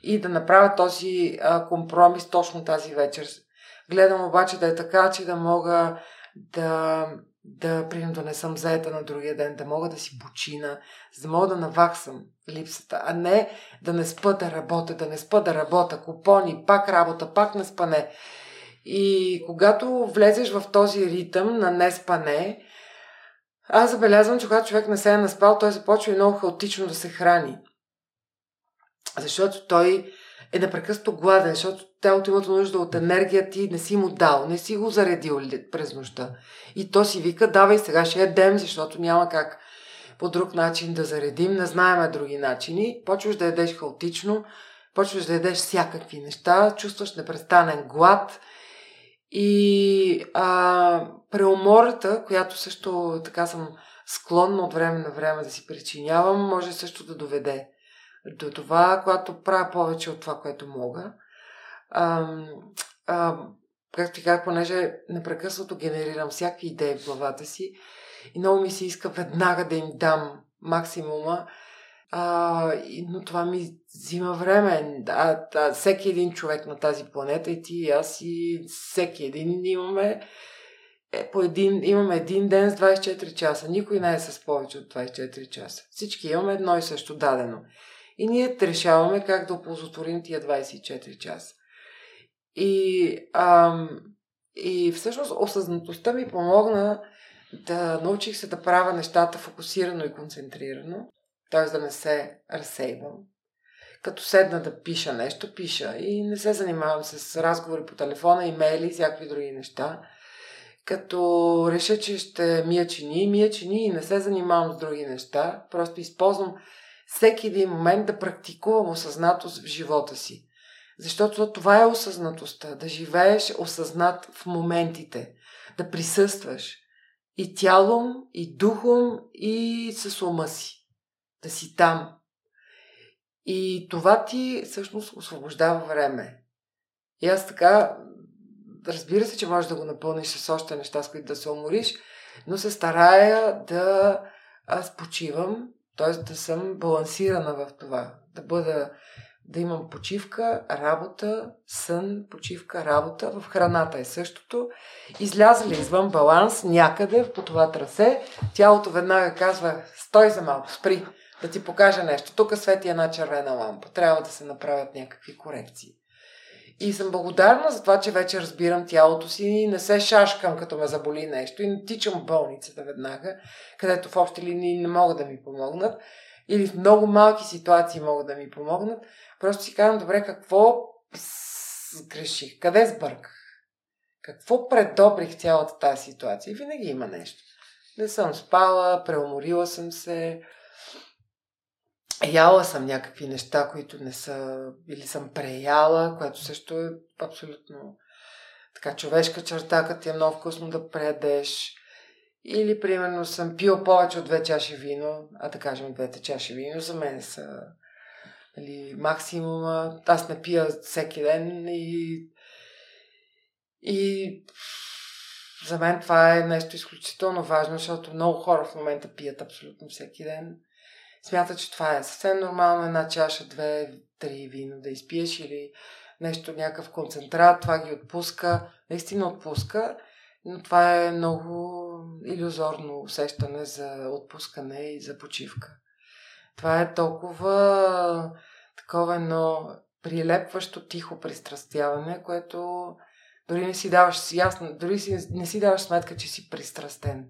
и да направя този компромис точно тази вечер. Гледам обаче да е така, че да мога да не съм заета на другия ден, да мога да си почина, за да мога да наваксам липсата, а не да не спа да работя, купони, пак работа, пак не спане. И когато влезеш в този ритъм на неспане, аз забелязвам, че когато човек не се е наспал, той започва и много хаотично да се храни. Защото той е непрекъснато гладен, защото тялото има нужда от енергия, ти не си му дал, не си го заредил през нощта. И то си вика, давай сега ще ядем, защото няма как по друг начин да заредим, не знаем други начини. Почваш да ядеш хаотично, почваш да ядеш всякакви неща, чувстваш непрестанен глад. И преумората, която също така съм склонна от време на време да си причинявам, може също да доведе до това, когато правя повече от това, което мога. Както ти казах, понеже непрекъснато генерирам всякакви идеи в главата си и много ми се иска веднага да им дам максимума, но това ми взима време. Всеки един човек на тази планета, и ти, и аз, и всеки един имаме един ден с 24 часа. Никой не е с повече от 24 часа. Всички имаме едно и също дадено. И ние решаваме как да оползотворим тия 24 часа. И всъщност осъзнатостта ми помогна да научих се да правя нещата фокусирано и концентрирано. Т.е. да не се разсейвам. Като седна да пиша нещо, пиша и не се занимавам с разговори по телефона, имейли и всякакви други неща. Като реша, че ще мия чини и не се занимавам с други неща. Просто използвам всеки един момент да практикувам осъзнатост в живота си. Защото това е осъзнатостта. Да живееш осъзнат в моментите. Да присъстваш и тялом, и духом, и с ума си. Да си там. И това ти всъщност освобождава време. И аз така, разбира се, че можеш да го напълниш с още неща, с които да се умориш, но се старая да почивам, т.е. да съм балансирана в това. Да имам почивка, работа, сън, почивка, работа. В храната е същото. Изляза ли извън баланс някъде по това трасе, тялото веднага казва, стой за малко, спри. Да ти покажа нещо. Тук свети една червена лампа. Трябва да се направят някакви корекции. И съм благодарна за това, че вече разбирам тялото си и не се шашкам, като ме заболи нещо. И не тичам в болницата веднага, където в общи линии не могат да ми помогнат. Или в много малки ситуации могат да ми помогнат. Просто си казвам, добре, какво сгреших? Къде сбърках? Какво предобрих цялата тази ситуация? И винаги има нещо. Не съм спала, преуморила съм се, яла съм някакви неща, които не са, или съм преяла, което също е абсолютно така човешка черта, като е много вкусно да преядеш. Или, примерно, съм пил повече от 2 чаши вино, да кажем 2 чаши вино за мен са максимума. Аз не пия всеки ден и за мен това е нещо изключително важно, защото много хора в момента пият абсолютно всеки ден. Смятат, че това е съвсем нормално, 1 чаша, 2-3 вино да изпиеш или нещо, някакъв концентрат, това ги отпуска, наистина отпуска, но това е много илюзорно усещане за отпускане и за почивка. Това е толкова такова едно прилепващо тихо пристрастяване, което дори не си даваш сметка, че си пристрастен.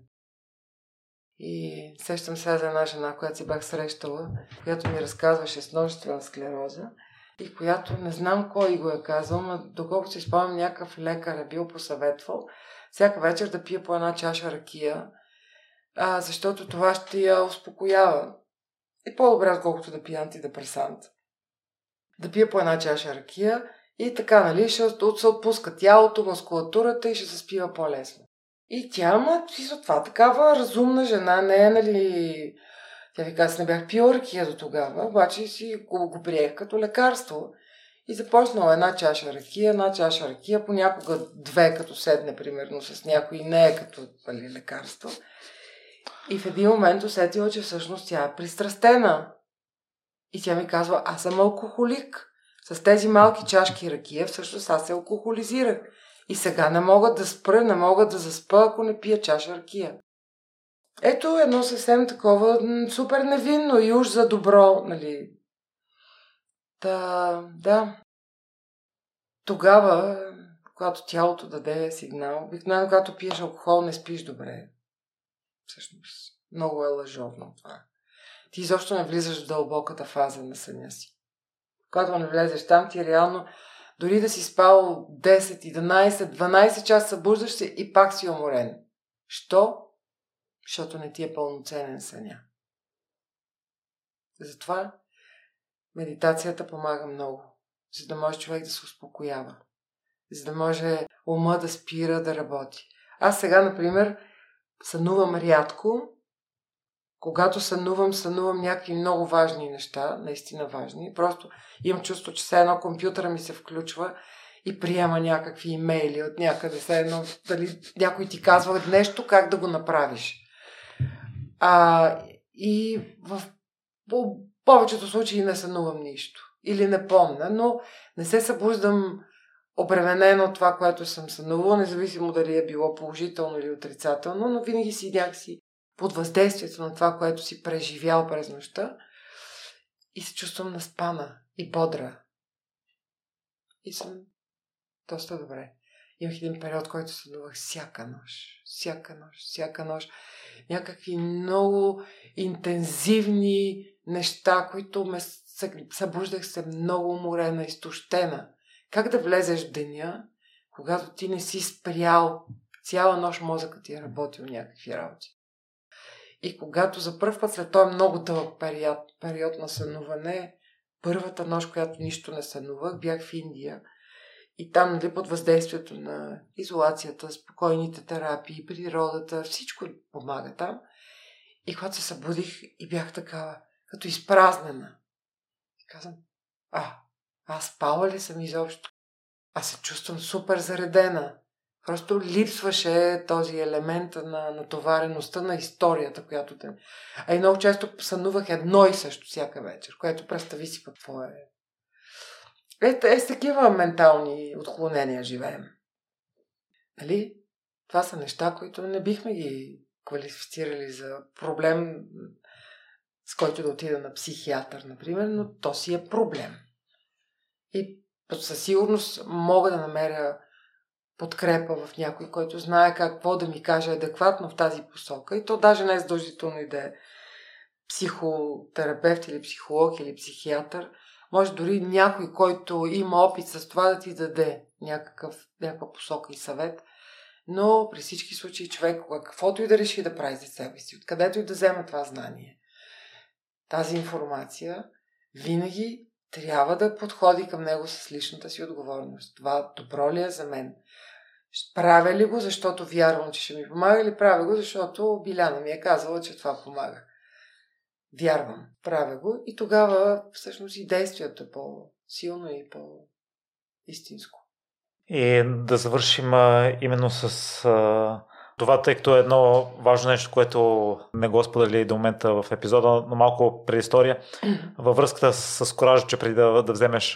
И сещам сега за една жена, която си бях срещала, която ми разказваше с множествена склероза и която не знам кой го е казал, но доколкото си спомням, някакъв лекар е бил посъветвал всяка вечер да пие по една чаша ракия, защото това ще я успокоява. И по-добре, отколкото да пие антидепресант. Да пие по една чаша ракия и така, нали, ще се отпуска тялото, мускулатурата и ще се спива по-лесно. И тя, за това такава разумна жена, не е, нали... Тя ви каза, не бях пила ракия до тогава, обаче си го приех като лекарство. И започнала една чаша ракия, понякога две, като седне, примерно, с някой, не е като, нали, лекарство. И в един момент усетила, че всъщност тя е пристрастена. И тя ми казва, аз съм алкохолик. С тези малки чашки ракия всъщност аз се алкохолизирах. И сега не мога да спра, не мога да заспа, ако не пия чаша ракия. Ето едно съвсем такова супер невинно и уж за добро, нали. Да. Тогава, когато тялото даде сигнал, обикновено когато пиеш алкохол, не спиш добре. Всъщност, много е лъжовно това. Ти изобщо не влизаш в дълбоката фаза на съня си. Когато не влезеш там, ти реално, дори да си спал 10, 11, 12 часа, събуждаш се и пак си уморен. Що? Защото не ти е пълноценен съня. Затова медитацията помага много, за да може човек да се успокоява, за да може ума да спира, да работи. Аз сега, например, сънувам рядко. Когато сънувам някакви много важни неща, наистина важни. Просто имам чувство, че все едно компютъра ми се включва и приема някакви имейли от някъде. Все едно, дали някой ти казва нещо, как да го направиш. И в повечето случаи не сънувам нищо. Или не помня, но не се събуждам обременена от това, което съм сънувала, независимо дали е било положително или отрицателно, но винаги си някакси под въздействието на това, което си преживял през нощта, и се чувствам наспана и бодра. И съм доста добре. Имах един период, който сънувах всяка нощ. Някакви много интензивни неща, които ме събуждах се много уморена, изтощена. Как да влезеш в деня, когато ти не си спрял? Цяла нощ мозъкът ти е работил някакви работи. И когато за първ път след този много дълъг период на сънуване, първата нощ, която нищо не сънувах, бях в Индия. И там, нали, под въздействието на изолацията, спокойните терапии, природата, всичко помага там. И когато се събудих и бях такава, като изпразнена. И казвам, аз спала ли съм изобщо? Аз се чувствам супер заредена. Просто липсваше този елемент на натовареността на историята, която те... А и много често сънувах едно и също всяка вечер, което представи си какво е. С такива ментални отклонения живеем. Нали? Това са неща, които не бихме ги квалифицирали за проблем, с който да отида на психиатър, например, но то си е проблем. И със сигурност мога да намеря подкрепа в някой, който знае какво да ми каже адекватно в тази посока. И то даже не е задължително и да е психотерапевт или психолог или психиатър. Може дори някой, който има опит с това, да ти даде някаква посока и съвет. Но при всички случаи човек, каквото и да реши да прави за себе си, откъдето и да взема това знание, тази информация, винаги трябва да подходи към него с личната си отговорност. Това добро ли е за мен? Правя ли го, защото вярвам, че ще ми помага, или правя го, защото Биляна ми е казала, че това помага? Вярвам, правя го, и тогава всъщност и действието е по-силно и по-истинско. И да завършим именно с това, тъй като е едно важно нещо, което не го сподели до момента в епизода, но малко предистория. Във връзката с куража, че преди да вземеш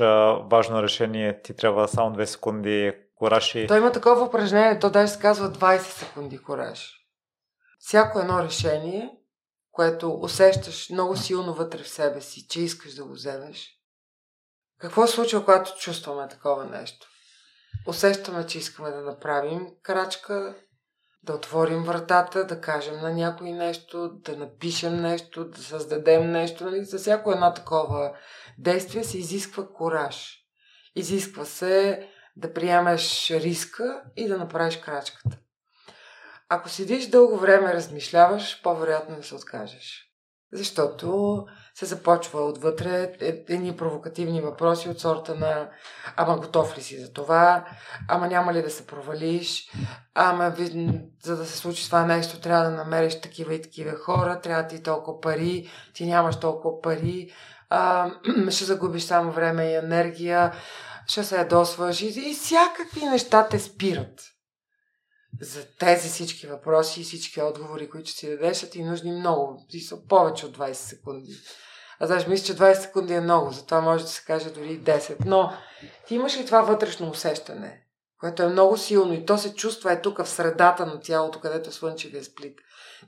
важно решение, ти трябва само 2 секунди кураж. Той има такова упражнение, то даже се казва 20 секунди кураж. Всяко едно решение, което усещаш много силно вътре в себе си, че искаш да го вземеш. Какво се случва, когато чувстваме такова нещо? Усещаме, че искаме да направим крачка, да отворим вратата, да кажем на някой нещо, да напишем нещо, да създадем нещо. Нали? За всяко едно такова действие се изисква кураж. Изисква се да приемеш риска и да направиш крачката. Ако седиш дълго време, размишляваш, по-вероятно да се откажеш. Защото се започва отвътре едни провокативни въпроси от сорта на ама готов ли си за това, ама няма ли да се провалиш, ама за да се случи това нещо трябва да намериш такива и такива хора, трябва да ти толкова пари, ти нямаш толкова пари, ще загубиш само време и енергия, ще се ядосваш и всякакви неща те спират. За тези всички въпроси и всички отговори, които си дадеш, са ти нужни много. Ти са повече от 20 секунди. Аз даже мисля, че 20 секунди е много, затова може да се каже дори 10. Но ти имаш ли това вътрешно усещане, което е много силно и то се чувства е тук в средата на тялото, където е слънчевия сплит.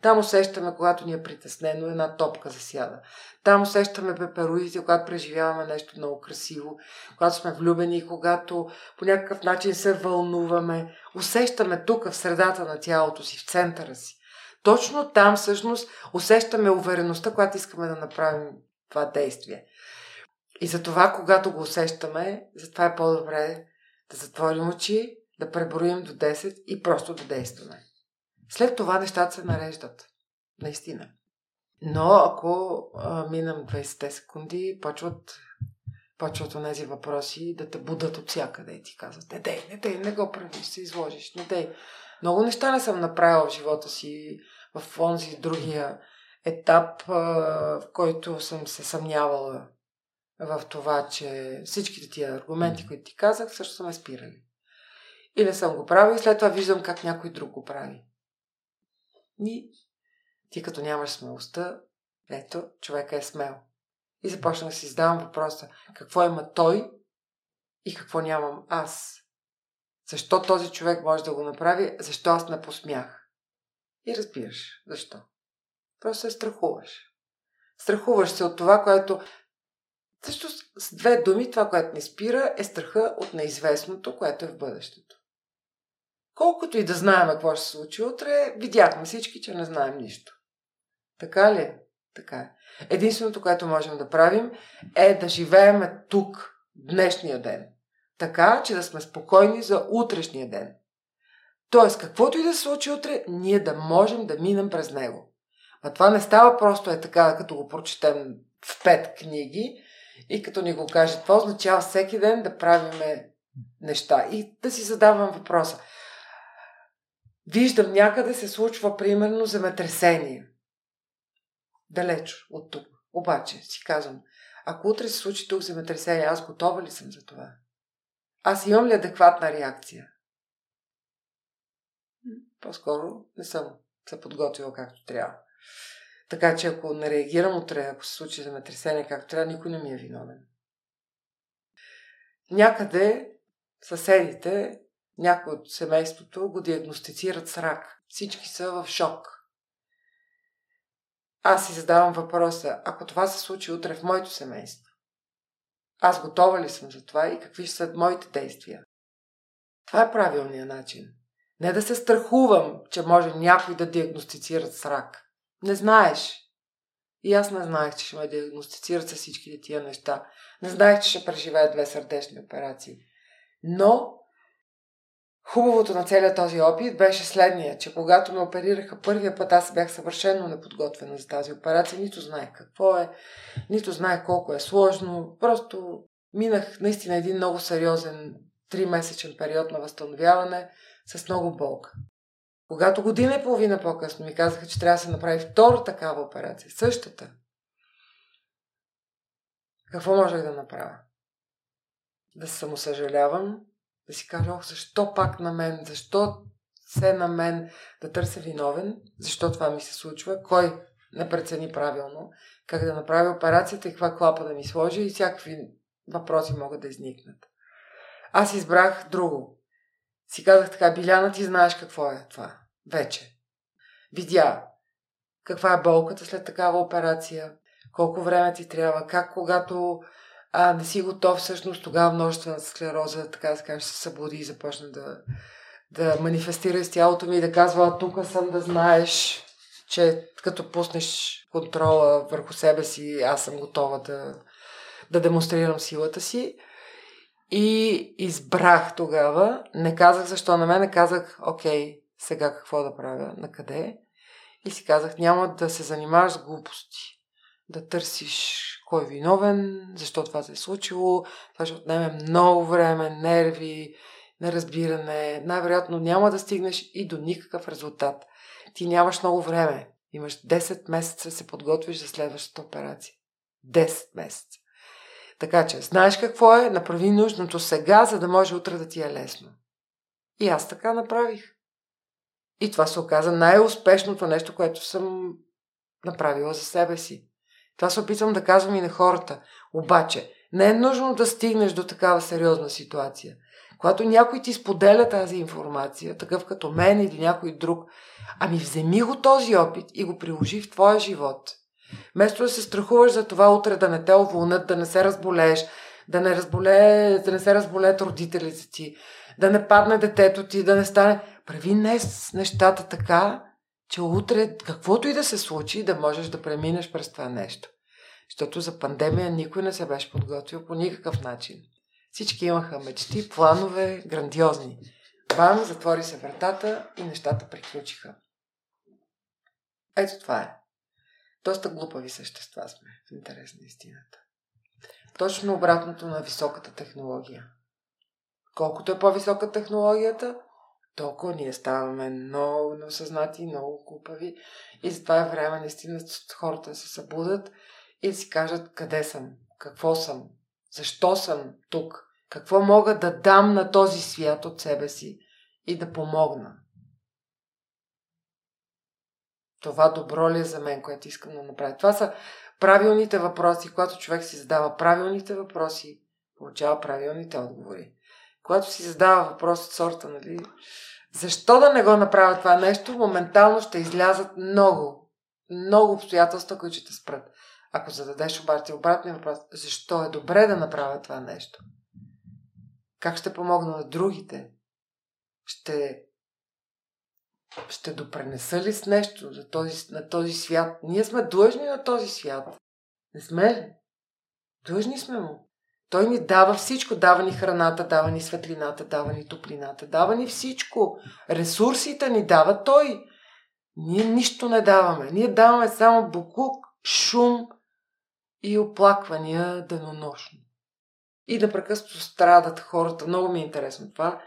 Там усещаме, когато ни е притеснено, една топка засяда. Там усещаме пеперудите, когато преживяваме нещо много красиво, когато сме влюбени, когато по някакъв начин се вълнуваме. Усещаме тук, в средата на тялото си, в центъра си. Точно там, всъщност, усещаме увереността, когато искаме да направим това действие. И затова, когато го усещаме, затова е по-добре да затворим очи, да преброим до 10 и просто да действаме. След това нещата се нареждат. Наистина. Но ако минам 20 секунди, почват онези въпроси да те будат от всякъде и ти казват не дей, не го правиш, се изложиш, не дей. Много неща не съм направила в живота си в онзи другия етап, в който съм се съмнявала в това, че всичките тия аргументи, които ти казах, също са ме спирали. И не съм го правила и след това виждам как някой друг го прави. И ти като нямаш смелостта, ето, човека е смел. И започнах да си задавам въпроса, какво има той и какво нямам аз? Защо този човек може да го направи? Защо аз не посмях? И разбираш, защо. Просто се страхуваш. Страхуваш се от това, което... Също с две думи, това, което ни спира, е страха от неизвестното, което е в бъдещето. Колкото и да знаем какво ще се случи утре, видяхме всички, че не знаем нищо. Така ли? Така е. Единственото, което можем да правим, е да живеем тук, днешния ден. Така, че да сме спокойни за утрешния ден. Тоест, каквото и да се случи утре, ние да можем да минем през него. А това не става просто е така, като го прочетем в 5 книги и като ни го каже, това означава всеки ден да правиме неща и да си задавам въпроса. Виждам някъде се случва, примерно, земетресение. Далеч от тук. Обаче, си казвам, ако утре се случи тук земетресение, аз готова ли съм за това? Аз имам ли адекватна реакция? По-скоро не съм се подготвила както трябва. Така че, ако не реагирам утре, ако се случи земетресение както трябва, никой не ми е виновен. Някъде съседите... Някои от семейството го диагностицират с рак. Всички са в шок. Аз си задавам въпроса, ако това се случи утре в моето семейство, аз готова ли съм за това и какви ще са моите действия? Това е правилният начин. Не да се страхувам, че може някой да диагностицират с рак. Не знаеш. И аз не знаех, че ще ме диагностицират с всички тия неща. Не знаех, че ще преживея 2 сърдечни операции. Но... Хубавото на целият този опит беше следния, че когато ме оперираха първия път, аз бях съвършено неподготвена за тази операция. Нито знаех какво е, нито знаех колко е сложно. Просто минах наистина един много сериозен 3-месечен период на възстановяване с много болка. Когато година и половина по-късно ми казаха, че трябва да се направи втора такава операция, същата, какво можех да направя? Да се самосъжалявам, да си кажа, защо пак на мен, защо се на мен да търся виновен, защо това ми се случва, кой не прецени правилно, как да направи операцията и каква клапа да ми сложи и всякакви въпроси могат да изникнат. Аз избрах друго. Си казах така, Биляна, ти знаеш какво е това вече. Видя каква е болката след такава операция, колко време ти трябва, как когато... не си готов, всъщност тогава множествената склероза, така да кажа, се събуди и започна да да манифестира с тялото ми и да казва, тук съм, да знаеш, че като пуснеш контрола върху себе си, аз съм готова да демонстрирам силата си. И избрах тогава, не казах защо на мен, казах, окей, сега какво да правя, накъде? И си казах, няма да се занимаваш с глупости, да търсиш кой е виновен, защо това се е случило, това ще отнеме много време, нерви, неразбиране, най-вероятно няма да стигнеш и до никакъв резултат. Ти нямаш много време, имаш 10 месеца да се подготвиш за следващата операция. 10 месеца. Така че, знаеш какво е, направи нужното сега, за да може утре да ти е лесно. И аз така направих. И това се оказа най-успешното нещо, което съм направила за себе си. Това се опитвам да казвам и на хората. Обаче, не е нужно да стигнеш до такава сериозна ситуация. Когато някой ти споделя тази информация, такъв като мен или някой друг, ами вземи го този опит и го приложи в твоя живот. Вместо да се страхуваш за това утре да не те уволнят, да не се разболееш, да не се разболеят родителите ти, да не падне детето ти, да не стане... Прави днес нещата така, че утре, каквото и да се случи, да можеш да преминеш през това нещо. Защото за пандемия никой не се беше подготвил по никакъв начин. Всички имаха мечти, планове, грандиозни. Бам, затвори се вратата и нещата приключиха. Ето това е. Доста глупави същества сме, в интерес на истината. Точно обратното на високата технология. Колкото е по-висока технологията, толкова ние ставаме много неосъзнати, много глупави. И затова е време наистина хората да се събудат и да си кажат къде съм, какво съм, защо съм тук, какво мога да дам на този свят от себе си и да помогна. Това добро ли е за мен, което искам да направя? Това са правилните въпроси. Когато човек си задава правилните въпроси, получава правилните отговори. Когато си задава въпрос от сорта, нали, защо да не го направя това нещо, моментално ще излязат много обстоятелства, които ще те спрат. Ако зададеш обаче обратния въпрос, защо е добре да направя това нещо? Как ще помогна на другите? Ще допренеса ли с нещо на този свят? Ние сме длъжни на този свят. Не сме ли? Длъжни сме му. Той ни дава всичко. Дава ни храната, дава ни светлината, дава ни топлината, дава ни всичко. Ресурсите ни дава той. Ние нищо не даваме. Ние даваме само боклук, шум и оплаквания денонощно. И непрекъснато страдат хората. Много ми е интересно това,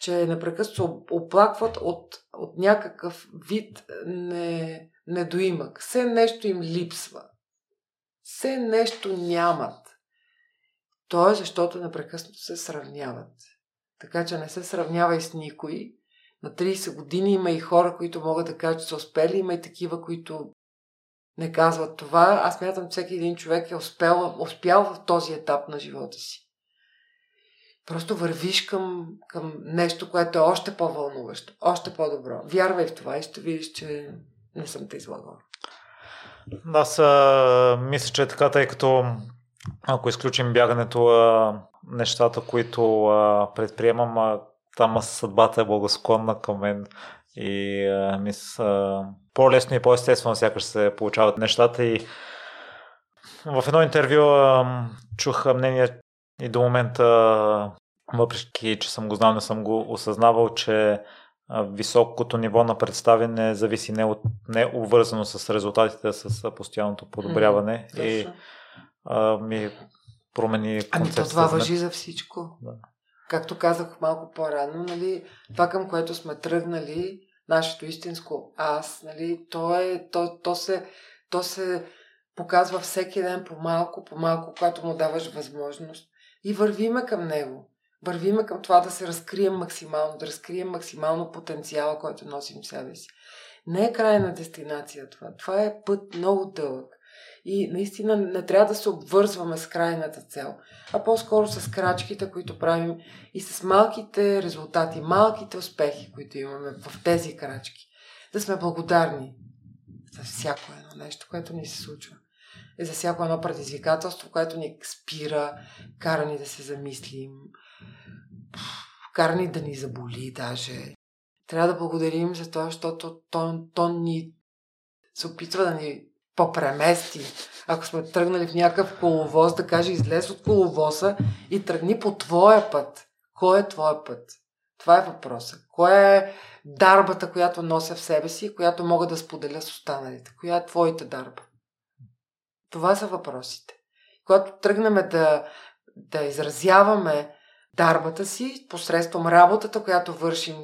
че непрекъснато оплакват от някакъв вид недоимък. Все нещо им липсва. Все нещо нямат. То е защото непрекъснато се сравняват. Така че не се сравнявай с никой. На 30 години има и хора, които могат да кажат, че са успели. Има и такива, които не казват това. Аз смятам, че всеки един човек е успял в този етап на живота си. Просто вървиш към нещо, което е още по-вълнуващо, още по-добро. Вярвай в това и ще видиш, че не съм те излагала. Аз мисля, че е така, тъй като ако изключим бягането, нещата, които предприемам, там съдбата е благосклонна към мен и мисля, по-лесно и по-естествено сякаш се получават нещата. И в едно интервю чух мнение, и до момента, въпреки че съм го знал, не съм го осъзнавал, че високото ниво на представяне зависи не е обвързано с резултатите, а с постоянното подобряване. И ми промени концепцията. Това важи за всичко. Да. Както казах малко по-рано, нали, това към което сме тръгнали, нашето истинско аз, нали, то се показва всеки ден по-малко, когато му даваш възможност. И вървиме към него. Вървиме към това да се разкрием максимално, да разкрием максимално потенциала, който носим в себе си. Не е край на дестинация това. Това е път много дълъг. И наистина не трябва да се обвързваме с крайната цел, а по-скоро с крачките, които правим и с малките резултати, малките успехи, които имаме в тези крачки. Да сме благодарни за всяко едно нещо, което ни се случва. Е за всяко едно предизвикателство, което ни спира, кара ни да се замислим, кара ни да ни заболи даже. Трябва да благодарим за това, защото то ни се опитва да ни попремести. Ако сме тръгнали в някакъв коловоз, да каже, излез от коловоза и тръгни по твоя път. Кой е твоя път? Това е въпросът. Коя е дарбата, която нося в себе си и която мога да споделя с останалите? Коя е твоята дарба? Това са въпросите. Когато тръгнем да изразяваме дарбата си посредством работата, която вършим,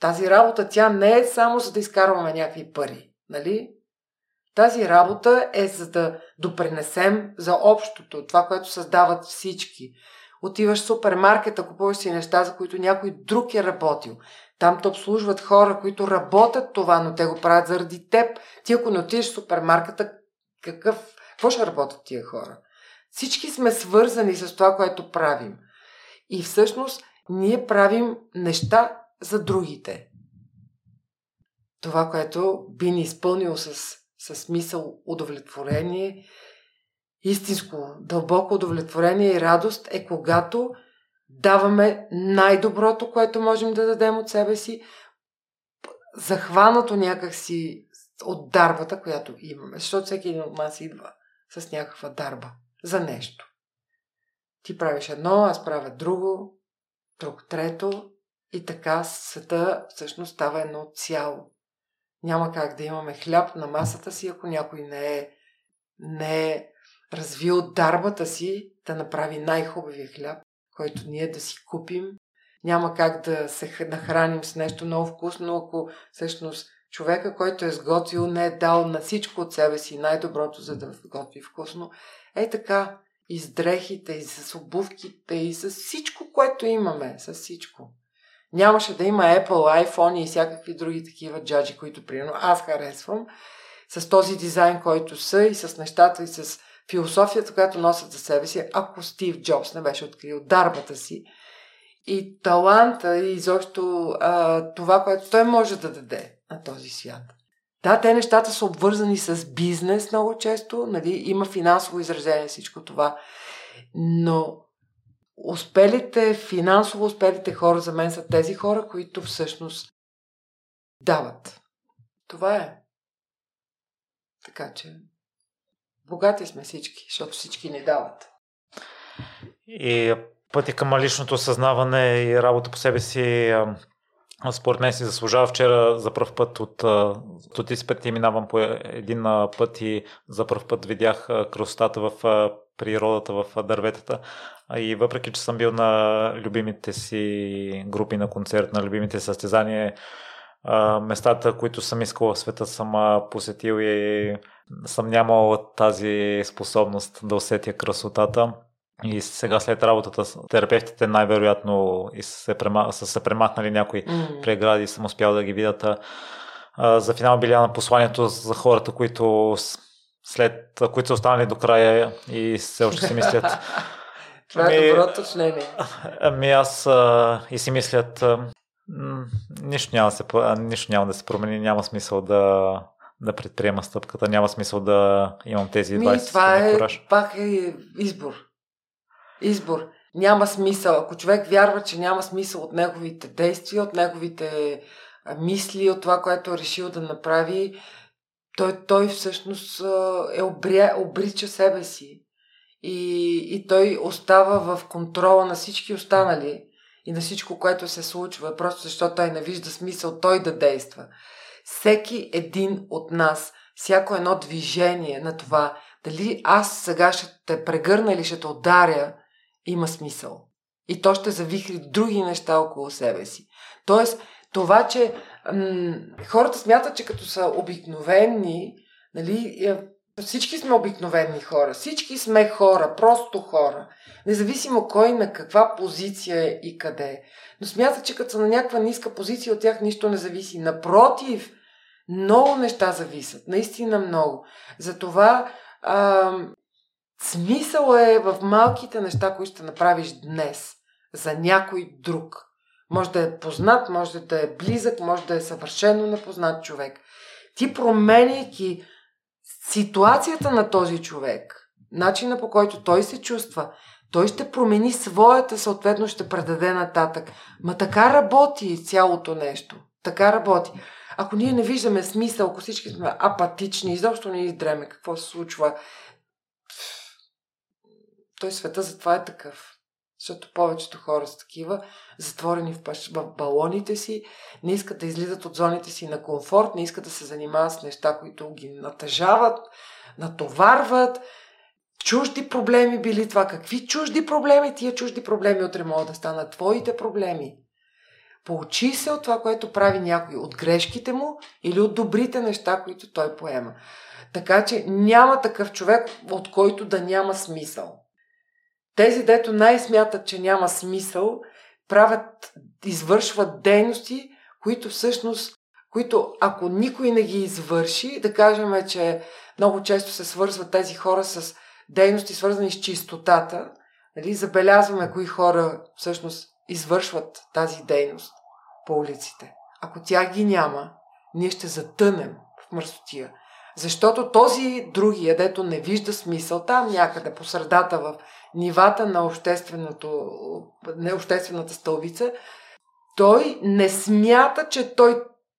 тази работа, тя не е само за да изкарваме някакви пари, нали? Тази работа е за да допринесем за общото, това, което създават всички. Отиваш в супермаркета, купуваш си неща, за които някой друг е работил. Там те обслужват хора, които работят това, но те го правят заради теб. Ти ако не отидеш в супермаркета, какво ще работят тия хора? Всички сме свързани с това, което правим. И всъщност ние правим неща за другите. Това, което би ни изпълнило с смисъл, удовлетворение, истинско, дълбоко удовлетворение и радост е когато даваме най-доброто, което можем да дадем от себе си, захванато някакси от дарбата, която имаме. Защото всеки един от нас идва с някаква дарба за нещо. Ти правиш едно, аз правя друго, друг трето и така света всъщност става едно цяло. Няма как да имаме хляб на масата си, ако някой не е развил дарбата си да направи най-хубавия хляб, който ние да си купим. Няма как да се нахраним с нещо много вкусно, ако всъщност човека, който е сготвил, не е дал на всичко от себе си най-доброто, за да готви вкусно. Е така, и с дрехите, и с обувките, и с всичко, което имаме, с всичко. Нямаше да има Apple, iPhone и всякакви други такива джаджи, които примерно аз харесвам, с този дизайн, който са, и с нещата, и с философията, която носят за себе си, ако Стив Джобс не беше открил дарбата си и таланта, и изобщо това, което той може да даде на този свят. Да, те нещата са обвързани с бизнес много често, нали, има финансово изражение всичко това, но финансово успелите хора за мен са тези хора, които всъщност дават. Това е. Така че богати сме всички, защото всички не дават. И пътя към личното съзнаване и работа по себе си според мен си заслужава. Вчера за пръв път от стотици пъти минавам по един път и за пръв път видях красотата в природата, в дърветата. И въпреки, че съм бил на любимите си групи на концерт, на любимите състезания, местата, които съм искал в света, съм посетил и съм нямал тази способност да усетя красотата. И сега след работата с терапевтите най-вероятно са се премахнали някои прегради и съм успял да ги видят. За финал, Биляна, посланието за хората, които са останали до края и все още си мислят. Това е добро уточнение. Ами аз и си мислят, нищо няма да се промени, няма смисъл да предприема стъпката, няма смисъл да имам тези 20 секунди кураж. Това пак е избор. Избор. Няма смисъл. Ако човек вярва, че няма смисъл от неговите действия, от неговите мисли, от това, което е решил да направи, той всъщност обрича себе си. И той остава в контрола на всички останали и на всичко, което се случва, просто защото той не вижда смисъл той да действа. Всеки един от нас, всяко едно движение на това, дали аз сега ще те прегърна или ще те ударя, има смисъл. И то ще завихри други неща около себе си. Тоест, това, че хората смятат, че като са обикновени, нали, всички сме обикновени хора, всички сме хора, просто хора, независимо кой на каква позиция е и къде е. Но смятат, че като са на някаква ниска позиция, от тях нищо не зависи. Напротив, много неща зависят, наистина много. Затова смисъл е в малките неща, които ще направиш днес за някой друг. Може да е познат, може да е близък, може да е съвършено непознат човек. Ти, променяйки ситуацията на този човек, начина по който той се чувства, той ще промени своята, съответно ще предаде нататък. Ма така работи цялото нещо. Така работи. Ако ние не виждаме смисъл, ако всички сме апатични, изобщо не издреме какво се случва, той света затова е такъв. Защото повечето хора са такива, затворени в балоните си, не искат да излизат от зоните си на комфорт, не искат да се занимават с неща, които ги натъжават, натоварват. Чужди проблеми били това. Какви чужди проблеми? Тия чужди проблеми утре могат да станат твоите проблеми. Поучи се от това, което прави някой, от грешките му или от добрите неща, които той поема. Така че няма такъв човек, от който да няма смисъл. Тези, дето най-смятат, че няма смисъл, правят, извършват дейности, които всъщност, които ако никой не ги извърши, да кажем, че много често се свързват тези хора с дейности, свързани с чистотата. Нали? Забелязваме кои хора всъщност извършват тази дейност по улиците. Ако тя ги няма, ние ще затънем в мръсотия. Защото този другия, дето не вижда смисъл, там някъде по средата в нивата на обществената стълбица, той не смята, че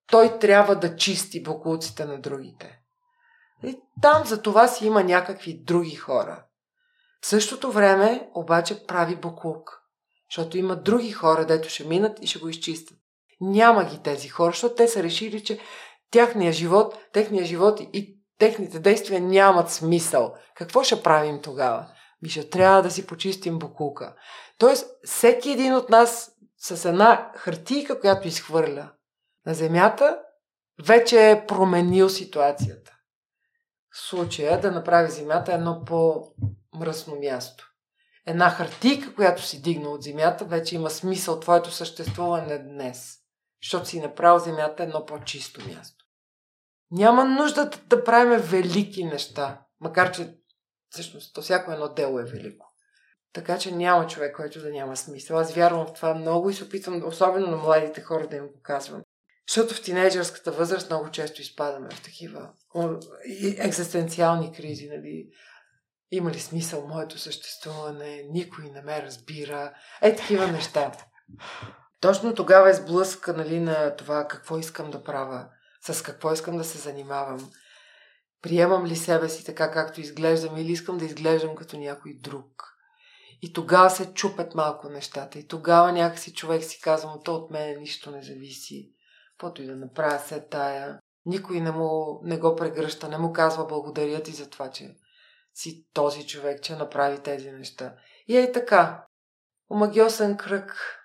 той трябва да чисти бокуците на другите. И там за това си има някакви други хора. В същото време обаче прави боклук, защото има други хора, дето ще минат и ще го изчистят. Няма ги тези хора, защото те са решили, че техният живот и техните действия нямат смисъл. Какво ще правим тогава? Ще трябва да си почистим боклука. Тоест, всеки един от нас с една хартийка, която изхвърля на земята, вече е променил ситуацията. В случая да направи земята едно по-мръсно място. Една хартийка, която си дигна от земята, вече има смисъл твоето съществуване днес. Защото си направил земята едно по-чисто място. Няма нужда да правим велики неща, макар че всъщност то всяко едно дело е велико. Така че няма човек, който да няма смисъл. Аз вярвам в това много и се опитвам, особено на младите хора, да им показвам. Защото в тинейджърската възраст много често изпадаме в такива екзистенциални кризи. Нали? Има ли смисъл моето съществуване? Никой не ме разбира. Такива неща. Точно тогава е сблъска, нали, на това какво искам да правя, с какво искам да се занимавам. Приемам ли себе си така, както изглеждам, или искам да изглеждам като някой друг. И тогава се чупят малко нещата. И тогава някакси човек си казва, то от мене нищо не зависи. Каквото и да направя се тая. Никой не го прегръща, не му казва благодаря ти за това, че си този човек, че направи тези неща. И е така. Омагьосан кръг.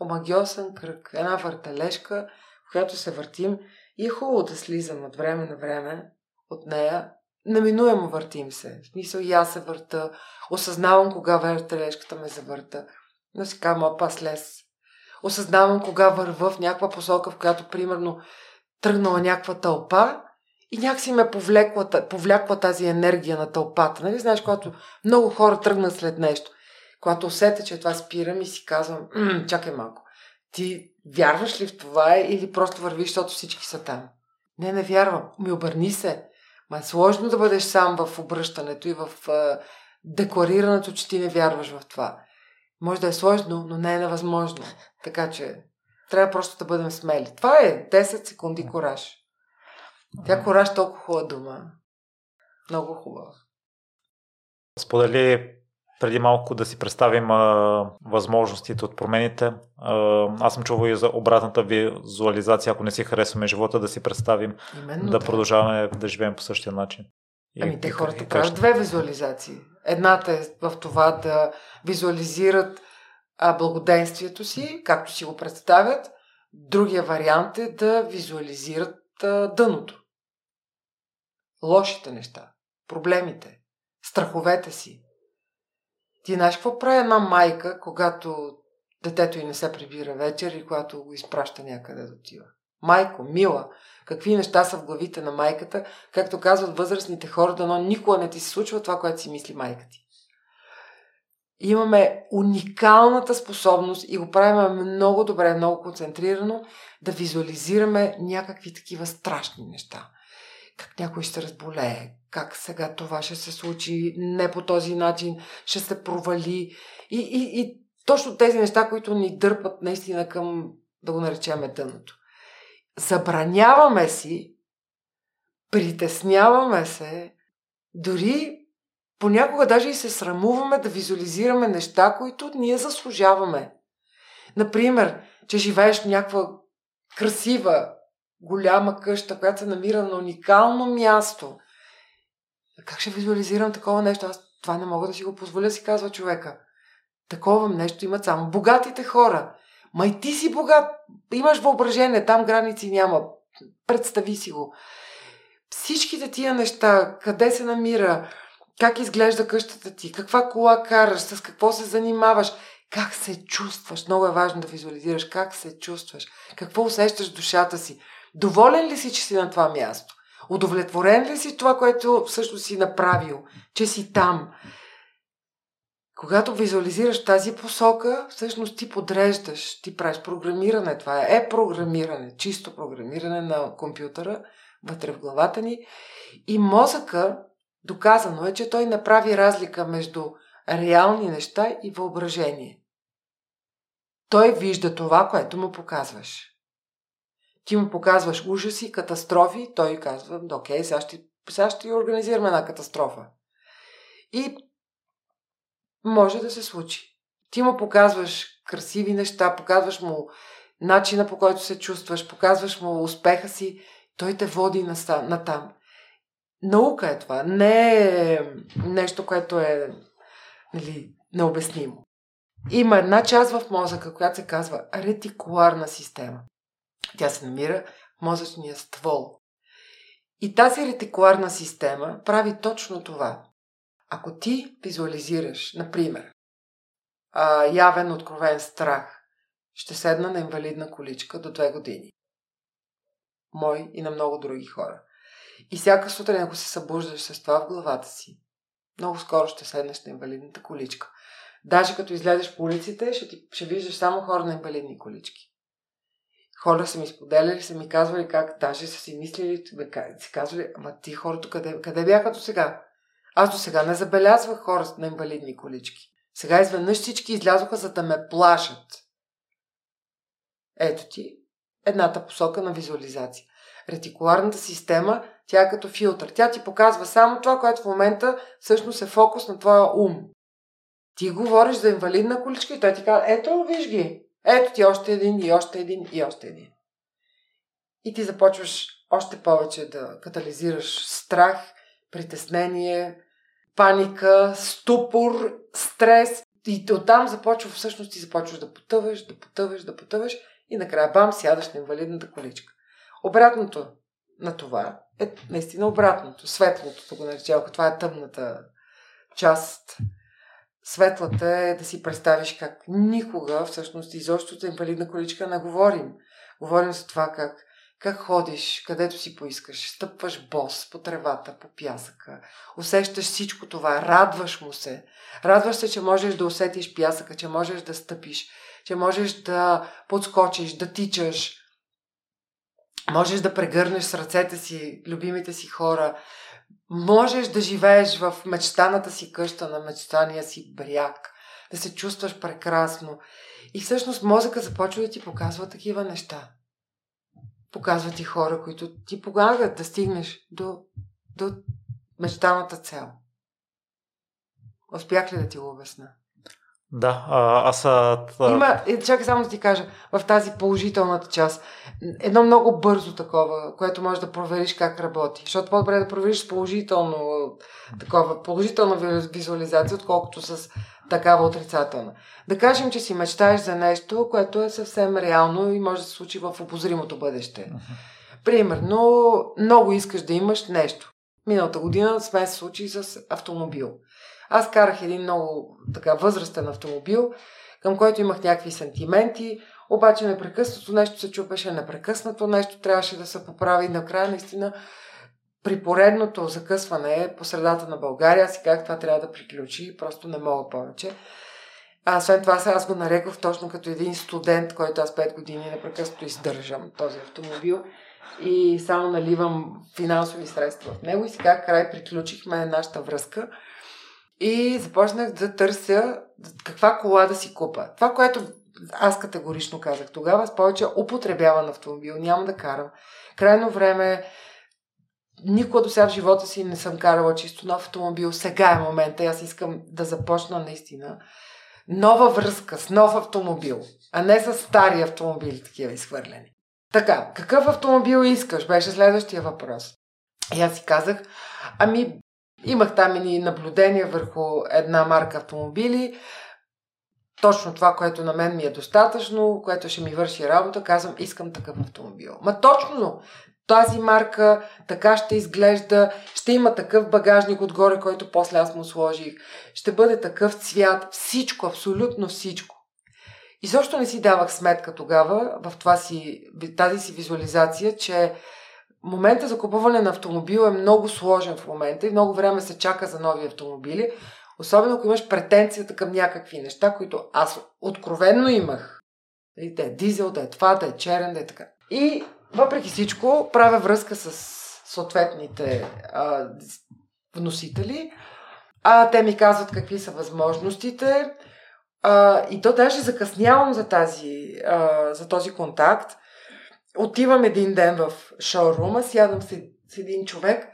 Омагьосан кръг. Една въртележка, в която се въртим и е хубаво да слизам от време на време от нея. Неминуемо въртим се. В смисъл, и аз се върта. Осъзнавам кога въртележката ме завърта. Но си казвам, опа, слез. Осъзнавам кога върва в някаква посока, в която, примерно, тръгнала някаква тълпа и някакси ме повлякла тази енергия на тълпата. Нали? Знаеш, когато много хора тръгнат след нещо, когато усетя, че това спирам и си казвам, чакай малко, ти вярваш ли в това или просто вървиш, защото всички са там? Не вярвам. Обърни се. Ма е сложно да бъдеш сам в обръщането и в декларирането, че ти не вярваш в това. Може да е сложно, но не е невъзможно. Така че трябва просто да бъдем смели. Това е 10 секунди кураж. Тя кураж толкова хубава дума. Много хубава. Сподели преди малко да си представим възможностите от промените. Аз съм чувал и за обратната визуализация. Ако не си харесваме живота, да си представим именно, да продължаваме да живеем по същия начин. Ами те хората правят две визуализации. Едната е в това да визуализират благоденствието си, както си го представят. Другия вариант е да визуализират дъното. Лошите неща, проблемите, страховете си. Ти знаеш какво прави една майка, когато детето ѝ не се прибира вечер и когато го изпраща някъде да отива? Майко, мила, какви неща са в главите на майката, както казват възрастните хора, дано никога не ти се случва това, което си мисли майка ти. Имаме уникалната способност и го правим много добре, много концентрирано, да визуализираме някакви такива страшни неща. Как някой ще разболее, как сега това ще се случи, не по този начин, ще се провали. И точно тези неща, които ни дърпат наистина към, да го наречем, дъното. забраняваме си, притесняваме се, дори понякога даже и се срамуваме да визуализираме неща, които ние заслужаваме. Например, че живееш в някаква красива, голяма къща, която се намира на уникално място. Как ще визуализирам такова нещо? Аз това не мога да си го позволя, си казва човека. Такова нещо имат само богатите хора. Ма и ти си богат, имаш въображение, там граници няма. Представи си го. Всичките тия неща, къде се намира, как изглежда къщата ти, каква кола караш, с какво се занимаваш, как се чувстваш. Много е важно да визуализираш как се чувстваш, какво усещаш в душата си. Доволен ли си, че си на това място? Удовлетворен ли си това, което всъщност си направил, че си там? Когато визуализираш тази посока, всъщност ти подреждаш, ти правиш програмиране. Това е програмиране, чисто програмиране на компютъра вътре в главата ни. И мозъка, доказано е, че той не прави разлика между реални неща и въображение. Той вижда това, което му показваш. Ти му показваш ужаси, катастрофи, той казва, окей, сега ще организираме една катастрофа. И може да се случи. Ти му показваш красиви неща, показваш му начина, по който се чувстваш, показваш му успеха си, той те води натам. Наука е това. Не е нещо, което е необяснимо. Има една част в мозъка, която се казва ретикуларна система. Тя се намира в мозъчния ствол. И тази ретикуларна система прави точно това. Ако ти визуализираш, например, явен, откровен страх, ще седна на инвалидна количка до 2 години. Мой и на много други хора. И всяка сутрин, ако се събуждаш с това в главата си, много скоро ще седнеш на инвалидната количка. Даже като излезеш по улиците, ще виждаш само хора на инвалидни колички. Хора са ми споделяли, са ми казвали как, даже са си мислили, си казвали, ама ти хората къде бяха до сега? Аз до сега не забелязвах хора на инвалидни колички. Сега изведнъж всички излязоха, за да ме плашат. Ето ти едната посока на визуализация. Ретикуларната система, тя е като филтър. Тя ти показва само това, което в момента всъщност е фокус на твоя ум. Ти говориш за инвалидна количка и той ти казва, ето виж ги. Ето ти още един, и още един, и още един. И ти започваш още повече да катализираш страх, притеснение, паника, ступор, стрес. И оттам започва, всъщност ти започваш да потъваш и накрая бам, сядаш на инвалидната количка. Обратното на това е наистина обратното. Светлото, да го наречем, ако това е тъмната част. Светлата е да си представиш как никога, всъщност, изобщо за инвалидна количка не говорим. Говорим за това как ходиш, където си поискаш, стъпваш бос по тревата, по пясъка, усещаш всичко това, радваш му се. Радваш се, че можеш да усетиш пясъка, че можеш да стъпиш, че можеш да подскочиш, да тичаш, можеш да прегърнеш с ръцете си любимите си хора, можеш да живееш в мечтаната си къща, на мечтания си бряг, да се чувстваш прекрасно. И всъщност мозъка започва да ти показва такива неща. Показва ти хора, които ти помагат да стигнеш до мечтаната цел. Успях ли да ти го обясна? Да, чакай само да ти кажа, в тази положителната част едно много бързо такова, което можеш да провериш как работи, защото по-добре е да провериш положителна визуализация, отколкото с такава отрицателна. Да кажем, че си мечтаеш за нещо, което е съвсем реално и може да се случи в обозримото бъдеще. Примерно, много искаш да имаш нещо. Миналата година сме се случи с автомобил. Аз карах един много възрастен автомобил, към който имах някакви сантименти, обаче непрекъснато нещо се чупеше, непрекъснато нещо трябваше да се поправи. Накрая наистина при поредното закъсване по средата на България, аз си казах, това трябва да приключи, просто не мога повече. Освен това, аз го нарекох точно като един студент, който аз 5 години непрекъснато издържам този автомобил и само наливам финансови средства в него и сега край приключихме нашата връзка. И започнах да търся каква кола да си купа. Това, което Аз категорично казах тогава, с повече употребяван автомобил, няма да карам. Крайно време, никога до сега в живота си не съм карала чисто нов автомобил. Сега е момента и аз искам да започна наистина нова връзка с нов автомобил, а не с стари автомобили, такива изхвърлени. Така, какъв автомобил искаш? Беше следващия въпрос. И аз си казах, ами имах там и наблюдение върху една марка автомобили, точно това, което на мен ми е достатъчно, което ще ми върши работа, казвам, искам такъв автомобил. Ма точно тази марка така ще изглежда, ще има такъв багажник отгоре, който после аз му сложих, ще бъде такъв цвят, всичко, абсолютно всичко. И защо не си давах сметка тогава в тази си визуализация, че момента за купуване на автомобил е много сложен в момента и много време се чака за нови автомобили, особено ако имаш претенцията към някакви неща, които аз откровенно имах. Да е дизел, да е това, да е черен, да е така. И въпреки всичко правя връзка с съответните вносители. Те ми казват какви са възможностите. И то даже закъснявам за този контакт. Отивам един ден в шоурума, сядам с един човек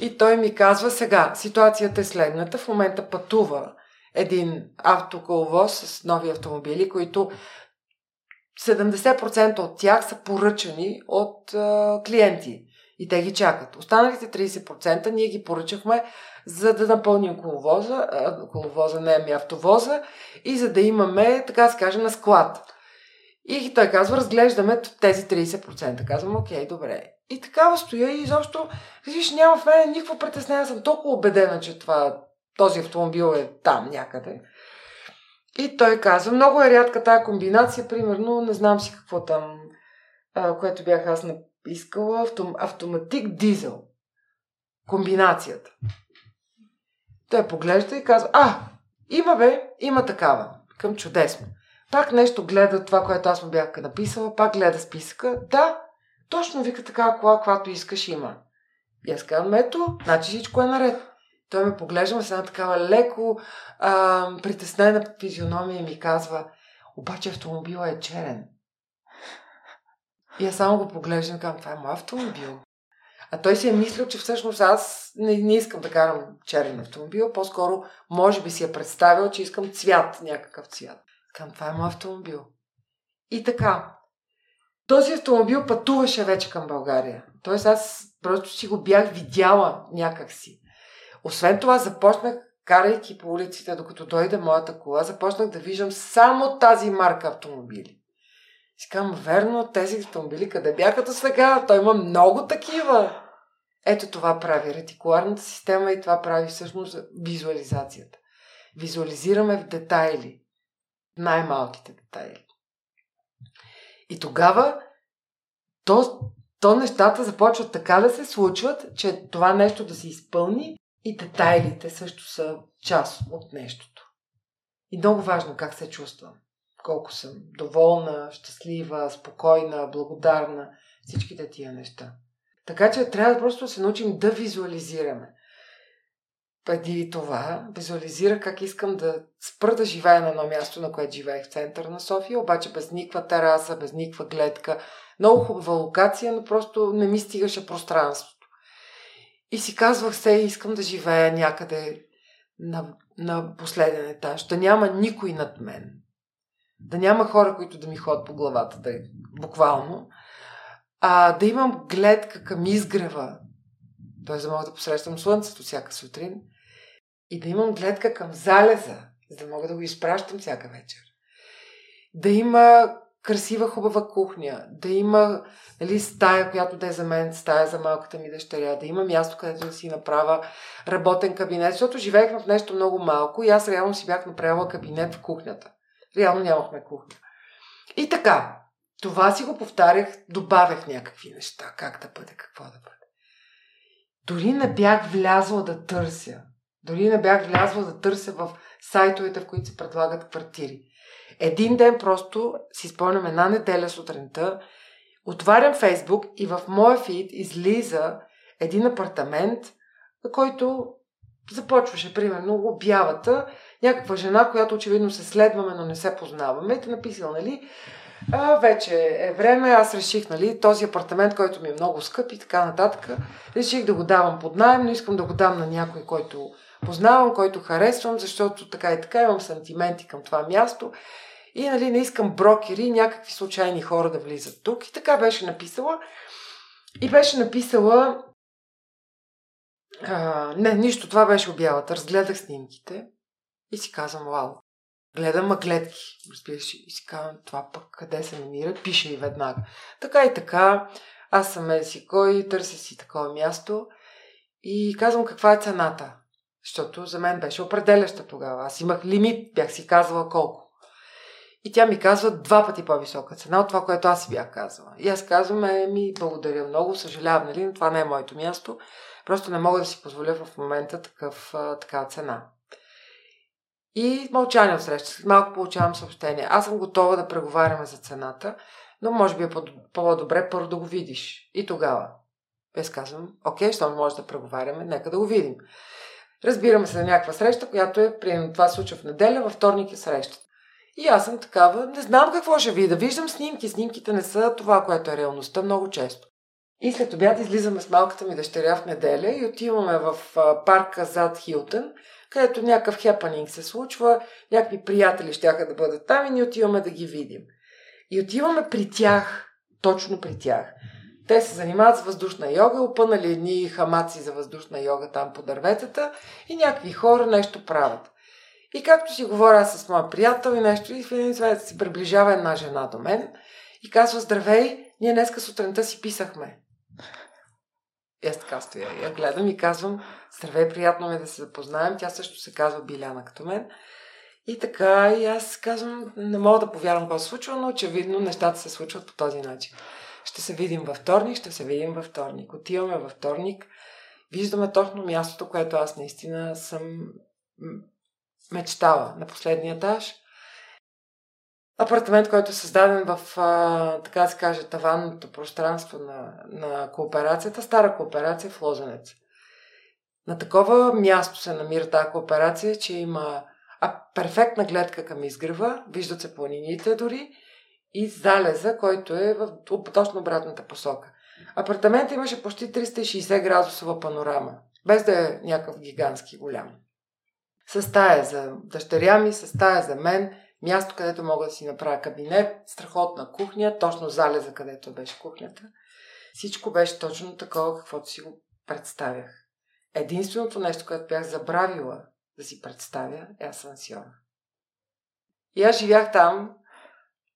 и той ми казва, сега ситуацията е следната, в момента пътува един автоколовоз с нови автомобили, които 70% от тях са поръчани от клиенти и те ги чакат. Останалите 30% ние ги поръчахме, за да напълним автовоза и за да имаме, така да се каже, на склад. И той казва, разглеждаме тези 30%. Казвам, окей, добре. И такава стоя и изобщо, виж, няма в мен никакво притеснение, съм толкова убедена, че този автомобил е там някъде. И той казва, много е рядка тая комбинация, примерно, не знам си какво там, което бях аз искала, автоматик дизел. Комбинацията. Той поглежда и казва, има такава. Към чудесно. Пак нещо гледа това, което аз му бях написала, пак гледа списъка. Да, точно вика такава кола, която искаш има. И аз казвам, ето, значи всичко е наред. Той ме поглежда с една такава леко притеснена физиономия и ми казва, обаче автомобила е черен. И аз само го поглеждам и казвам, това е мой автомобил. А той си е мислил, че всъщност аз не искам да карам черен автомобил, по-скоро може би си е представил, че искам цвят, някакъв цвят. Към това е мой автомобил. И така, този автомобил пътуваше вече към България. Тоест аз просто си го бях видяла някакси. Освен това започнах, карайки по улиците, докато дойде моята кола, започнах да виждам само тази марка автомобили. Си казвам, верно, тези автомобили къде бяха до сега? Той има много такива. Ето това прави ретикуларната система и това прави всъщност визуализацията. Визуализираме в детайли. Най-малките детайли. И тогава то нещата започват така да се случват, че това нещо да се изпълни и детайлите също са част от нещото. И много важно как се чувствам. Колко съм доволна, щастлива, спокойна, благодарна. Всичките тия неща. Така че трябва просто да се научим да визуализираме. Преди това визуализирах как искам да спра да живея на едно място, на което живеех в центъра на София, обаче без никаква тераса, без никаква гледка. Много хубава локация, но просто не ми стигаше пространството. И си казвах се, искам да живея някъде на последен етаж, да няма никой над мен. Да няма хора, които да ми ходят по главата, да, буквално. Да имам гледка към изгрева, т.е. да мога да посрещам слънцето всяка сутрин. И да имам гледка към залеза, за да мога да го изпращам всяка вечер. Да има красива, хубава кухня, да има стая, която да е за мен, стая за малката ми дъщеря, да има място, където да си направя работен кабинет, защото живеехме в нещо много малко и аз реално си бях направила кабинет в кухнята. Реално нямахме кухня. И така, това си го повтарях, добавях някакви неща, как да бъде, какво да бъде. Дори не бях влязла да търся. Дори не бях влязла да търся в сайтовете, в които се предлагат квартири. Един ден просто си спомням една неделя сутринта, отварям Фейсбук и в моя фид излиза един апартамент, който започваше примерно обявата някаква жена, която очевидно се следваме, но не се познаваме. И те написал, нали, вече е време, аз реших, нали, този апартамент, който ми е много скъп и така нататък, реших да го давам под наем, но искам да го дам на някой, който познавам, който харесвам, защото така и така имам сантименти към това място. И нали, не искам брокери, някакви случайни хора да влизат тук. И така беше написала. И беше написала... не, нищо, това беше обявата. Разгледах снимките и си казвам, вау. Гледам мъгледки. Разбираш, и си казвам, това пък къде се намира? Пише и веднага. Така и така, аз съм еси кой, търся си такова място. И казвам, каква е цената? Защото за мен беше определяща тогава. Аз имах лимит, бях си казвала колко. И тя ми казва 2 пъти по-висока цена от това, което аз си бях казала. И аз казвам, ми благодаря много, съжалявам, нали, но това не е моето място. Просто не мога да си позволя в момента такава цена. И мълчание отсреща. След малко получавам съобщение. Аз съм готова да преговаряме за цената, но може би е по-добре първо да го видиш. И тогава. Аз казвам, окей, щом може да преговаряме, нека да го видим. Разбираме се на някаква среща, която е, примерно това се случва в неделя, във вторник е срещата. И аз съм такава, не знам какво ще видя. Виждам снимки, снимките не са това, което е реалността много често. И след обяд излизаме с малката ми дъщеря в неделя и отиваме в парка зад Хилтън, където някакъв хепанинг се случва, някакви приятели щяха да бъдат там и ние отиваме да ги видим. И отиваме при тях, точно при тях. Те се занимават с въздушна йога, опънали едни хамаци за въздушна йога там по дърветата и някакви хора нещо правят. И както си говоря с моя приятел и нещо, и в един свет се приближава една жена до мен и казва, здравей, ние днеска сутринта си писахме. И аз така стоя, я гледам и казвам, здравей, приятно ми да се запознаем. Тя също се казва Биляна като мен. И така, и аз казвам, не мога да повярвам какво се случва, но очевидно нещата се случват по този начин. Ще се видим във вторник, Отиваме във вторник, виждаме точно мястото, което аз наистина съм... мечтава на последния етаж. Апартамент, който е създаден в, така да се каже, таванното пространство на кооперацията, стара кооперация в Лозенец. На такова място се намира тази кооперация, че има перфектна гледка към изгрева, виждат се планините дори и залеза, който е в точно обратната посока. Апартаментът имаше почти 360 градусова панорама, без да е някакъв гигантски голям. Със стая за дъщеря ми, със стая за мен, място, където мога да си направя кабинет, страхотна кухня, точно залеза, където беше кухнята. Всичко беше точно такова, каквото си го представях. Единственото нещо, което бях забравила да си представя, е асансьора. И аз живях там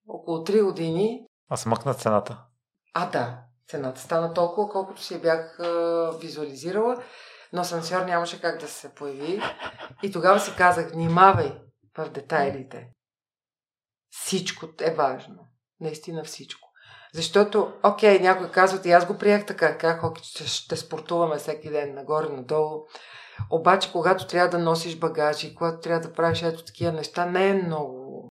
около 3 години. А смъкна цената? Да, цената стана толкова, колкото си я бях визуализирала. Но асансьор нямаше как да се появи. И тогава си казах, внимавай в детайлите. Всичко е важно. Наистина всичко. Защото, окей, някой казват, и аз го приех така, как ще спортуваме всеки ден, нагоре-надолу. Обаче, когато трябва да носиш багажи, когато трябва да правиш ето такива неща, не е много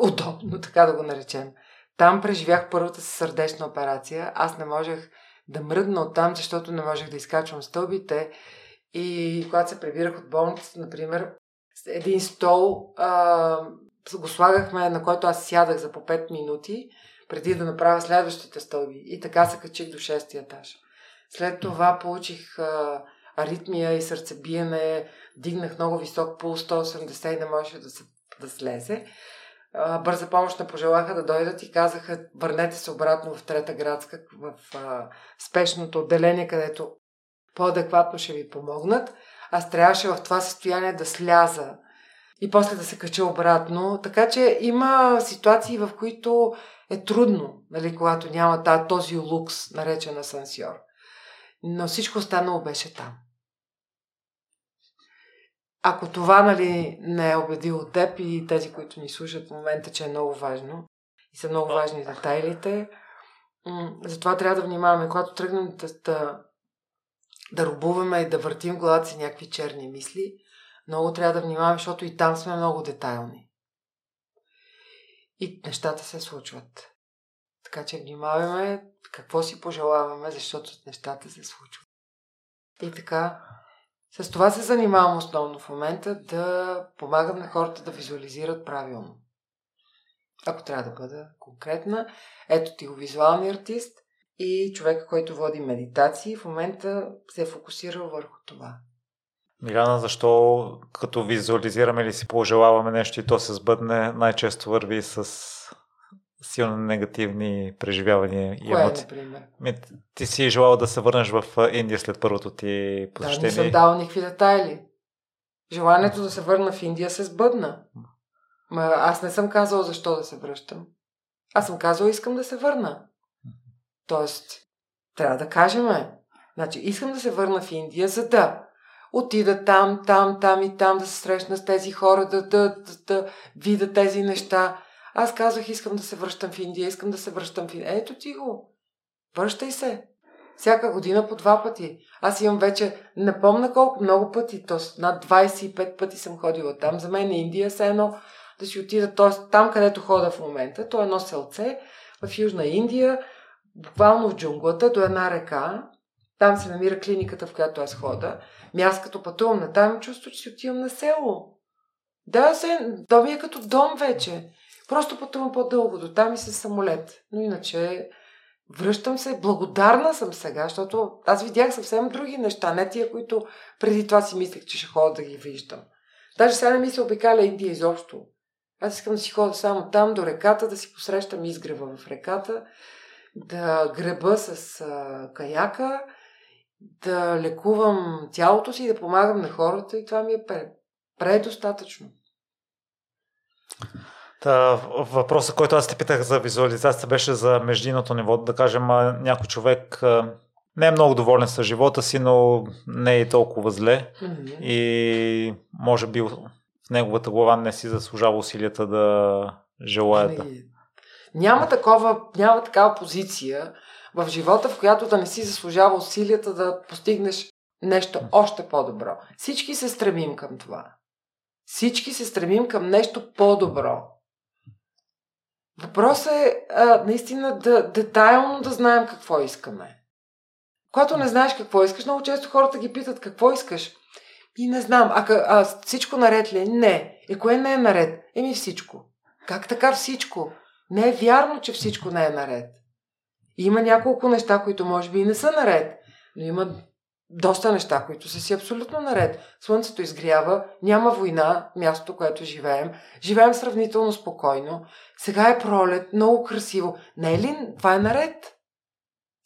удобно, така да го наречем. Там преживях първата си сърдечна операция. Аз не можех да мръдна оттам, защото не можех да изкачвам стълбите. И когато се прибирах от болницата, например, един стол го слагахме, на който аз сядах за по 5 минути, преди да направя следващите стълби. И така се качих до 6-ти етаж. След това получих аритмия и сърцебиене, дигнах много висок пулс, 180 и не можеше да слезе. Бърза помощ не пожелаха да дойдат и казаха, върнете се обратно в Трета градска, в спешното отделение, където по-адекватно ще ви помогнат. Аз трябваше в това състояние да сляза и после да се кача обратно. Така че има ситуации, в които е трудно, нали, когато няма този лукс, наречен асансьор. Но всичко останало беше там. Ако това, нали, не е убедило теб и тези, които ни слушат в момента, че е много важно и са много важни детайлите, затова трябва да внимаваме. Когато тръгнем да рубуваме и да въртим главата си някакви черни мисли, много трябва да внимаваме, защото и там сме много детайлни. И нещата се случват. Така че внимаваме какво си пожелаваме, защото нещата се случват. И така, С това се занимавам основно в момента, да помагам на хората да визуализират правилно. Ако трябва да бъда конкретна, ето ти го визуалния артист и човека, който води медитации, в момента се е фокусирал върху това. Биляна, защо като визуализираме или си пожелаваме нещо и то се сбъдне, най-често върви с силно негативни преживявания и емоции? Кое, например? Ти си желала да се върнеш в Индия след първото ти посещение. Да, не съм дала никакви детайли. Желанието да се върна в Индия се сбъдна. Ма аз не съм казала защо да се връщам. Аз съм казала искам да се върна. Тоест, трябва да кажем. Значи, искам да се върна в Индия, за да отида там и там, да се срещна с тези хора, да видя тези неща. Аз казах, искам да се връщам в Индия, искам да се връщам в Индия. Ето ти го. Връщай се. Всяка година по 2 пъти. Аз имам вече, не помня колко много пъти, т.е. над 25 пъти съм ходила там. За мен Индия се едно да си отида, т.е. там, където хода в момента. То е едно селце в Южна Индия, буквално в джунглата, до една река. Там се намира клиниката, в която аз хода. Ми аз като пътувам на там, чувствам, че си отивам на село. Да, то ми е като дом вече. Просто пътувам по-дълго, до там и с самолет. Но иначе връщам се, благодарна съм сега, защото аз видях съвсем други неща, не тия, които преди това си мислех, че ще ходя да ги виждам. Даже сега не ми се обикаля Индия изобщо. Аз искам да си ходя само там, до реката, да си посрещам изгрева в реката, да греба с каяка, да лекувам тялото си и да помагам на хората и това ми е предостатъчно. Въпросът, който аз те питах за визуализацията, беше за междинното ниво. Да кажем, някой човек не е много доволен с живота си, но не е и толкова зле. Mm-hmm. И може би в неговата глава не си заслужава усилията да желая да... Няма такава позиция в живота, в която да не си заслужава усилията да постигнеш нещо още по-добро. Всички се стремим към това. Всички се стремим към нещо по-добро. Въпросът е наистина детайлно да знаем какво искаме. Когато не знаеш какво искаш, много често хората ги питат какво искаш. И не знам, а всичко наред ли? Не. И кое не е наред? Еми всичко. Как така всичко? Не е вярно, че всичко не е наред. И има няколко неща, които може би и не са наред, но има доста неща, които са си абсолютно наред. Слънцето изгрява, няма война, мястото, което живеем. Живеем сравнително спокойно. Сега е пролет, много красиво. Не е ли? Това е наред.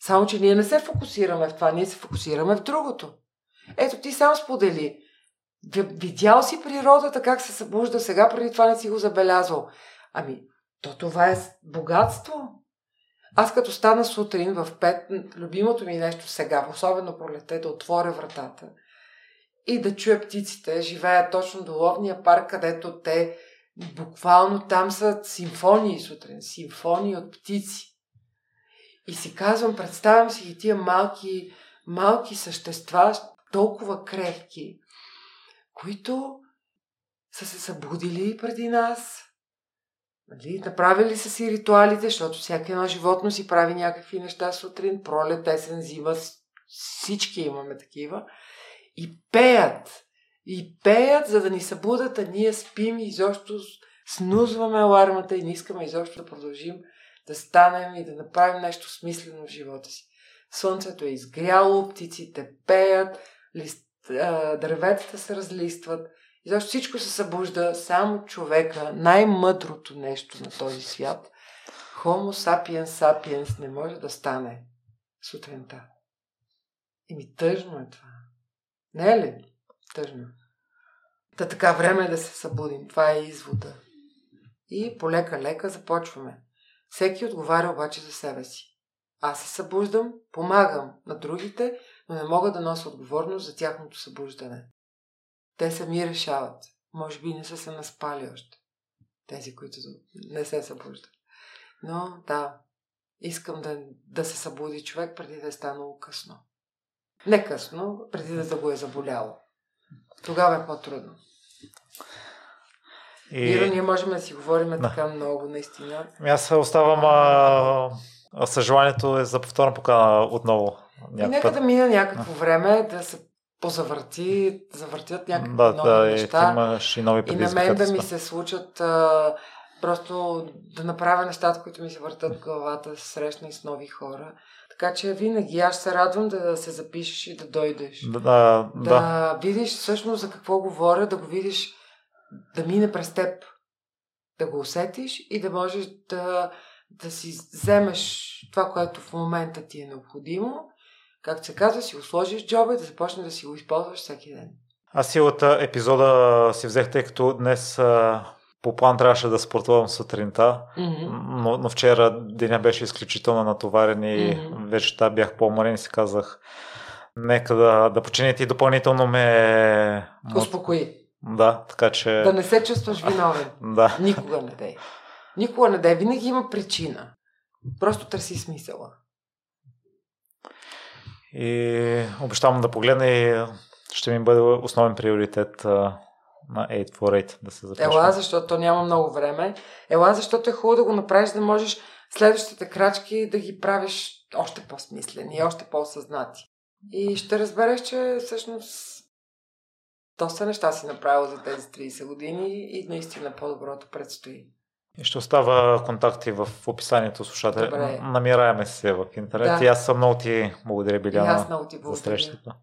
Само, че ние не се фокусираме в това, ние се фокусираме в другото. Ето, ти сам сподели. Видял си природата, как се събужда сега, преди това не си го забелязал. Ами, то това е богатство. Аз като стана сутрин в 5, любимото ми нещо сега, особено пролетта, е да отворя вратата и да чуя птиците. Живея точно до Ловния парк, където те буквално там са симфонии сутрин, симфонии от птици. И си казвам, представям си и тия малки същества, толкова крехки, които са се събудили преди нас. Направили са си ритуалите, защото всяко едно животно си прави някакви неща сутрин, пролет, есен, зима, всички имаме такива. И пеят, за да ни събудат, а ние спим и изобщо снузваме алармата и не искаме изобщо да продължим да станем и да направим нещо смислено в живота си. Слънцето е изгряло, птиците пеят, дърветата се разлистват. И защото всичко се събужда, само човека, най-мъдрото нещо на този свят, Homo sapiens sapiens, не може да стане сутринта. И ми тъжно е това. Не е ли? Тъжно. Така време е да се събудим. Това е извода. И полека-лека започваме. Всеки отговаря обаче за себе си. Аз се събуждам, помагам на другите, но не мога да нося отговорност за тяхното събуждане. Те сами решават. Може би не са се наспали още. Тези, които не се събуждат. Но да, искам да се събуди човек преди да е станало късно. Не късно, преди да го е заболяло. Тогава е по-трудно. Миро, ние можем да си говорим така много, наистина. Аз оставам със желанието за повторна покана отново. Нека да мина някакво време, да се завъртят някакви нови неща. И на мен да ми се случат просто да направя нещата, които ми се въртат в главата, да се срещна и с нови хора. Така че винаги аз се радвам да се запишеш и да дойдеш. Да видиш всъщност за какво говоря, да го видиш, да мине през теб, да го усетиш и да можеш да си вземеш това, което в момента ти е необходимо. Както се казва, си го сложиш в джоба и да започнеш да си го използваш всеки ден. Аз силата епизода си взех, тъй като днес по план трябваше да спортувам сутринта, но вчера деня беше изключително натоварен и вечерта бях по-уморен и си казах, нека да почините и допълнително ме... Успокои. Да, така че... Да не се чувстваш виновен. Да. Никога не дей. Никога не дей. Винаги има причина. Просто търси смисъла. И обещавам да погледна и ще ми бъде основен приоритет на 8 for 8 да се запишем. Ела, защото няма много време. Ела, защото е хубаво да го направиш, да можеш следващите крачки да ги правиш още по-смислени и още по-осъзнати. И ще разбереш, че всъщност доста неща си направил за тези 30 години и наистина по-доброто предстои. И ще остава контакти в описанието, слушатели. Намираме се в интернет. Да. И аз съм много ти благодаря, Биляна, за срещата.